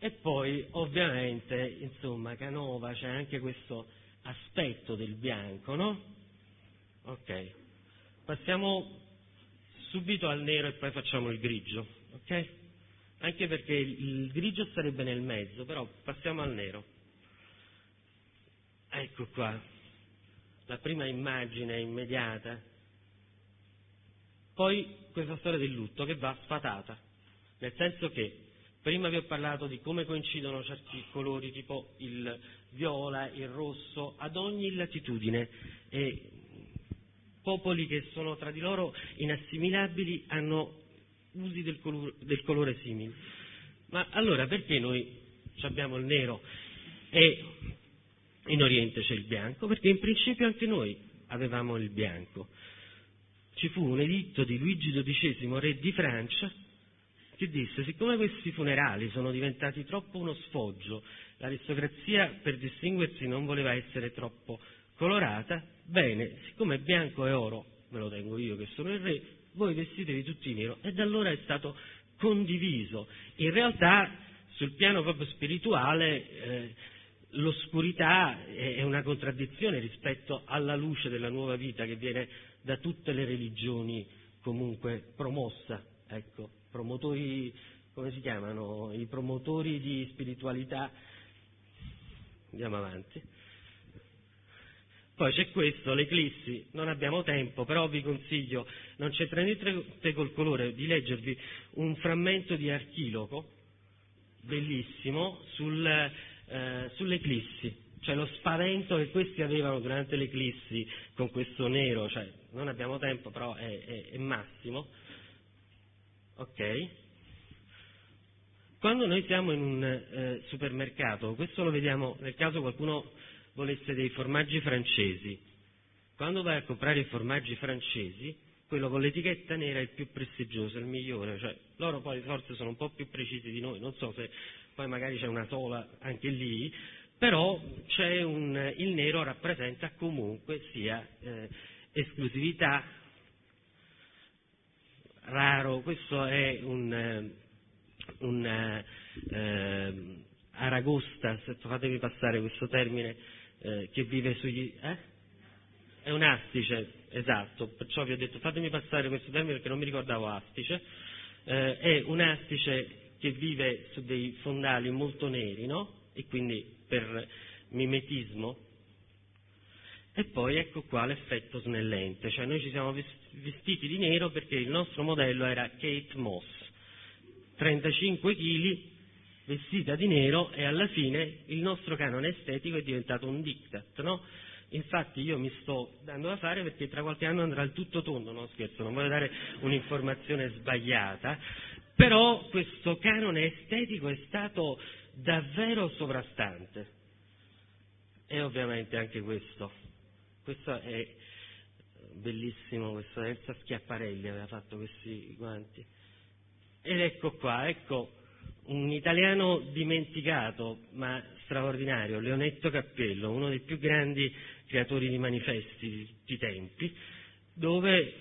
E poi ovviamente, insomma, Canova, c'è anche questo aspetto del bianco, no? Ok, passiamo subito al nero e poi facciamo il grigio, ok? Anche perché il grigio sarebbe nel mezzo, però passiamo al nero. Ecco qua, la prima immagine immediata. Poi questa storia del lutto che va sfatata, nel senso che prima vi ho parlato di come coincidono certi colori, tipo il viola, il rosso, ad ogni latitudine. E popoli che sono tra di loro inassimilabili hanno usi del colore simili. Ma allora perché noi abbiamo il nero e in Oriente c'è il bianco? Perché in principio anche noi avevamo il bianco. Ci fu un editto di Luigi XII, re di Francia, che disse: siccome questi funerali sono diventati troppo uno sfoggio, l'aristocrazia per distinguersi non voleva essere troppo colorata, bene, siccome bianco e oro me lo tengo io che sono il re, voi vestitevi tutti nero. E da allora è stato condiviso. In realtà sul piano proprio spirituale l'oscurità è una contraddizione rispetto alla luce della nuova vita che viene da tutte le religioni comunque promossa, ecco. Promotori, come si chiamano? I promotori di spiritualità. Andiamo avanti. Poi c'è questo, l'eclissi, non abbiamo tempo, però vi consiglio, non c'entra niente col colore, di leggervi un frammento di Archiloco, bellissimo, sull'eclissi, cioè lo spavento che questi avevano durante l'eclissi con questo nero, cioè non abbiamo tempo, però è massimo. Ok, quando noi siamo in un supermercato, questo lo vediamo nel caso qualcuno volesse dei formaggi francesi, quando vai a comprare i formaggi francesi, quello con l'etichetta nera è il più prestigioso, è il migliore, cioè loro poi forse sono un po' più precisi di noi, non so se poi magari c'è una sola anche lì, però c'è il nero rappresenta comunque sia esclusività, raro. Questo è un aragosta, se fatemi passare questo termine, che vive sugli... È un astice, esatto, perciò vi ho detto fatemi passare questo termine perché non mi ricordavo astice, è un astice che vive su dei fondali molto neri, no? E quindi per mimetismo. E poi ecco qua l'effetto snellente, cioè noi ci siamo vestiti di nero perché il nostro modello era Kate Moss, 35 kg, vestita di nero, e alla fine il nostro canone estetico è diventato un diktat, no? Infatti io mi sto dando da fare perché tra qualche anno andrà il tutto tondo, no scherzo, non voglio dare un'informazione sbagliata, però questo canone estetico è stato davvero sovrastante. E ovviamente anche questo è bellissimo, questo Elsa Schiaparelli aveva fatto questi guanti. Ed ecco qua, ecco un italiano dimenticato ma straordinario, Leonetto Cappello, uno dei più grandi creatori di manifesti di tutti i tempi, dove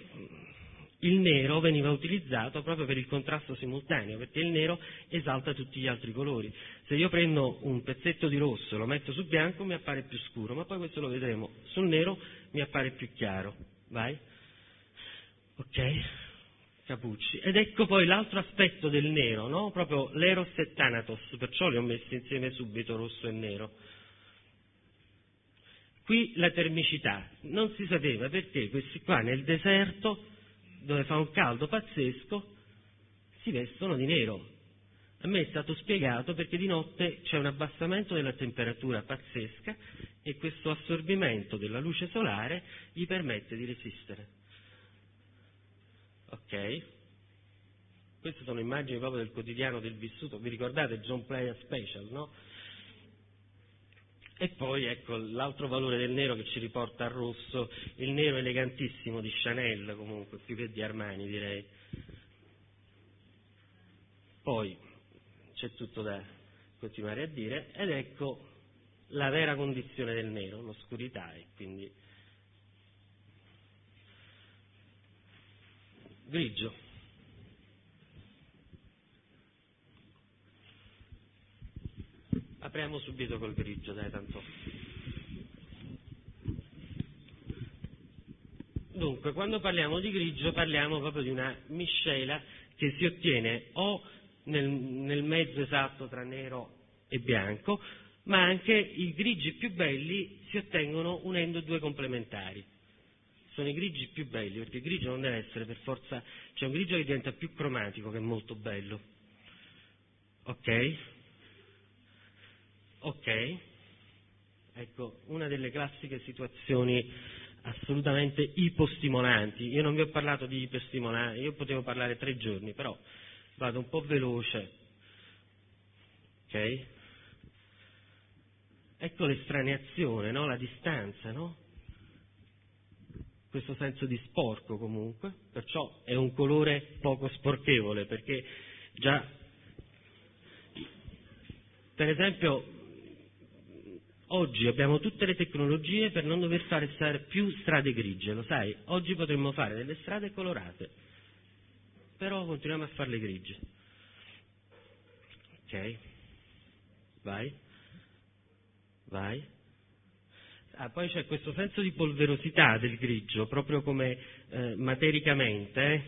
il nero veniva utilizzato proprio per il contrasto simultaneo, perché il nero esalta tutti gli altri colori. Se io prendo un pezzetto di rosso e lo metto su bianco mi appare più scuro, ma poi questo lo vedremo, sul nero mi appare più chiaro. Vai? Ok? Capucci. Ed ecco poi l'altro aspetto del nero, no? Proprio l'eros e Thanatos, perciò li ho messi insieme subito, rosso e nero. Qui la termicità. Non si sapeva perché questi qua nel deserto, dove fa un caldo pazzesco, si vestono di nero. A me è stato spiegato perché di notte c'è un abbassamento della temperatura pazzesca e questo assorbimento della luce solare gli permette di resistere. Ok? Queste sono immagini proprio del quotidiano del vissuto. Vi ricordate John Player Special, no? E poi ecco l'altro valore del nero che ci riporta al rosso, il nero elegantissimo di Chanel comunque, più che di Armani direi. Poi c'è tutto da continuare a dire, ed ecco la vera condizione del nero, l'oscurità, e quindi grigio. Apriamo subito col grigio, dai, tanto. Dunque, quando parliamo di grigio parliamo proprio di una miscela che si ottiene o nel mezzo esatto tra nero e bianco, ma anche i grigi più belli si ottengono unendo due complementari. Sono i grigi più belli, perché il grigio non deve essere per forza, c'è un grigio che diventa più cromatico, che è molto bello, ok, ecco una delle classiche situazioni assolutamente iperstimolanti. Io non vi ho parlato di iperstimolanti, io potevo parlare 3 giorni, però vado un po' veloce, ok? Ecco l'estraneazione, no? La distanza, no? Questo senso di sporco comunque, perciò è un colore poco sporchevole, perché già, per esempio, oggi abbiamo tutte le tecnologie per non dover fare più strade grigie, lo sai? Oggi potremmo fare delle strade colorate, però continuiamo a farle grigie. Ok, vai. Poi c'è questo senso di polverosità del grigio, proprio come matericamente.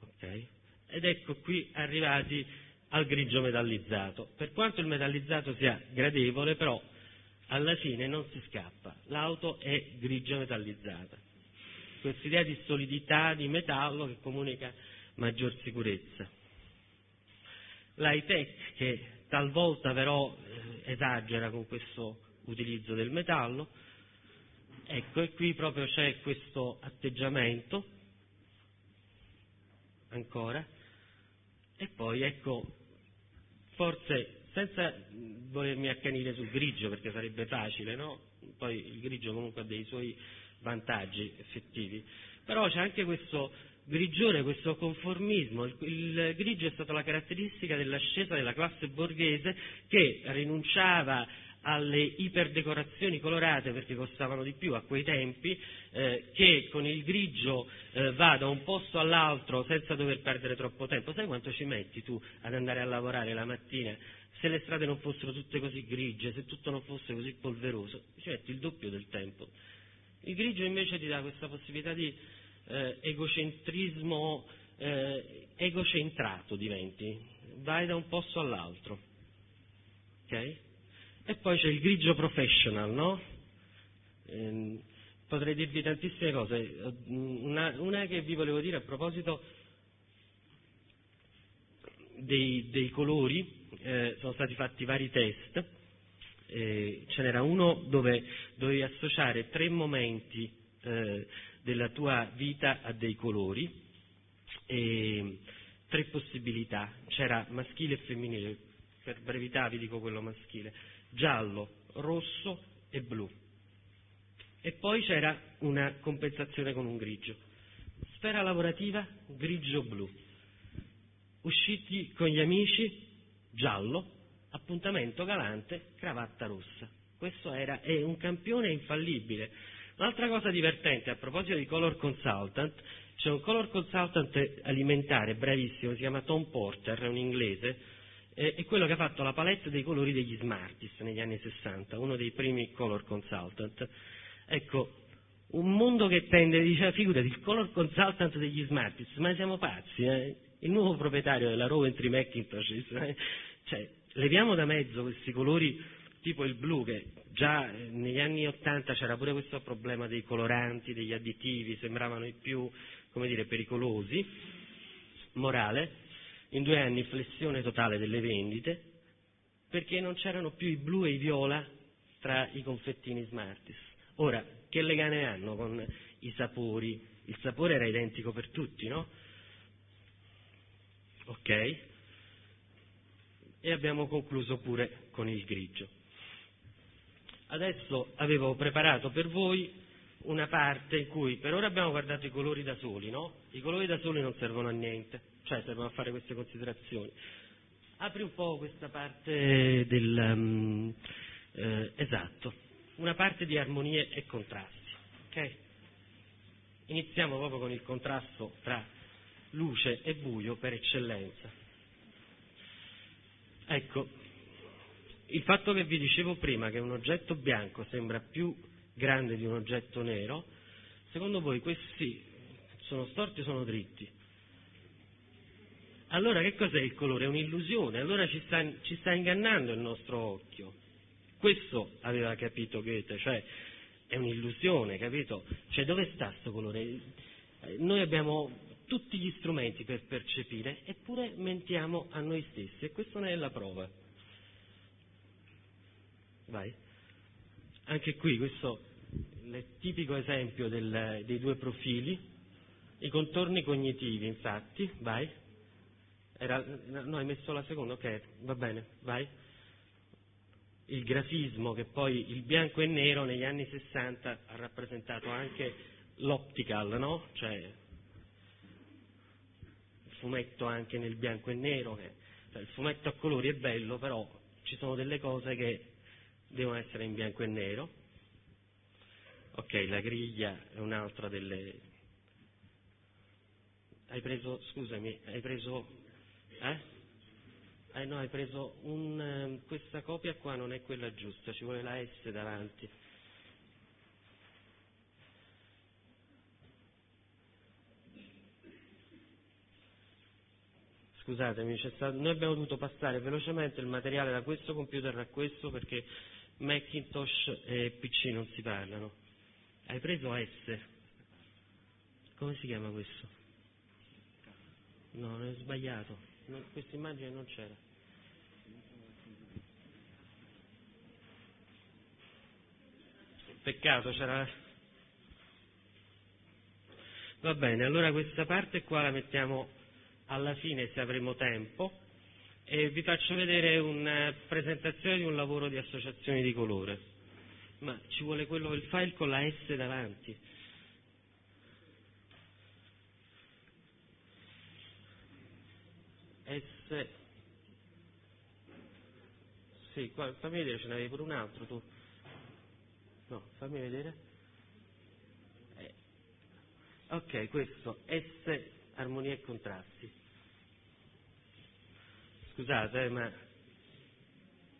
Ok. Ed ecco qui arrivati al grigio metallizzato. Per quanto il metallizzato sia gradevole, però alla fine non si scappa, l'auto è grigia metallizzata, quest'idea di solidità, di metallo che comunica maggior sicurezza. L'high tech, che talvolta però esagera con questo utilizzo del metallo, ecco, e qui proprio c'è questo atteggiamento ancora. E poi ecco, forse, senza volermi accanire sul grigio, perché sarebbe facile, no? Poi il grigio comunque ha dei suoi vantaggi effettivi, però c'è anche questo grigione, questo conformismo. Il grigio è stata la caratteristica dell'ascesa della classe borghese, che rinunciava alle iperdecorazioni colorate perché costavano di più a quei tempi, che con il grigio va da un posto all'altro senza dover perdere troppo tempo. Sai quanto ci metti tu ad andare a lavorare la mattina? Se le strade non fossero tutte così grigie, se tutto non fosse così polveroso, ci metti il doppio del tempo. Il grigio invece ti dà questa possibilità di egocentrismo, egocentrato diventi, vai da un posto all'altro, ok? E poi c'è il grigio professional, no? Potrei dirvi tantissime cose. Una che vi volevo dire a proposito dei colori, sono stati fatti vari test, ce n'era uno dove dovevi associare 3 momenti della tua vita a dei colori, e 3 possibilità, c'era maschile e femminile, per brevità vi dico quello maschile: giallo, rosso e blu. E poi c'era una compensazione con un grigio. Sfera lavorativa, grigio-blu. Usciti con gli amici, giallo. Appuntamento galante, cravatta rossa. Questo è un campione infallibile. Un'altra cosa divertente, a proposito di color consultant, c'è un color consultant alimentare bravissimo, si chiama Tom Porter, è un inglese, è quello che ha fatto la palette dei colori degli Smarties negli anni 60, uno dei primi color consultant. Ecco, un mondo che tende, diceva, figurati, il color consultant degli Smarties, ma siamo pazzi, eh? Il nuovo proprietario della Rowentry Macintosh, cioè, leviamo da mezzo questi colori tipo il blu, che già negli anni 80 c'era pure questo problema dei coloranti, degli additivi, sembravano i più, come dire, pericolosi. Morale: in 2 anni flessione totale delle vendite, perché non c'erano più i blu e i viola tra i confettini Smarties. Ora, che legame hanno con i sapori? Il sapore era identico per tutti, no? Ok? E abbiamo concluso pure con il grigio. Adesso avevo preparato per voi una parte in cui per ora abbiamo guardato i colori da soli, no? I colori da soli non servono a niente, cioè servono a fare queste considerazioni. Apri un po' questa parte del... esatto, una parte di armonie e contrasti, ok? Iniziamo proprio con il contrasto tra luce e buio per eccellenza. Ecco, il fatto che vi dicevo prima che un oggetto bianco sembra più grande di un oggetto nero, secondo voi questi sono storti o sono dritti? Allora che cos'è il colore? È un'illusione, allora ci sta ingannando il nostro occhio. Questo aveva capito Goethe, cioè è un'illusione, capito? Cioè dove sta sto colore? Noi abbiamo tutti gli strumenti per percepire, eppure mentiamo a noi stessi, e questa ne è la prova. Vai. Anche qui, questo è il tipico esempio dei due profili, i contorni cognitivi, infatti, vai. No, hai messo la seconda, ok, va bene, vai. Il grafismo, che poi il bianco e nero negli anni 60 ha rappresentato anche l'optical, no? Cioè, fumetto anche nel bianco e nero, cioè il fumetto a colori è bello, però ci sono delle cose che devono essere in bianco e nero. Ok, la griglia è un'altra delle... Hai preso, scusami, hai preso... no, hai preso questa copia qua non è quella giusta, ci vuole la S davanti. Scusatemi, noi abbiamo dovuto passare velocemente il materiale da questo computer a questo perché Macintosh e PC non si parlano. Hai preso S? Come si chiama questo? No, non è sbagliato. Questa immagine non c'era. Peccato, c'era... Va bene, allora questa parte qua la mettiamo... alla fine se avremo tempo, e vi faccio vedere una presentazione di un lavoro di associazioni di colore, ma ci vuole quello del file con la S davanti. S, sì, qua, fammi vedere, ce n'avevi pure un altro tu, no, fammi vedere, ok, questo S, armonia e contrasti. Scusate, ma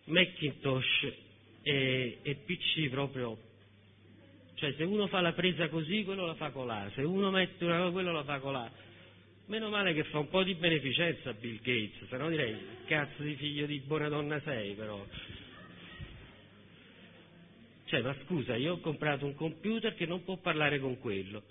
Macintosh e PC proprio, cioè se uno fa la presa così, quello la fa colà, se uno mette una cosa, quello la fa colà. Meno male che fa un po' di beneficenza Bill Gates, se no direi cazzo di figlio di buona donna sei, però. Cioè, ma scusa, io ho comprato un computer che non può parlare con quello.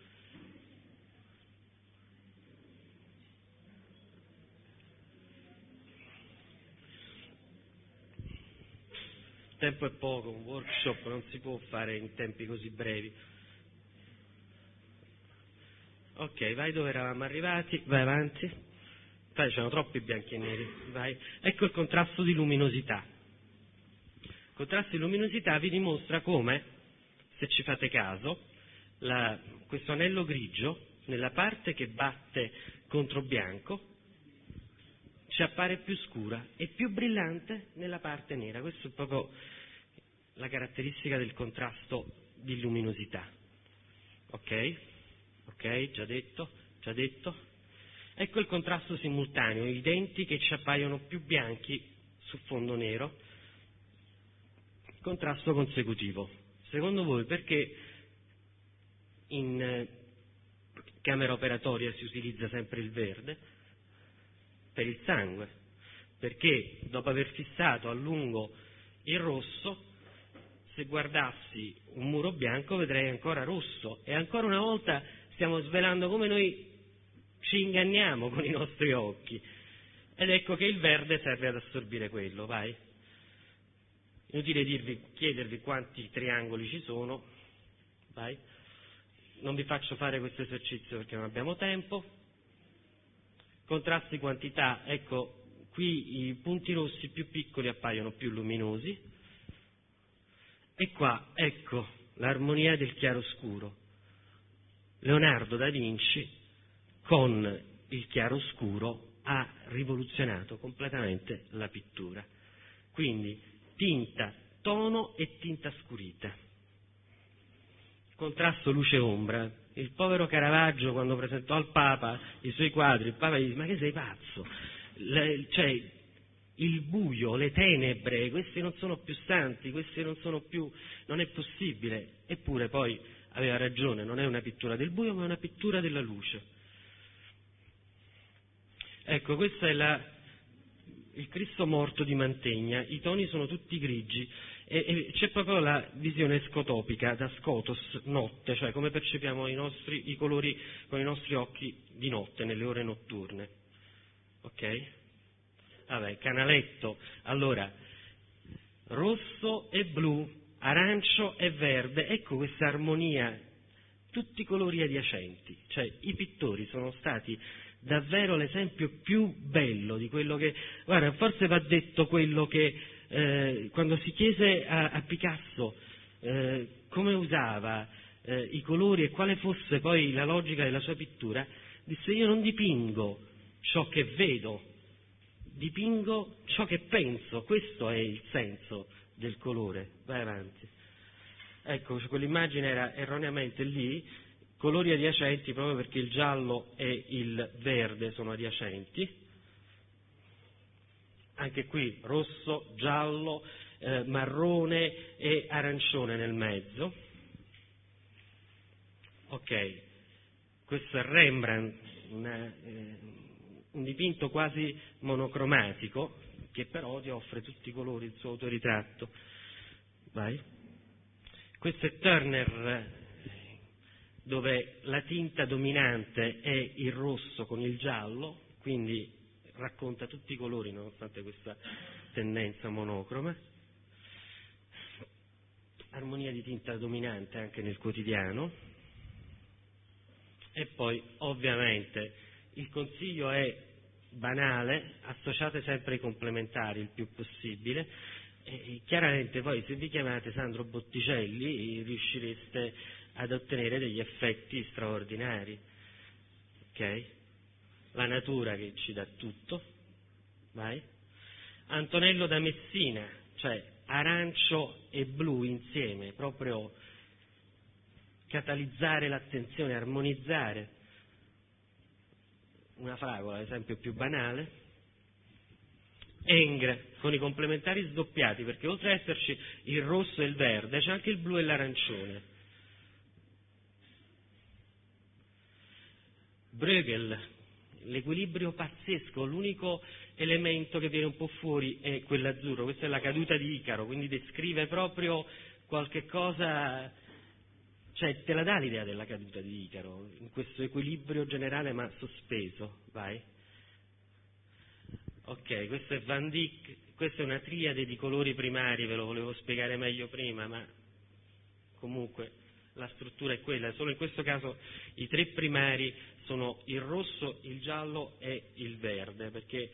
Tempo è poco, un workshop non si può fare in tempi così brevi. Ok, vai dove eravamo arrivati, vai avanti. Dai, c'erano troppi bianchi e neri, vai. Ecco il contrasto di luminosità. Il contrasto di luminosità vi dimostra come, se ci fate caso, questo anello grigio, nella parte che batte contro bianco, ci appare più scura e più brillante nella parte nera. Questa è proprio la caratteristica del contrasto di luminosità. Ok? Ok, già detto, già detto. Ecco il contrasto simultaneo, i denti che ci appaiono più bianchi su fondo nero. Contrasto consecutivo. Secondo voi perché in camera operatoria si utilizza sempre il verde? Per il sangue, perché dopo aver fissato a lungo il rosso, se guardassi un muro bianco vedrei ancora rosso, e ancora una volta stiamo svelando come noi ci inganniamo con i nostri occhi, ed ecco che il verde serve ad assorbire quello, vai. Inutile chiedervi quanti triangoli ci sono, vai. Non vi faccio fare questo esercizio perché non abbiamo tempo. Contrasti quantità, ecco, qui i punti rossi più piccoli appaiono più luminosi, e qua, ecco, l'armonia del chiaroscuro. Leonardo da Vinci con il chiaroscuro ha rivoluzionato completamente la pittura. Quindi tinta, tono e tinta scurita. Contrasto luce-ombra. Il povero Caravaggio, quando presentò al Papa i suoi quadri, il Papa gli disse: ma che sei pazzo? Il buio, le tenebre, questi non sono più santi, questi non sono più, non è possibile. Eppure poi aveva ragione, non è una pittura del buio ma è una pittura della luce. Ecco, questo è il Cristo morto di Mantegna, i toni sono tutti grigi e c'è proprio la visione scotopica, da scotos, notte, cioè come percepiamo i colori con i nostri occhi di notte, nelle ore notturne. Ok? Vabbè, canaletto, allora rosso e blu, arancio e verde, ecco questa armonia, tutti i colori adiacenti, cioè i pittori sono stati davvero l'esempio più bello di quello che, guarda, forse va detto quello che quando si chiese a Picasso come usava i colori e quale fosse poi la logica della sua pittura, disse: io non dipingo ciò che vedo, dipingo ciò che penso, questo è il senso del colore. Vai avanti. Ecco, quell'immagine era erroneamente lì, colori adiacenti proprio perché il giallo e il verde sono adiacenti, anche qui rosso, giallo, marrone e arancione nel mezzo. Ok, questo è Rembrandt, un dipinto quasi monocromatico che però ti offre tutti i colori, il suo autoritratto. Vai. Questo è Turner, dove la tinta dominante è il rosso con il giallo, quindi racconta tutti i colori nonostante questa tendenza monocroma. Armonia di tinta dominante anche nel quotidiano. E poi ovviamente il consiglio è banale, associate sempre i complementari il più possibile, e chiaramente poi se vi chiamate Sandro Botticelli riuscireste ad ottenere degli effetti straordinari, ok? La natura che ci dà tutto, vai? Antonello da Messina, cioè arancio e blu insieme, proprio catalizzare l'attenzione, armonizzare. Una fragola, l'esempio più banale. Ingres, con i complementari sdoppiati, perché oltre ad esserci il rosso e il verde c'è anche il blu e l'arancione. Bruegel, l'equilibrio pazzesco, l'unico elemento che viene un po' fuori è quell'azzurro, questa è la caduta di Icaro, quindi descrive proprio qualche cosa. Cioè, te la dà l'idea della caduta di Icaro, in questo equilibrio generale ma sospeso, vai? Ok, questo è Van Dyck, questa è una triade di colori primari, ve lo volevo spiegare meglio prima, ma comunque la struttura è quella, solo in questo caso i tre primari sono il rosso, il giallo e il verde, perché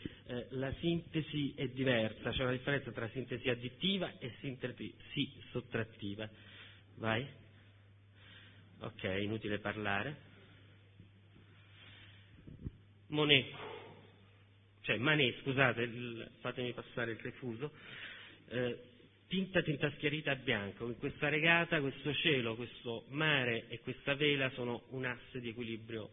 la sintesi è diversa, c'è una differenza tra sintesi additiva e sintesi sottrattiva, vai? Ok, inutile parlare. Manet, scusate, fatemi passare il refuso. Tinta schiarita a bianco. In questa regata, questo cielo, questo mare e questa vela sono un asse di equilibrio.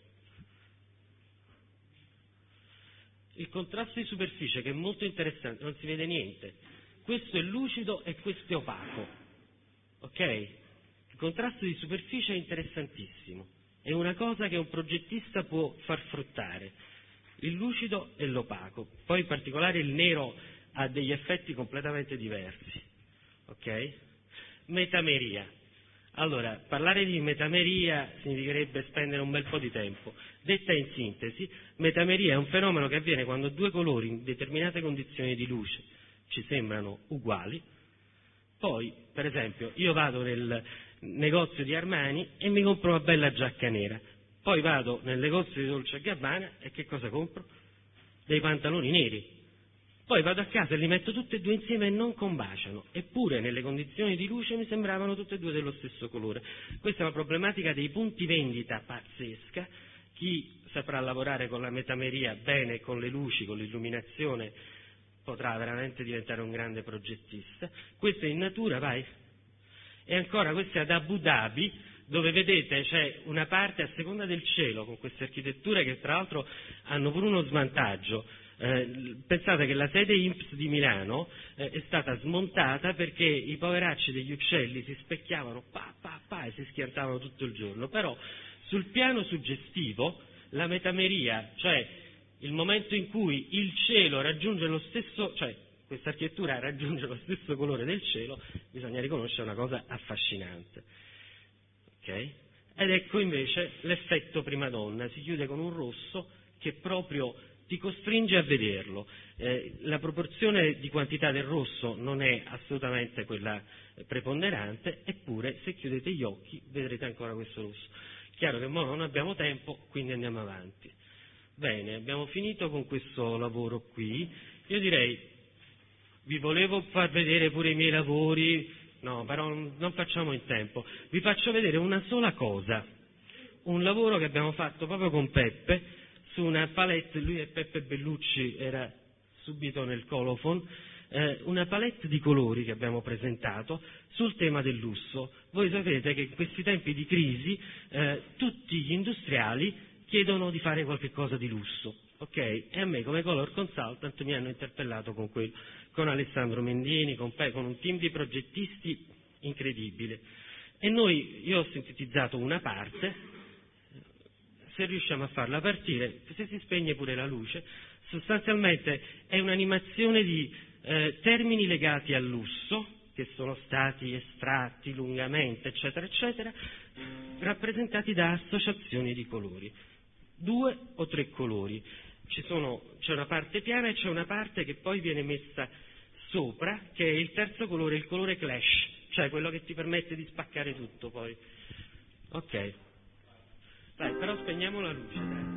Il contrasto di superficie, che è molto interessante, non si vede niente. Questo è lucido e questo è opaco. Ok? Il contrasto di superficie è interessantissimo, è una cosa che un progettista può far fruttare, il lucido e l'opaco, poi in particolare il nero ha degli effetti completamente diversi, ok? Metameria, allora parlare di metameria significherebbe spendere un bel po' di tempo, detta in sintesi, metameria è un fenomeno che avviene quando due colori in determinate condizioni di luce ci sembrano uguali, poi per esempio io vado nel negozio di Armani e mi compro una bella giacca nera, poi vado nel negozio di Dolce & Gabbana e che cosa compro? Dei pantaloni neri, Poi vado a casa e li metto tutte e due insieme e non combaciano, eppure nelle condizioni di luce mi sembravano tutte e due dello stesso colore. Questa è una problematica dei punti vendita pazzesca. Chi saprà lavorare con la metameria bene, con le luci, con l'illuminazione, potrà veramente diventare un grande progettista. Questa è in natura, vai. E ancora, questa è ad Abu Dhabi, dove vedete c'è una parte a seconda del cielo, con queste architetture che tra l'altro hanno pure uno svantaggio. Pensate che la sede INPS di Milano è stata smontata perché i poveracci degli uccelli si specchiavano e si schiantavano tutto il giorno, però sul piano suggestivo la metameria, cioè il momento in cui il cielo raggiunge lo stesso, cioè questa architettura raggiunge lo stesso colore del cielo, bisogna riconoscere una cosa affascinante, okay? Ed ecco invece l'effetto prima donna, si chiude con un rosso che proprio ti costringe a vederlo. La proporzione di quantità del rosso non è assolutamente quella preponderante, eppure se chiudete gli occhi vedrete ancora questo rosso. Chiaro che ora non abbiamo tempo, quindi andiamo avanti. Bene, abbiamo finito con questo lavoro qui. Io direi, vi volevo far vedere pure i miei lavori, no, però non facciamo in tempo. Vi faccio vedere una sola cosa, un lavoro che abbiamo fatto proprio con Peppe, su una palette, lui è Peppe Bellucci, era subito nel colophon, una palette di colori che abbiamo presentato sul tema del lusso. Voi sapete che in questi tempi di crisi tutti gli industriali chiedono di fare qualche cosa di lusso, ok? E a me come color consultant mi hanno interpellato con quello, con Alessandro Mendini, con Peppe, con un team di progettisti incredibile. E noi, io ho sintetizzato una parte. Se riusciamo a farla partire, se si spegne pure la luce, sostanzialmente è un'animazione di termini legati al lusso, che sono stati estratti lungamente, eccetera, eccetera, rappresentati da associazioni di colori, 2 o 3 colori. C'è una parte piana e c'è una parte che poi viene messa sopra, che è il terzo colore, il colore clash, cioè quello che ti permette di spaccare tutto poi. Ok. Dai, però spegniamo la luce, dai.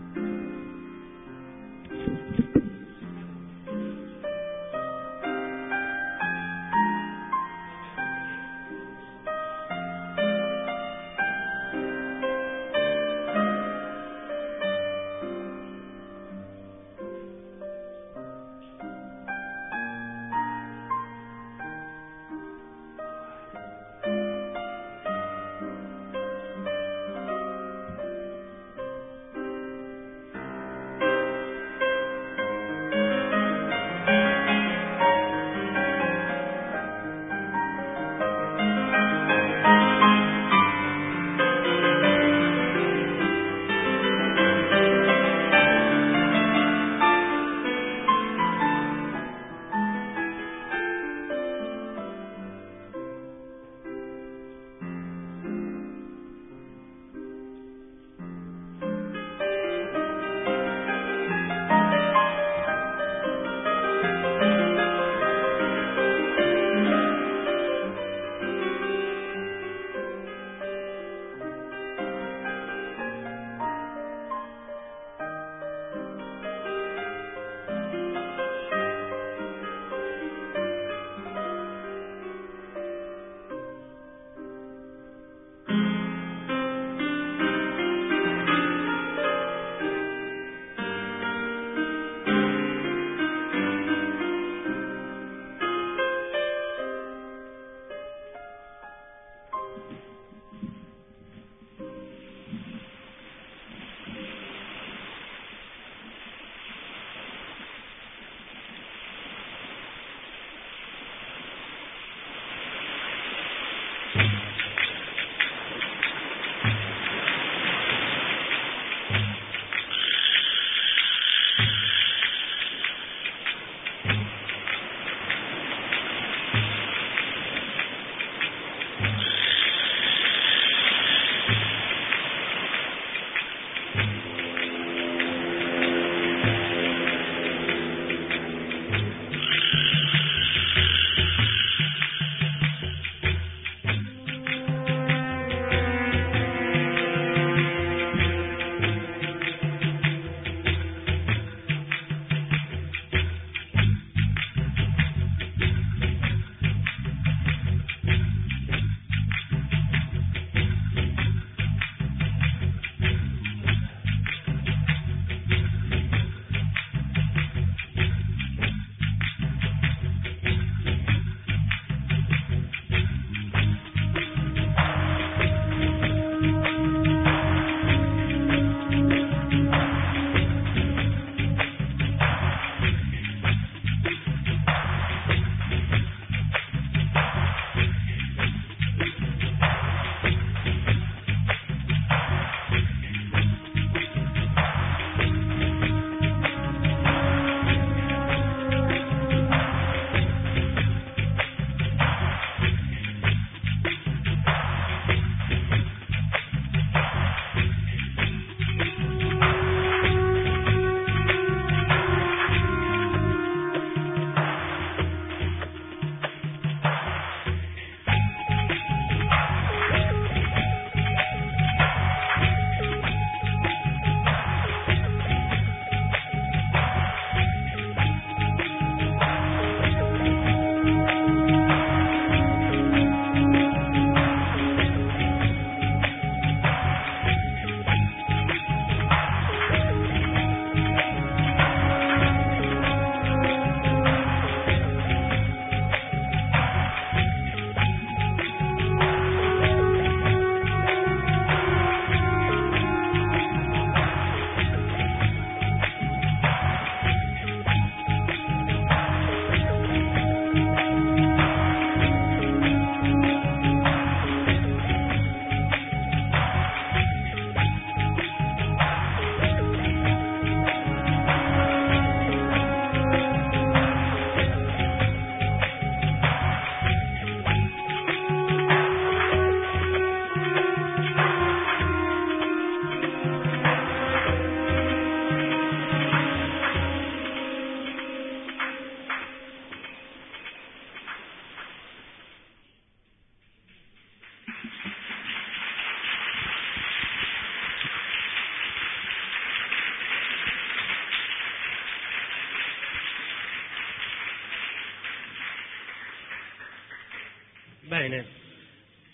Bene,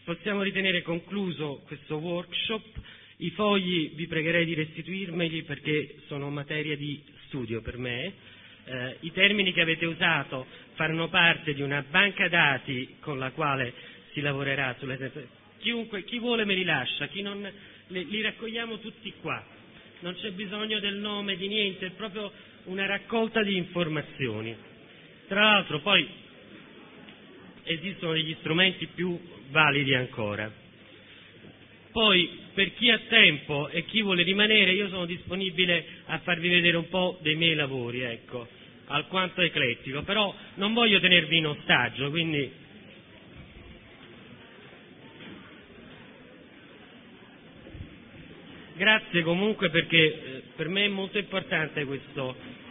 possiamo ritenere concluso questo workshop. I fogli vi pregherei di restituirmeli perché sono materia di studio per me. I termini che avete usato fanno parte di una banca dati con la quale si lavorerà sulle... Chiunque, chi vuole me li lascia, chi non, li raccogliamo tutti qua, non c'è bisogno del nome, di niente, è proprio una raccolta di informazioni. Tra l'altro poi esistono degli strumenti più validi ancora. Poi per chi ha tempo e chi vuole rimanere io sono disponibile a farvi vedere un po' dei miei lavori, ecco, alquanto eclettico, però non voglio tenervi in ostaggio, quindi... Grazie comunque perché per me è molto importante questo